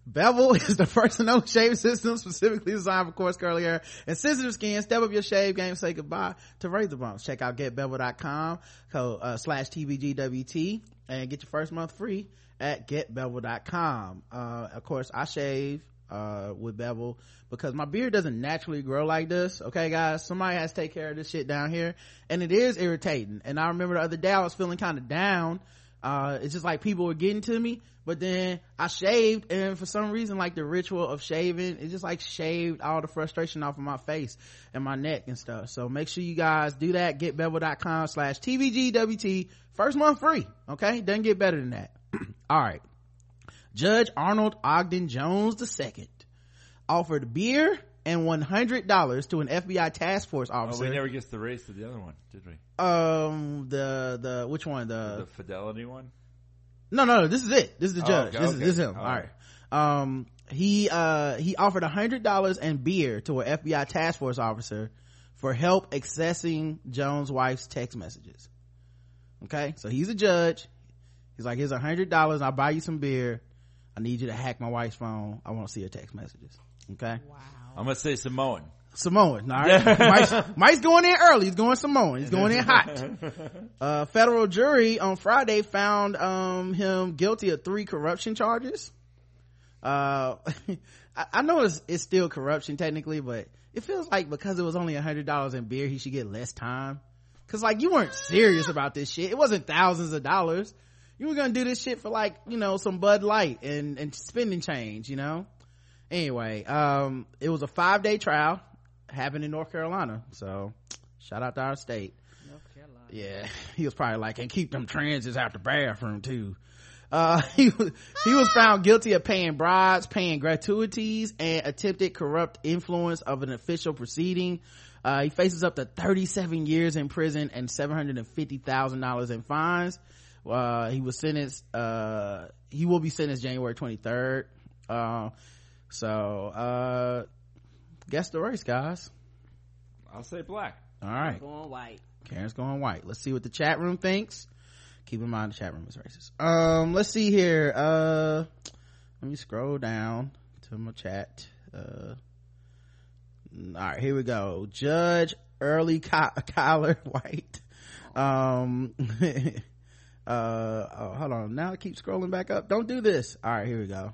Bevel is the first and only shave system specifically designed for coarse, curly hair and sensitive skin. Step up your shave game. Say goodbye to razor bumps. Check out getbevel.com /TBGWT and get your first month free at getbevel.com. Of course, I shave with Bevel because my beard doesn't naturally grow like this. Okay, guys, somebody has to take care of this shit down here, and it is irritating. And I remember the other day I was feeling kind of down. It's just like people were getting to me, but then I shaved, and for some reason, like, the ritual of shaving, it just like shaved all the frustration off of my face and my neck and stuff. So make sure you guys do that. Getbevel.com /TBGWT, first month free. Okay, doesn't get better than that. All right, Judge Arnold Ogden Jones II offered beer and $100 to an FBI task force officer. Oh, we never guessed the race to the other one, did we? The which one? The fidelity one? No, this is it. This is the judge. Okay. This is him. All right. He offered $100 and beer to an FBI task force officer for help accessing Jones' wife's text messages. Okay, so he's a judge. He's like, here's $100. I'll buy you some beer. I need you to hack my wife's phone. I want to see her text messages. Okay. Wow. I'm gonna say Samoan. All right. Mike's going in early. He's going Samoan. He's going in hot. Federal jury on Friday found him guilty of 3 corruption charges. I know it's still corruption technically, but it feels like because it was only $100 in beer, he should get less time. Cause like, you weren't serious about this shit. It wasn't thousands of dollars. You were gonna do this shit for, like, you know, some Bud Light and spending change, you know. Anyway, it was a 5-day trial, happened in North Carolina, so Shout out to our state. North Carolina. Yeah, he was probably like, and keep them transits out the bathroom too. He was found guilty of paying bribes, paying gratuities, and attempted corrupt influence of an official proceeding. He faces up to 37 years in prison and $750,000 in fines. He was sentenced, he will be sentenced January 23rd. So, guess the race, guys. I'll say black. All right. I'm going white. Karen's going white. Let's see what the chat room thinks. Keep in mind the chat room is racist. Let's see here. Let me scroll down to my chat. All right, here we go. Judge Early Kyler White. Oh, hold on. Now I keep scrolling back up. Don't do this. All right, here we go.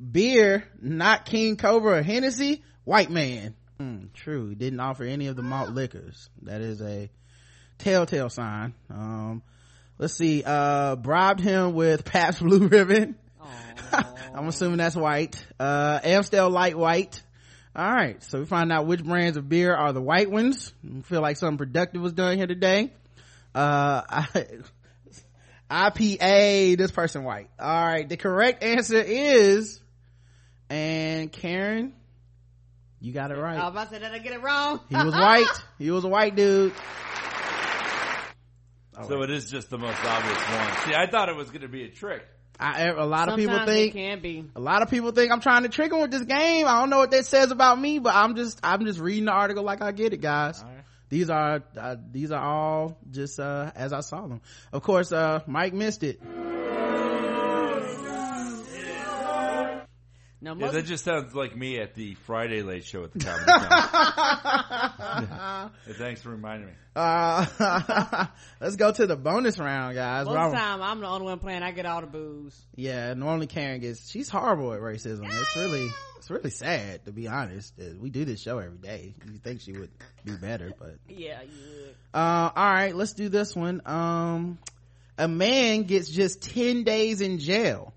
Beer, not King Cobra or Hennessy, white man. True. Didn't offer any of the malt liquors. That is a telltale sign. Let's see. Bribed him with Pabst Blue Ribbon. I'm assuming that's white. Amstel Light White. All right. So we find out which brands of beer are the white ones. I feel like something productive was done here today. IPA, this person white. All right, the correct answer is, and Karen, you got it right. I was about to say, did I get it wrong? He was white. He was a white dude. Oh, so wait. It is just the most obvious one. See, I thought it was going to be a trick. A lot of people think I'm trying to trick them with this game. I don't know what that says about me, but I'm just reading the article like I get it, guys. All right. These are all just as I saw them. Of course, Mike missed it. Now, yeah, that just sounds like me at the Friday Late Show at the Common. Thanks for reminding me. Let's go to the bonus round, guys. Most time, I'm the only one playing. I get all the booze. Yeah, normally Karen gets. She's horrible at racism. It's really sad, to be honest. We do this show every day. You think she would do better, but yeah, you would. All right, let's do this one. A man gets just 10 days in jail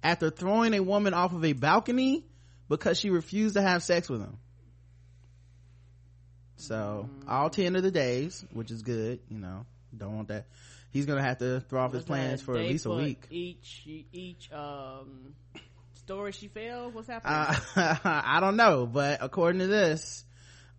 after throwing a woman off of a balcony because she refused to have sex with him. So all 10 of the days, which is good, you know, don't want that. He's gonna have to throw off his plans for at least a week. Each story she failed? What's happening? I don't know, but according to this,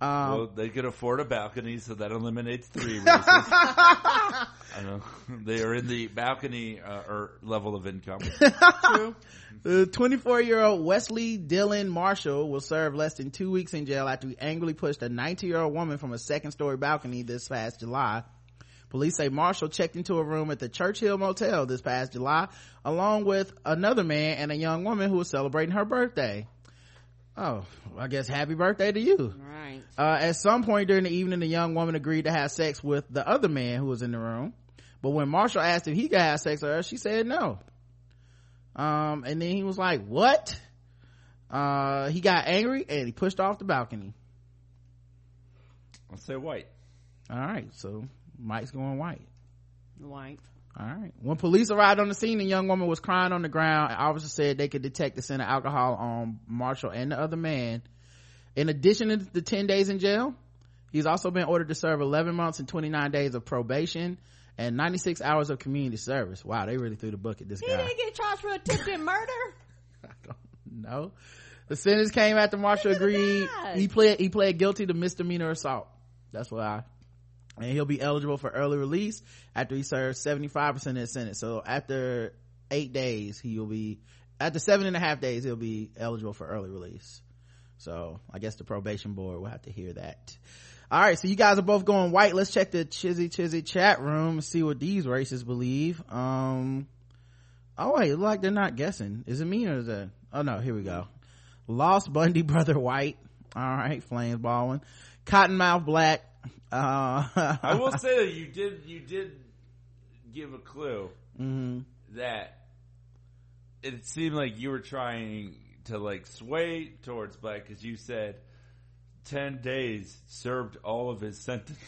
well, they could afford a balcony, so that eliminates 3 races. I know. They are in the balcony or level of income. True. The 24-year-old Wesley Dillon Marshall will serve less than 2 weeks in jail after he angrily pushed a 90-year-old woman from a second-story balcony this past July. Police say Marshall checked into a room at the Churchill Motel this past July, along with another man and a young woman who was celebrating her birthday. Oh, I guess happy birthday to you. Right. At some point during the evening, the young woman agreed to have sex with the other man who was in the room. But when Marshall asked if he could have sex with her, she said no. And then he was like, what? He got angry and he pushed off the balcony. I'll say white. All right, so Mike's going white. White. All right. When police arrived on the scene, the young woman was crying on the ground. An officer said they could detect the scent of alcohol on Marshall and the other man. In addition to the 10 days in jail, he's also been ordered to serve 11 months and 29 days of probation and 96 hours of community service. Wow, they really threw the book at this guy. He didn't get charged for attempted murder? I don't know. The sentence came after Marshall agreed. He pled guilty to misdemeanor assault. That's what I... And he'll be eligible for early release after he serves 75% of his sentence. So after 8 days, after 7.5 days, he'll be eligible for early release. So I guess the probation board will have to hear that. All right. So you guys are both going white. Let's check the Chizzy chat room and see what these racists believe. Oh, wait, look like they're not guessing. Is it me or is that? Oh no, here we go. Lost Bundy brother white. All right. Flames Baldwin. Cottonmouth black. I will say that you did give a clue that it seemed like you were trying to like sway towards black because you said 10 days served all of his sentence.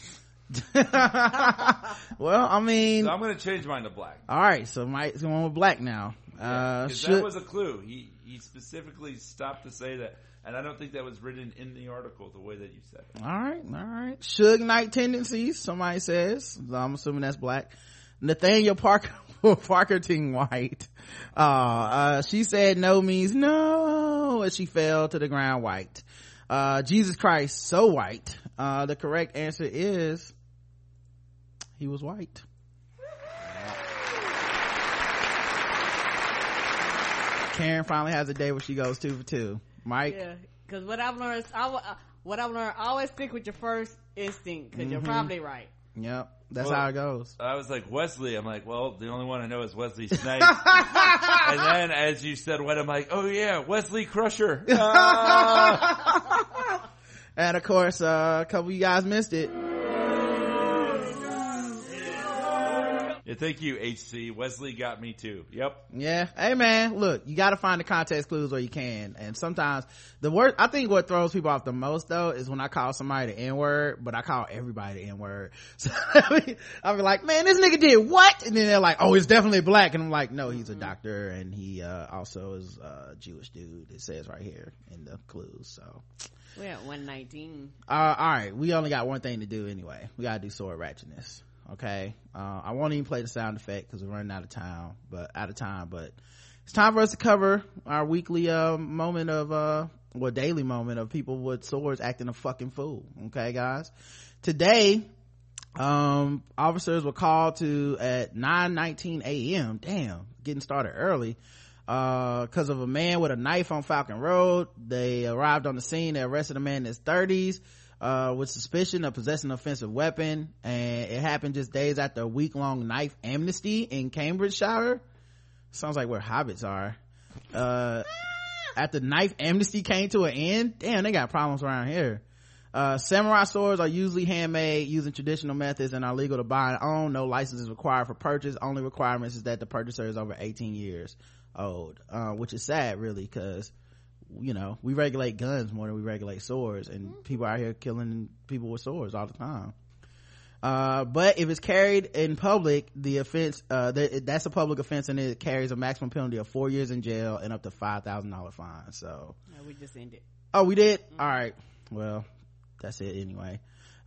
Well, I mean, so I'm going to change mine to black. All right, so Mike's going with black now. That was a clue. He specifically stopped to say that, and I don't think that was written in the article the way that you said it. All right. Suge Knight tendencies, somebody says. I'm assuming that's black. Nathaniel Parkerton White. She said no means no, as she fell to the ground white. Jesus Christ, so white. The correct answer is he was white. Karen finally has a day where she goes 2 for 2. Mike? Yeah, because what I've learned, always stick with your first instinct, because you're probably right. Yep, that's how it goes. I was like, Wesley. I'm like, well, the only one I know is Wesley Snipes. And then as you said what, I'm like, oh yeah, Wesley Crusher. And of course, a couple of you guys missed it. Yeah, thank you, HC. Wesley got me too. Yep. Yeah. Hey man, look, you gotta find the context clues where you can. And sometimes the word, I think what throws people off the most though is when I call somebody the N-word, but I call everybody the N-word. So I'll be like, man, this nigga did what? And then they're like, oh, he's definitely black. And I'm like, no, he's a doctor, and he also is a Jewish dude. It says right here in the clues. So we're at 119. Alright, we only got one thing to do anyway. We gotta do sword ratchetness. Okay, I won't even play the sound effect because we're running out of time, but it's time for us to cover our weekly daily moment of people with swords acting a fucking fool. Okay guys, today officers were called to at 9:19 a.m. Damn, getting started early, because of a man with a knife on Falcon Road. They arrived on the scene. They arrested a man in his 30s with suspicion of possessing an offensive weapon, and it happened just days after a week-long knife amnesty in Cambridgeshire. Sounds like where hobbits are. After knife amnesty came to an end, damn, they got problems around here. Samurai swords are usually handmade using traditional methods and are legal to buy and own. No license is required for purchase. Only requirements is that the purchaser is over 18 years old, which is sad really, because you know, we regulate guns more than we regulate swords, and people out here killing people with swords all the time. But if it's carried in public, the offense, that's a public offense, and it carries a maximum penalty of 4 years in jail and up to $5,000 fine. So no, we just ended. Oh, we did? Mm-hmm. All right. Well, that's it anyway.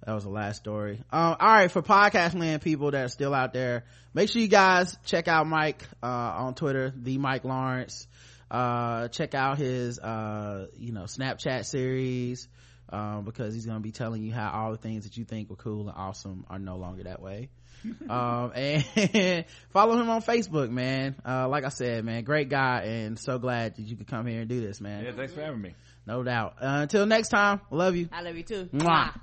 That was the last story. All right, for podcast land people that are still out there, make sure you guys check out Mike on Twitter, the Mike Lawrence. Check out his Snapchat series, because he's gonna be telling you how all the things that you think were cool and awesome are no longer that way. And follow him on Facebook, man. Like I said, man, great guy, and so glad that you could come here and do this, man. Yeah, thanks for having me. No doubt. Until next time, love you. I love you too. Mwah.